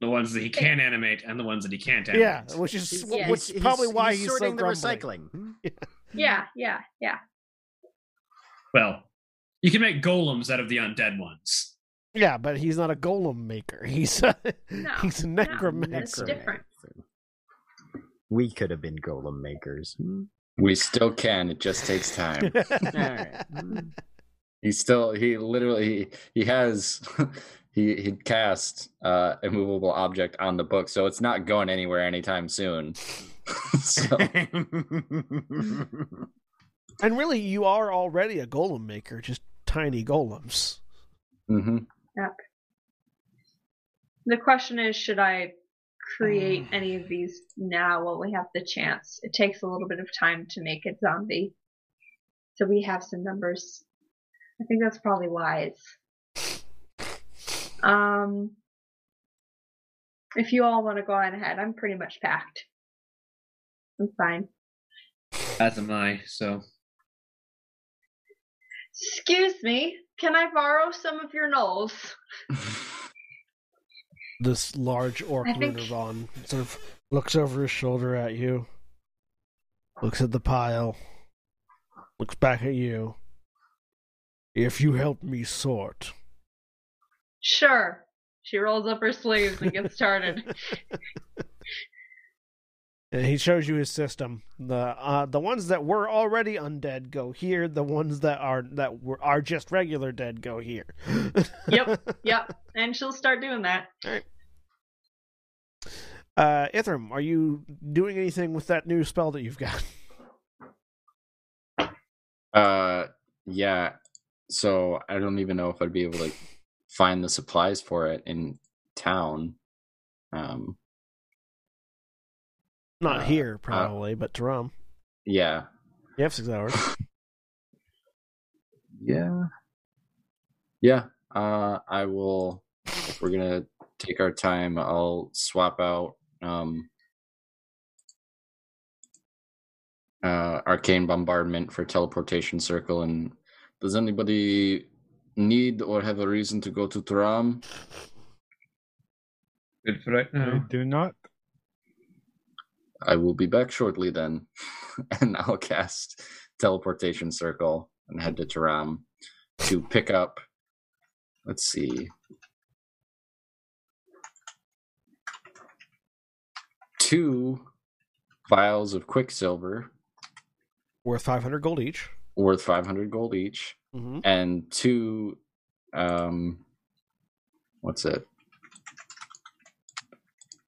The ones that he can animate and the ones that he can't animate. Yeah, which is yeah, which he's, probably he's, why he's, he's sorting so the recycling. Yeah. yeah, yeah, yeah. Well, you can make golems out of the undead ones. Yeah, but he's not a golem maker. He's a, no, he's a necromancer. No, that's different. We could have been golem makers. We still can. It just takes time. All right. He still, he literally, he, he has, he, he cast uh, a movable object on the book, so it's not going anywhere anytime soon. So. And really, you are already a golem maker, just tiny golems. Mm-hmm. Yep. The question is, should I create any of these now while we have the chance? It takes a little bit of time to make a zombie, so we have some numbers. I think that's probably wise. Um, if you all want to go on ahead, I'm pretty much packed. I'm fine. As am I, so. Excuse me, can I borrow some of your gnolls? This large orc think... Runervon sort of looks over his shoulder at you, looks at the pile, looks back at you. If you help me sort. Sure. She rolls up her sleeves and gets started. And he shows you his system. The uh, the ones that were already undead go here. The ones that are that were are just regular dead go here. Yep, yep. And she'll start doing that. All right. Uh, Ithram, are you doing anything with that new spell that you've got? Uh, yeah. So I don't even know if I'd be able to find the supplies for it in town. Um. Not uh, here, probably, uh, but Taram. Yeah. You have six hours. Yeah. Yeah. Uh, I will, if we're going to take our time, I'll swap out um, uh, Arcane Bombardment for Teleportation Circle. And does anybody need or have a reason to go to Taram? Good for right now. I do not. I will be back shortly then, and I'll cast Teleportation Circle and head to Taram to pick up, let's see, two vials of Quicksilver. Worth five hundred gold each. Worth five hundred gold each. Mm-hmm. And two, um, what's it?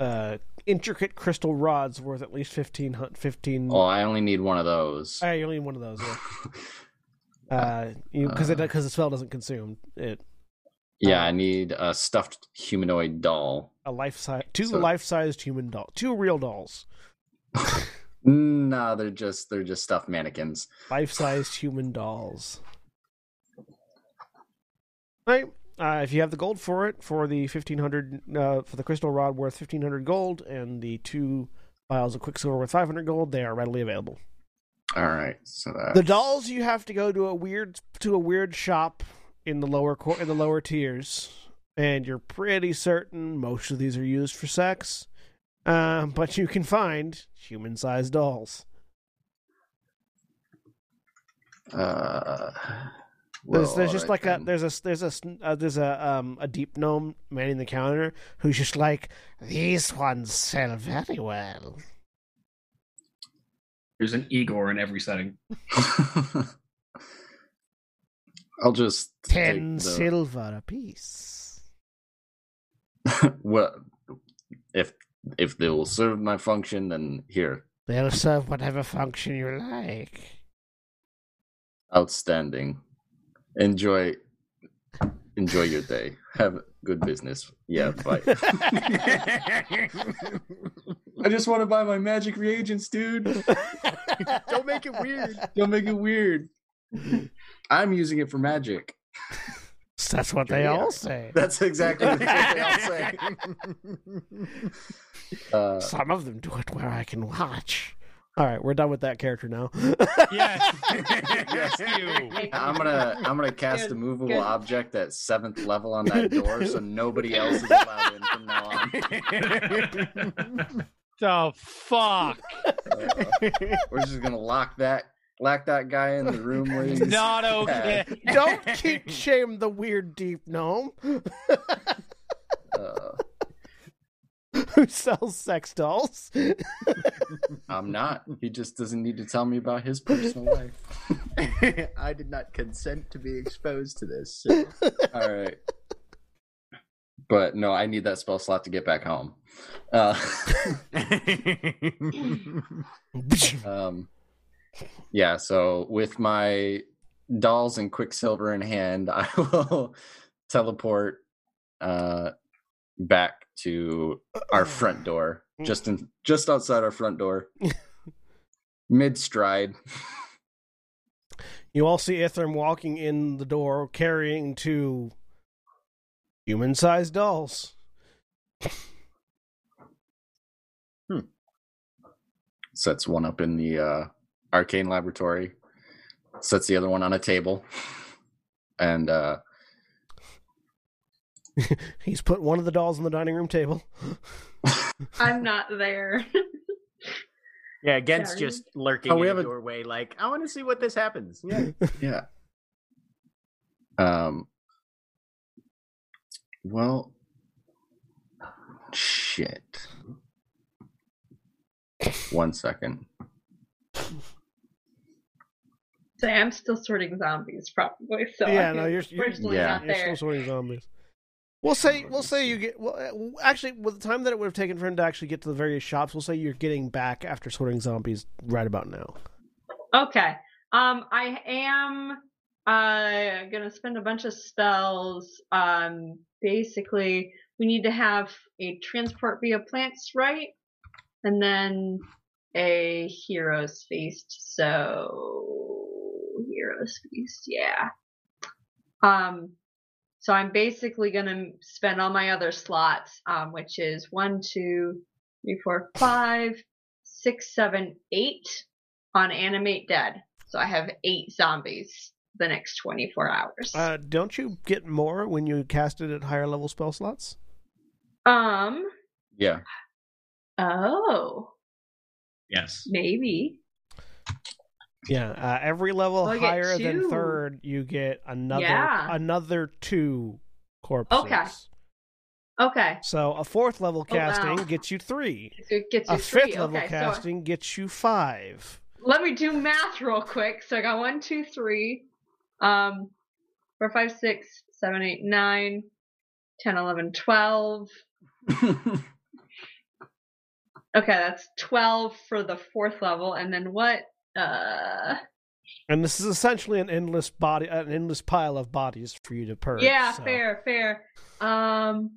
Uh... Intricate crystal rods worth at least fifteen. fifteen. Oh, I only need one of those. I right, only need one of those. Yeah. uh, you because uh, it because the spell doesn't consume it. Yeah, um, I need a stuffed humanoid doll. A life size, two so, life-sized human doll, two real dolls. Nah, they're just they're just stuffed mannequins. Life-sized human dolls. All right. Uh, if you have the gold for it, for the fifteen hundred, uh, for the crystal rod worth fifteen hundred gold, and the two vials of Quicksilver worth five hundred gold, they are readily available. All right, so that's... the dolls you have to go to a weird to a weird shop in the lower cor- in the lower tiers, and you're pretty certain most of these are used for sex, uh, but you can find human-sized dolls. Uh. There's, well, there's just like a there's a there's a uh, there's a um a deep gnome manning the counter who's just like, these ones sell very well. There's an Igor in every setting. I'll just ten the... silver a piece. Well, if if they will serve my function, then here they'll serve whatever function you like. Outstanding. Enjoy, enjoy your day. Have good business. Yeah, bye. I just want to buy my magic reagents, dude. Don't make it weird. Don't make it weird. I'm using it for magic. That's what they yeah. all say. That's exactly what they all say. Uh, Some of them do it where I can watch. All right, we're done with that character now. Yes. Yes, you. I'm gonna, I'm gonna cast good, a movable good. object at seventh level on that door, so nobody else is allowed in from now on. The fuck! Uh, we're just gonna lock that, lock that guy in the room where he's not okay. At. Don't keep shame the weird deep gnome. uh. who sells sex dolls. I'm not. He just doesn't need to tell me about his personal life. I did not consent to be exposed to this. So. All right. But no, I need that spell slot to get back home. Uh, um, yeah, so with my dolls and Quicksilver in hand, I will teleport uh, back to our front door, just in, just outside our front door, mid-stride. You all see Ithram walking in the door, carrying two human-sized dolls. Hmm. Sets one up in the uh, arcane laboratory. Sets the other one on a table. And uh, he's put one of the dolls on the dining room table. I'm not there. Yeah, Gent's just lurking oh, in the doorway a... like, I want to see what this happens. Yeah. Yeah. Um. Well, shit. One second. So I'm still sorting zombies, probably. So yeah, I no, you're, you're, yeah. Not there. You're still sorting zombies. We'll say, we'll say you get. Well, actually, with the time that it would have taken for him to actually get to the various shops, we'll say you're getting back after sorting zombies right about now. Okay. Um, I am. I'm uh, going to spend a bunch of spells. Um, basically, we need to have a transport via plants, right? And then a hero's feast. So, hero's feast, yeah. Um, so I'm basically going to spend all my other slots, um, which is one, two, three, four, five, six, seven, eight on Animate Dead. So I have eight zombies the next twenty-four hours. Uh, don't you get more when you cast it at higher level spell slots? Um. Yeah. Oh. Yes. Maybe. Yeah. Uh, every level so higher than third, you get another yeah. another two corpses. Okay. Okay. So a fourth level casting oh, wow. gets you three. It gets you a three. fifth level okay, casting so... gets you five. Let me do math real quick. So I got one, two, three. Um, four, five, six, seven, eight, nine, ten, eleven, twelve. Okay, that's twelve for the fourth level, and then what? Uh... And this is essentially an endless body, an endless pile of bodies for you to purge. Yeah, so. fair, fair. Um,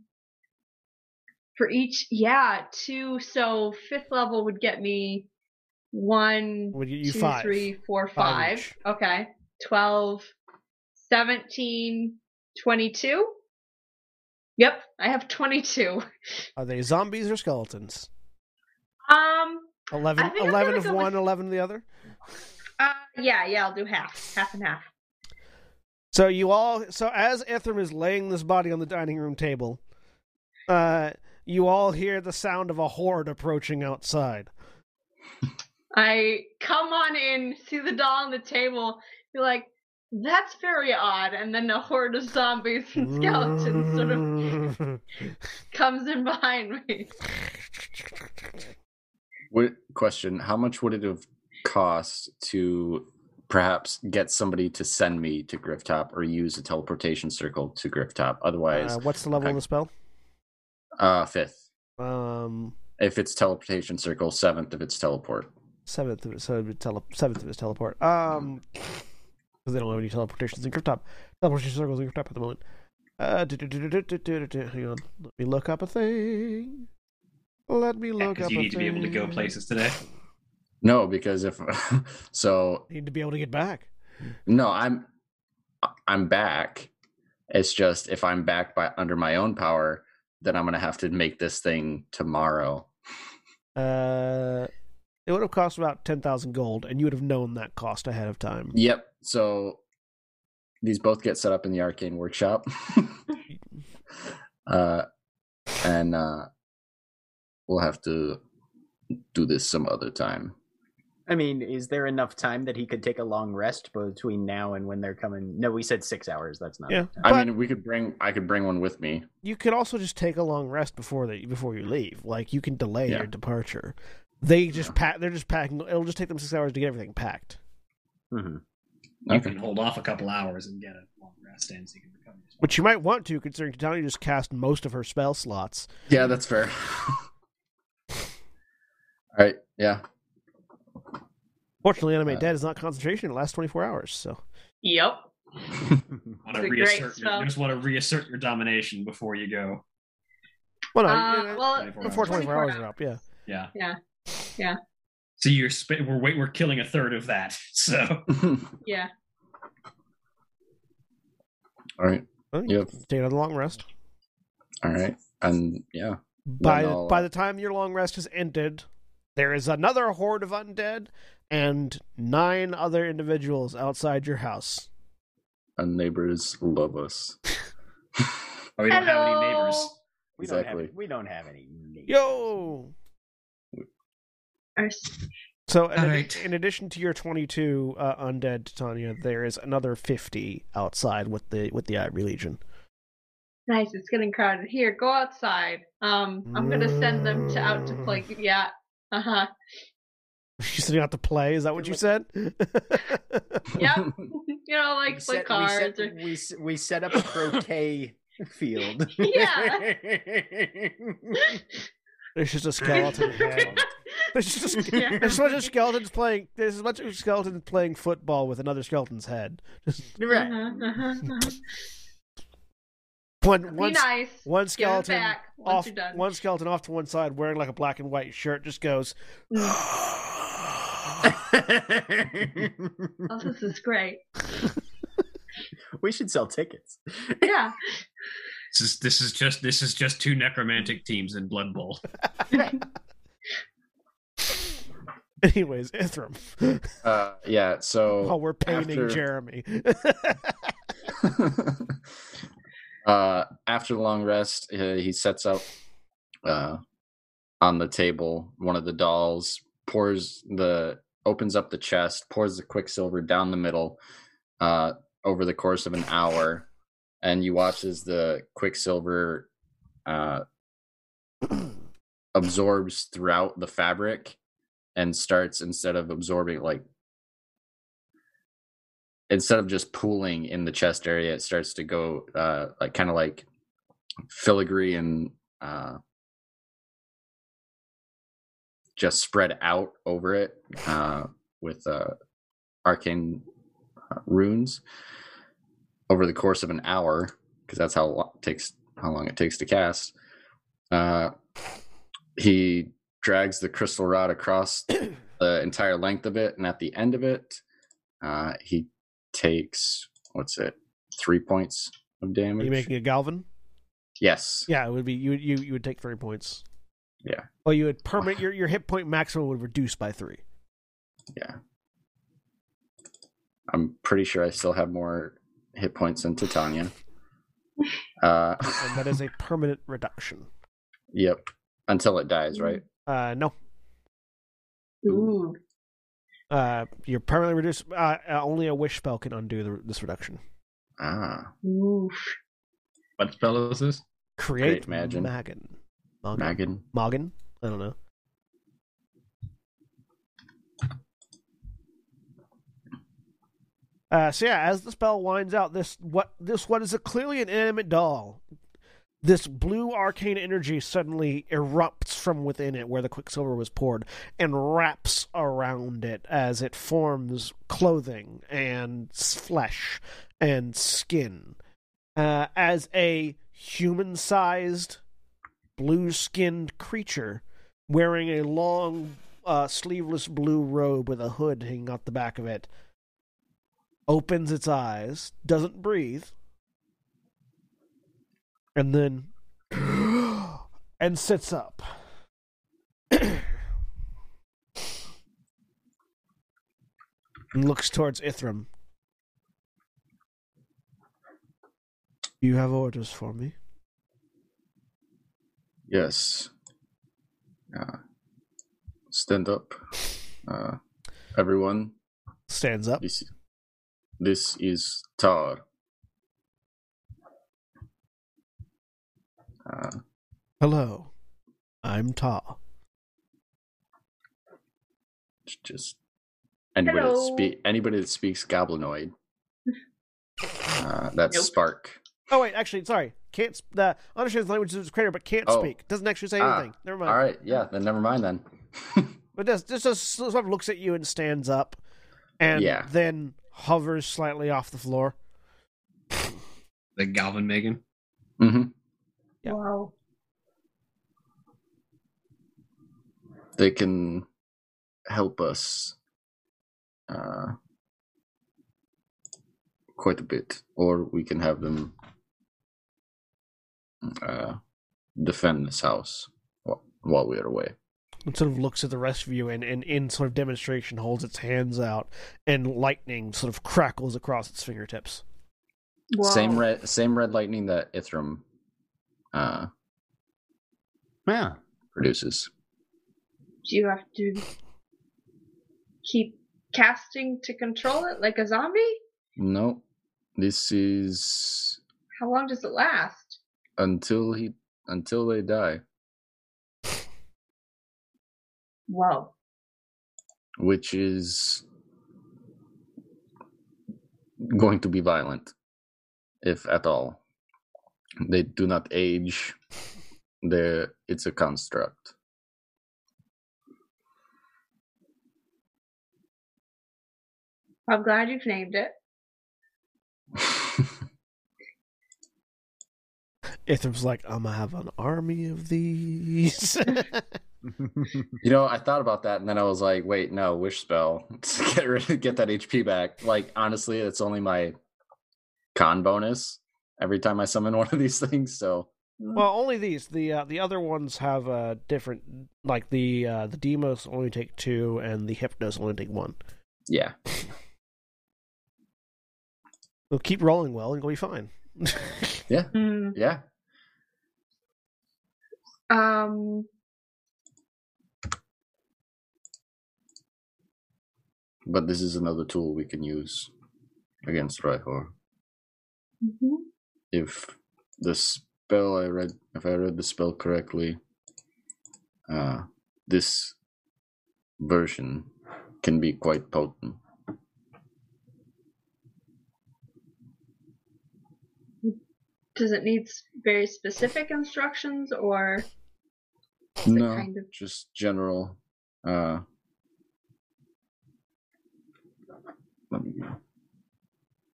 for each, yeah, two. So fifth level would get me one, two, five. three, four, five. five okay. twelve, seventeen, twenty-two. Yep, I have twenty-two. Are they zombies or skeletons? Um, eleven, eleven of one, with... eleven of the other? Uh, yeah, yeah, I'll do half. Half and half. So you all, so as Ithram is laying this body on the dining room table, uh, you all hear the sound of a horde approaching outside. I come on in, see the doll on the table, you're like, that's very odd, and then a horde of zombies and skeletons sort of comes in behind me. What, question, how much would it have cost to perhaps get somebody to send me to Grifftop or use a teleportation circle to Grifftop? Otherwise... Uh, what's the level I, of the spell? Uh, fifth. Um... If it's teleportation circle, seventh if it's teleport. Seventh if it's, so it tele, seventh if it's teleport. Um, because they don't have any teleportations in Grifftop. Teleportation circles in Grifftop at the moment. Uh, do, do, do, do, do, do, do. Hang on. Let me look up a thing. Let me look yeah, up a thing. Because you need to be able to go places today. No, because if... so... You need to be able to get back. No, I'm... I'm back. It's just if I'm back by under my own power... Then I'm going to have to make this thing tomorrow. Uh, it would have cost about ten thousand gold, and you would have known that cost ahead of time. Yep. So these both get set up in the Arcane Workshop. uh, and uh, we'll have to do this some other time. I mean, is there enough time that he could take a long rest between now and when they're coming? No, we said six hours. That's not. Yeah, I mean, we could bring. I could bring one with me. You could also just take a long rest before they before you leave. Like you can delay yeah. your departure. They just yeah. pack. They're just packing. It'll just take them six hours to get everything packed. Mm-hmm. You okay. can hold off a couple hours and get a long rest, and so you can recover. Which you might want to, considering Titania just cast most of her spell slots. Yeah, that's fair. All right. Yeah. Fortunately, Animate uh, Dead is not concentration. It lasts twenty-four hours, so... Yep. want to reassert your, you just want to reassert your domination before you go. Well, no, uh, you know, well before twenty-four hours are up, yeah. Yeah. Yeah. Yeah. So you're sp- we're, we're killing a third of that, so... yeah. All right. Well, yep. Take another long rest. All right. And, yeah. By, no, by the time your long rest has ended, there is another horde of undead... and nine other individuals outside your house. And neighbors love us. oh, we don't Hello. have any neighbors. We exactly. Don't have, we don't have any neighbors. Yo! So, in, right. in addition to your twenty-two uh, undead, Titania, there is another fifty outside with the with the Ivory Legion. Nice, it's getting crowded. Here, go outside. Um, I'm going to send them to out to play. Yeah, uh-huh. You said you have to play? Is that what you said? Yep. You know, like we play set, cards. We set, or... we, we set up a croquet field. Yeah. There's just a skeleton. There's just a, yeah. there's a bunch of skeletons playing. There's a bunch of skeletons playing football with another skeleton's head. Right. Uh-huh, uh-huh, uh-huh. One, one, nice. one skeleton off, one skeleton off to one side, wearing like a black and white shirt, just goes. Oh, this is great. We should sell tickets. Yeah. This is this is just this is just two necromantic teams in Blood Bowl. Anyways, Ithram. Uh, yeah. So. Oh, we're painting after... Jeremy. Uh, after the long rest, uh, he sets up uh, on the table one of the dolls, pours the opens up the chest, pours the Quicksilver down the middle uh, over the course of an hour, and you watch as the Quicksilver uh, absorbs throughout the fabric and starts, instead of absorbing like instead of just pooling in the chest area, it starts to go uh, like kind of like filigree and uh, just spread out over it uh, with uh, arcane uh, runes over the course of an hour, because that's how long it takes how long it takes to cast. Uh, he drags the crystal rod across the entire length of it, and at the end of it, uh, he takes what's it three points of damage. Are you making a Galvan? Yes. Yeah, it would be you you you would take three points. Yeah. Well, you would permanent your your hit point maximum would reduce by three. Yeah. I'm pretty sure I still have more hit points than Titania. uh and that is a permanent reduction. Yep. Until it dies, right? Uh no. Ooh. Uh, you're permanently reduced. Uh, only a wish spell can undo the, this reduction. Ah. Oof. What spell is this? Create Magen. Magen. Magen. Magen. I don't know. Uh, so yeah, as the spell winds out, this what this what is a clearly an inanimate doll. This blue arcane energy suddenly erupts from within it where the Quicksilver was poured and wraps around it as it forms clothing and flesh and skin. Uh, as a human-sized, blue-skinned creature wearing a long, uh, sleeveless blue robe with a hood hanging out the back of it, opens its eyes, doesn't breathe, and then, and sits up. And looks towards Ithram. You have orders for me? Yes. Uh, stand up. Uh, everyone. Stands up. This, this is Tar. Uh, Hello, I'm Tar. Just anybody that, spe- anybody that speaks Goblinoid. Uh, that's nope. Spark. Oh wait, actually, sorry. Can't sp- the understands language is creator, but can't oh. speak. Doesn't actually say anything. Ah, never mind. All right, yeah, then never mind then. But this just sort of looks at you and stands up, and yeah. then hovers slightly off the floor. Like Galvin Magen. Mm-hmm. Yeah. Wow. They can help us uh, quite a bit, or we can have them uh, defend this house while we are away. It sort of looks at the rest of you and, and in sort of demonstration holds its hands out, and lightning sort of crackles across its fingertips. Wow. Same red, same red lightning that Ithram uh, yeah. produces. Do you have to keep casting to control it like a zombie? No. This is... How long does it last? Until he, until they die. Wow. Which is going to be violent, if at all. They do not age. They're, it's a construct. I'm glad you've named it. Ithram's like, I'm going to have an army of these. You know, I thought about that, and then I was like, wait, no, wish spell. Get rid- get that H P back. Like, honestly, it's only my con bonus every time I summon one of these things, so... Well, only these. The uh, the other ones have uh, different... Like, the uh, the Deimos only take two, and the Hypnos only take one. Yeah. We'll keep rolling well and it'll be fine. Yeah. Mm. Yeah. Um. But this is another tool we can use against Raihor. Mm-hmm. If the spell I read, if I read the spell correctly, uh, this version can be quite potent. Does it need very specific instructions, or no? Kind of... Just general. Uh, let me.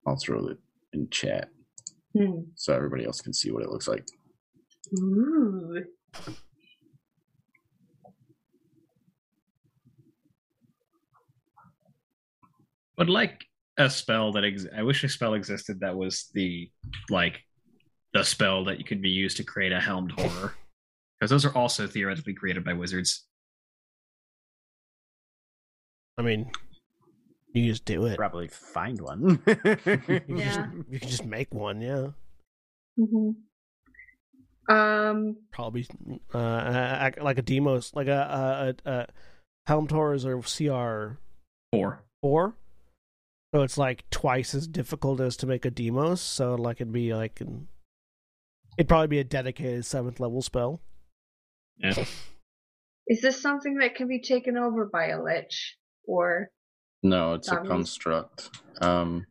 I'll throw it in chat mm. so everybody else can see what it looks like. Ooh. Would like a spell that ex- I wish a spell existed that was the like. The spell that could be used to create a helmed horror. Because those are also theoretically created by wizards. I mean, you just do it. Probably find one. you, yeah. can just, you can just make one, yeah. Mm-hmm. Um, Probably uh, like a Deimos, like a, a, a helmed horrors or C R... Four. Four? So it's like twice as difficult as to make a Deimos, so like it'd be like... An, It'd probably be a dedicated seventh level spell. Yeah. Is this something that can be taken over by a lich? Or no, it's zombies? A construct. Um,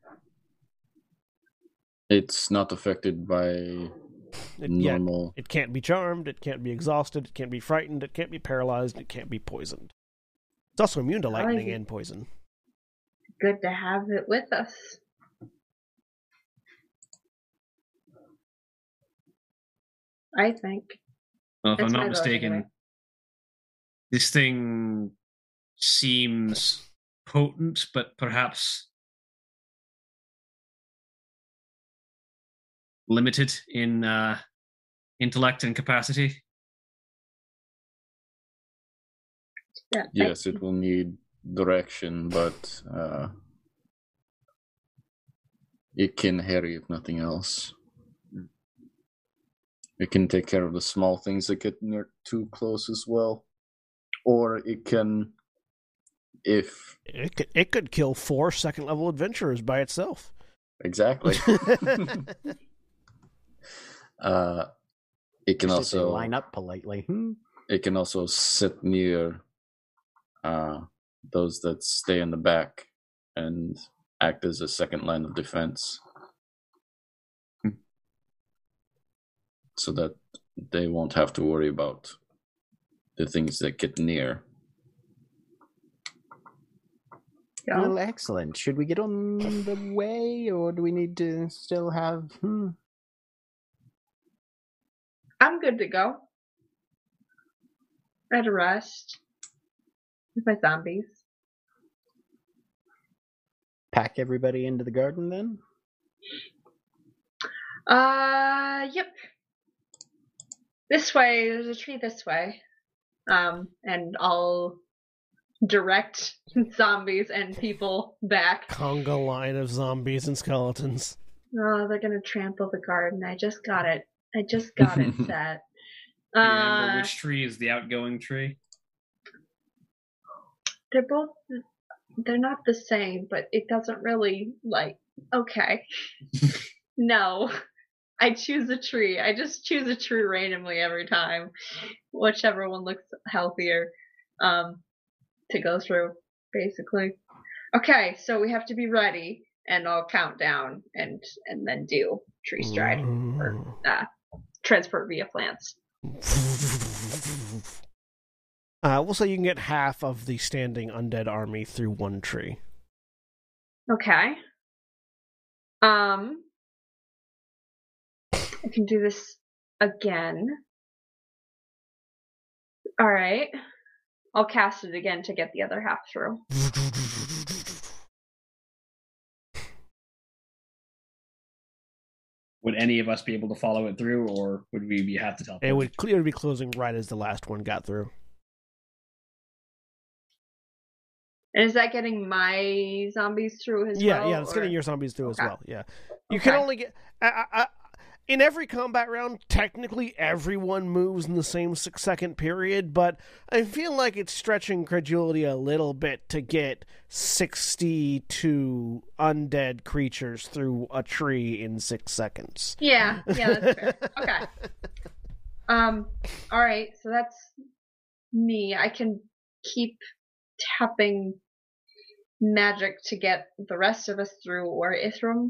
it's not affected by it, normal... Yeah, it can't be charmed, it can't be exhausted, it can't be frightened, it can't be paralyzed, it can't be poisoned. It's also immune to lightning like and poison. Good to have it with us. I think. Well, if That's I'm not mistaken, anyway. This thing seems potent, but perhaps limited in uh, intellect and capacity. Yes, it will need direction, but uh, it can harry if nothing else. It can take care of the small things that get too close as well. Or it can if it could, it could kill four second level adventurers by itself. Exactly. uh, it can also line up politely. Hmm? It can also sit near uh, those that stay in the back and act as a second line of defense, so that they won't have to worry about the things that get near. Yeah. Well, excellent. Should we get on the way, or do we need to still have... Hmm. I'm good to go. I'd rest with my zombies. Pack everybody into the garden, then? Uh, yep. This way, there's a tree this way. Um, and I'll direct zombies and people back. Conga line of zombies and skeletons. Oh, they're gonna trample the garden. I just got it. I just got it set. Do you remember uh, which tree is the outgoing tree? They're both, they're not the same, but it doesn't really, like, okay. No. I choose a tree. I just choose a tree randomly every time, whichever one looks healthier um, to go through, basically. Okay, so we have to be ready, and I'll count down and and then do tree stride mm. or uh, transport via plants. Uh, we'll say you can get half of the standing undead army through one tree. Okay. Um. I can do this again. Alright. I'll cast it again to get the other half through. Would any of us be able to follow it through, or would we have to tell them? It would clearly be closing right as the last one got through. And is that getting my zombies through as yeah, well? Yeah, yeah, it's or... getting your zombies through okay. as well, yeah. You okay. can only get... I, I, I, In every combat round, technically everyone moves in the same six-second period, but I feel like it's stretching credulity a little bit to get sixty-two undead creatures through a tree in six seconds. Yeah, yeah, that's fair. Okay. Um, all right, so that's me. I can keep tapping magic to get the rest of us through, or Ithram,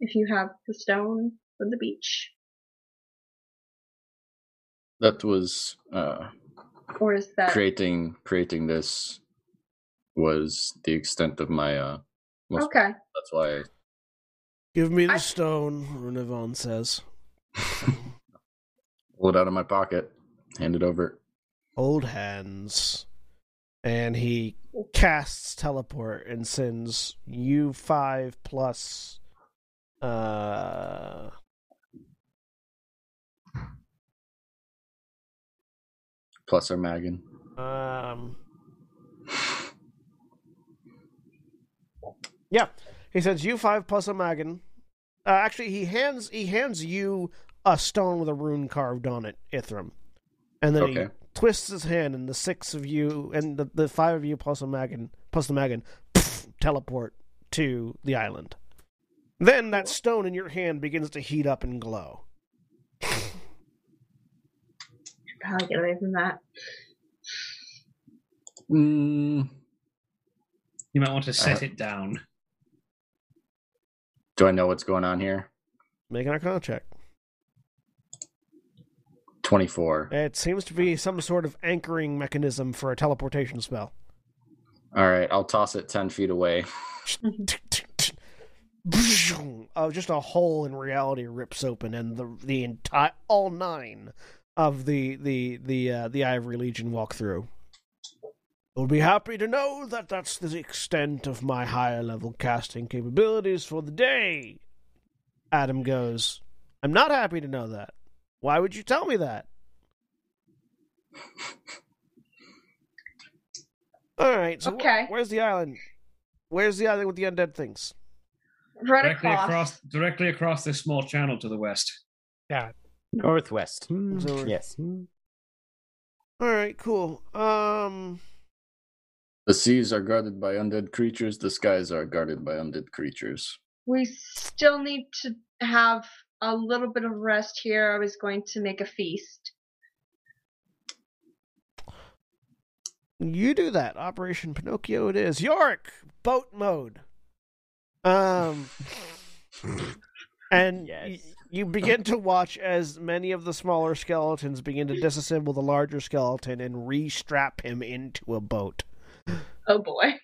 if you have the stone. On the beach. That was uh or is that creating creating this was the extent of my uh most... Okay. That's why I... Give me the I... stone, Runervon says. Pull it out of my pocket, hand it over. Old hands. And he casts teleport and sends you five plus uh plus our Magen. Um. Yeah, he sends you five plus a Magen. Uh, actually, he hands he hands you a stone with a rune carved on it, Ithram, and then okay. he twists his hand, and the six of you and the, the five of you plus a Magen plus the Magen poof, teleport to the island. Then that stone in your hand begins to heat up and glow. Probably get away from that. Mm. You might want to set uh, it down. Do I know what's going on here? Make an arcana check. twenty-four. It seems to be some sort of anchoring mechanism for a teleportation spell. All right, I'll toss it ten feet away. Oh, just a hole in reality rips open, and the the entire all nine. Of the the the uh, the Ivory Legion walkthrough. You'll be happy to know that that's the extent of my higher level casting capabilities for the day. Adam goes, I'm not happy to know that. Why would you tell me that? All right. So okay. Wh- where's the island? Where's the island with the undead things? Right directly across. across. Directly across this small channel to the west. Yeah. Northwest. Mm, yes. All right, cool. Um, The seas are guarded by undead creatures. The skies are guarded by undead creatures. We still need to have a little bit of rest here. I was going to make a feast. You do that. Operation Pinocchio it is. York! Boat mode. Um, and yes. y- you begin to watch as many of the smaller skeletons begin to disassemble the larger skeleton and re-strap him into a boat. Oh boy.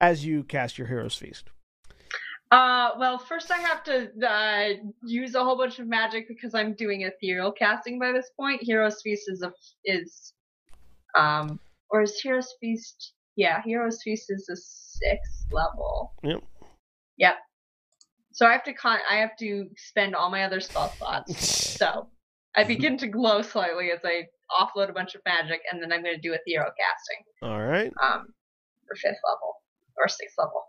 As you cast your Hero's Feast. Uh, well, first I have to uh, use a whole bunch of magic because I'm doing ethereal casting by this point. Hero's Feast is a is, um, or is Hero's Feast? Yeah, Hero's Feast is a sixth level. Yep. Yep. So I have to con- I have to spend all my other spell slots. So I begin to glow slightly as I offload a bunch of magic, and then I'm going to do ethereal casting. All right. Um, for fifth level or sixth level.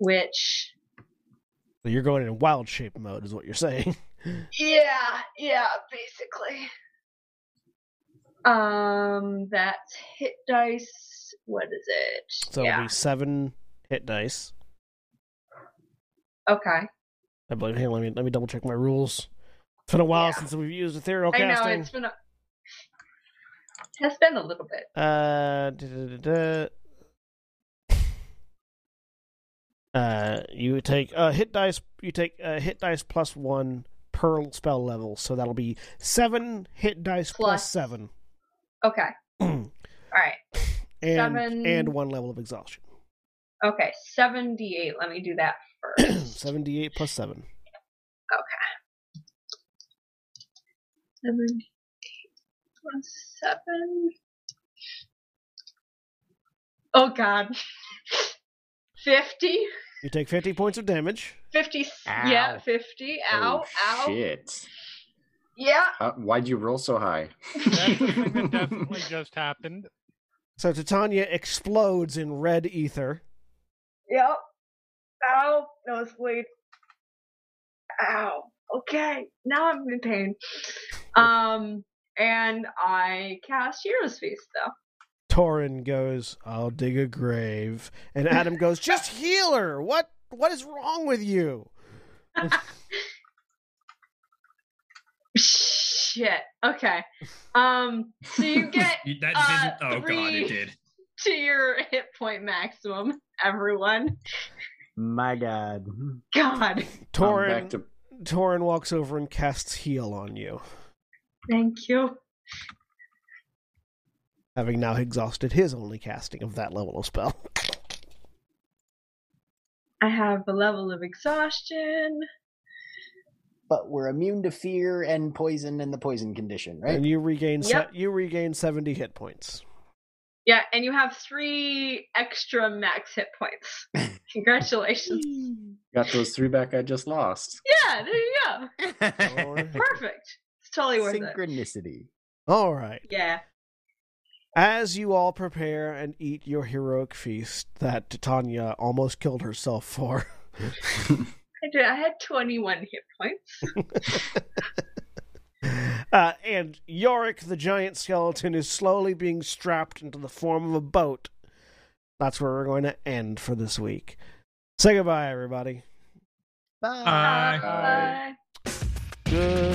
Which so you're going in wild shape mode is what you're saying. yeah, yeah, basically. Um that's hit dice. What is it? So yeah. It'll be seven hit dice. Okay. I believe hey, let me let me double check my rules. It's been a while yeah. since we've used ethereal casting. I know, it's been a it's been a little bit. Uh da, da, da, da. Uh, you take uh, hit dice. You take uh, hit dice plus one per spell level, so that'll be seven hit dice plus, plus seven. Okay. All right. And, seven and one level of exhaustion. Okay, seven d eight. Let me do that first. Seven d eight plus seven. Okay. Seven d eight plus seven. Oh God. fifty You take fifty points of damage. fifty Ow. Yeah, fifty Ow, oh, ow. Shit. Yeah. Uh, why'd you roll so high? That's the thing that definitely just happened. So Titania explodes in red ether. Yep. Ow. Nosebleed. Ow. Okay. Now I'm in pain. Um, and I cast Hero's Feast, though. Torin goes, I'll dig a grave. And Adam goes, just heal her! What, what is wrong with you? Shit. Okay. Um, so you get that uh, didn't, oh three God, it did. To your hit point maximum, everyone. My God. God. Torin, to... Torin walks over and casts heal on you. Thank you. Having now exhausted his only casting of that level of spell. I have a level of exhaustion. But we're immune to fear and poison and the poison condition, right? And you regain yep. se- you regain seventy hit points. Yeah, and you have three extra max hit points. Congratulations. Got those three back I just lost. Yeah, there you go. Perfect. It's totally worth Synchronicity. It. Synchronicity. All right. Yeah. As you all prepare and eat your heroic feast that Titania almost killed herself for. I did. I had twenty-one hit points. uh, and Yorick, the giant skeleton, is slowly being strapped into the form of a boat. That's where we're going to end for this week. Say goodbye, everybody. Bye. Bye. Bye. Bye. Good.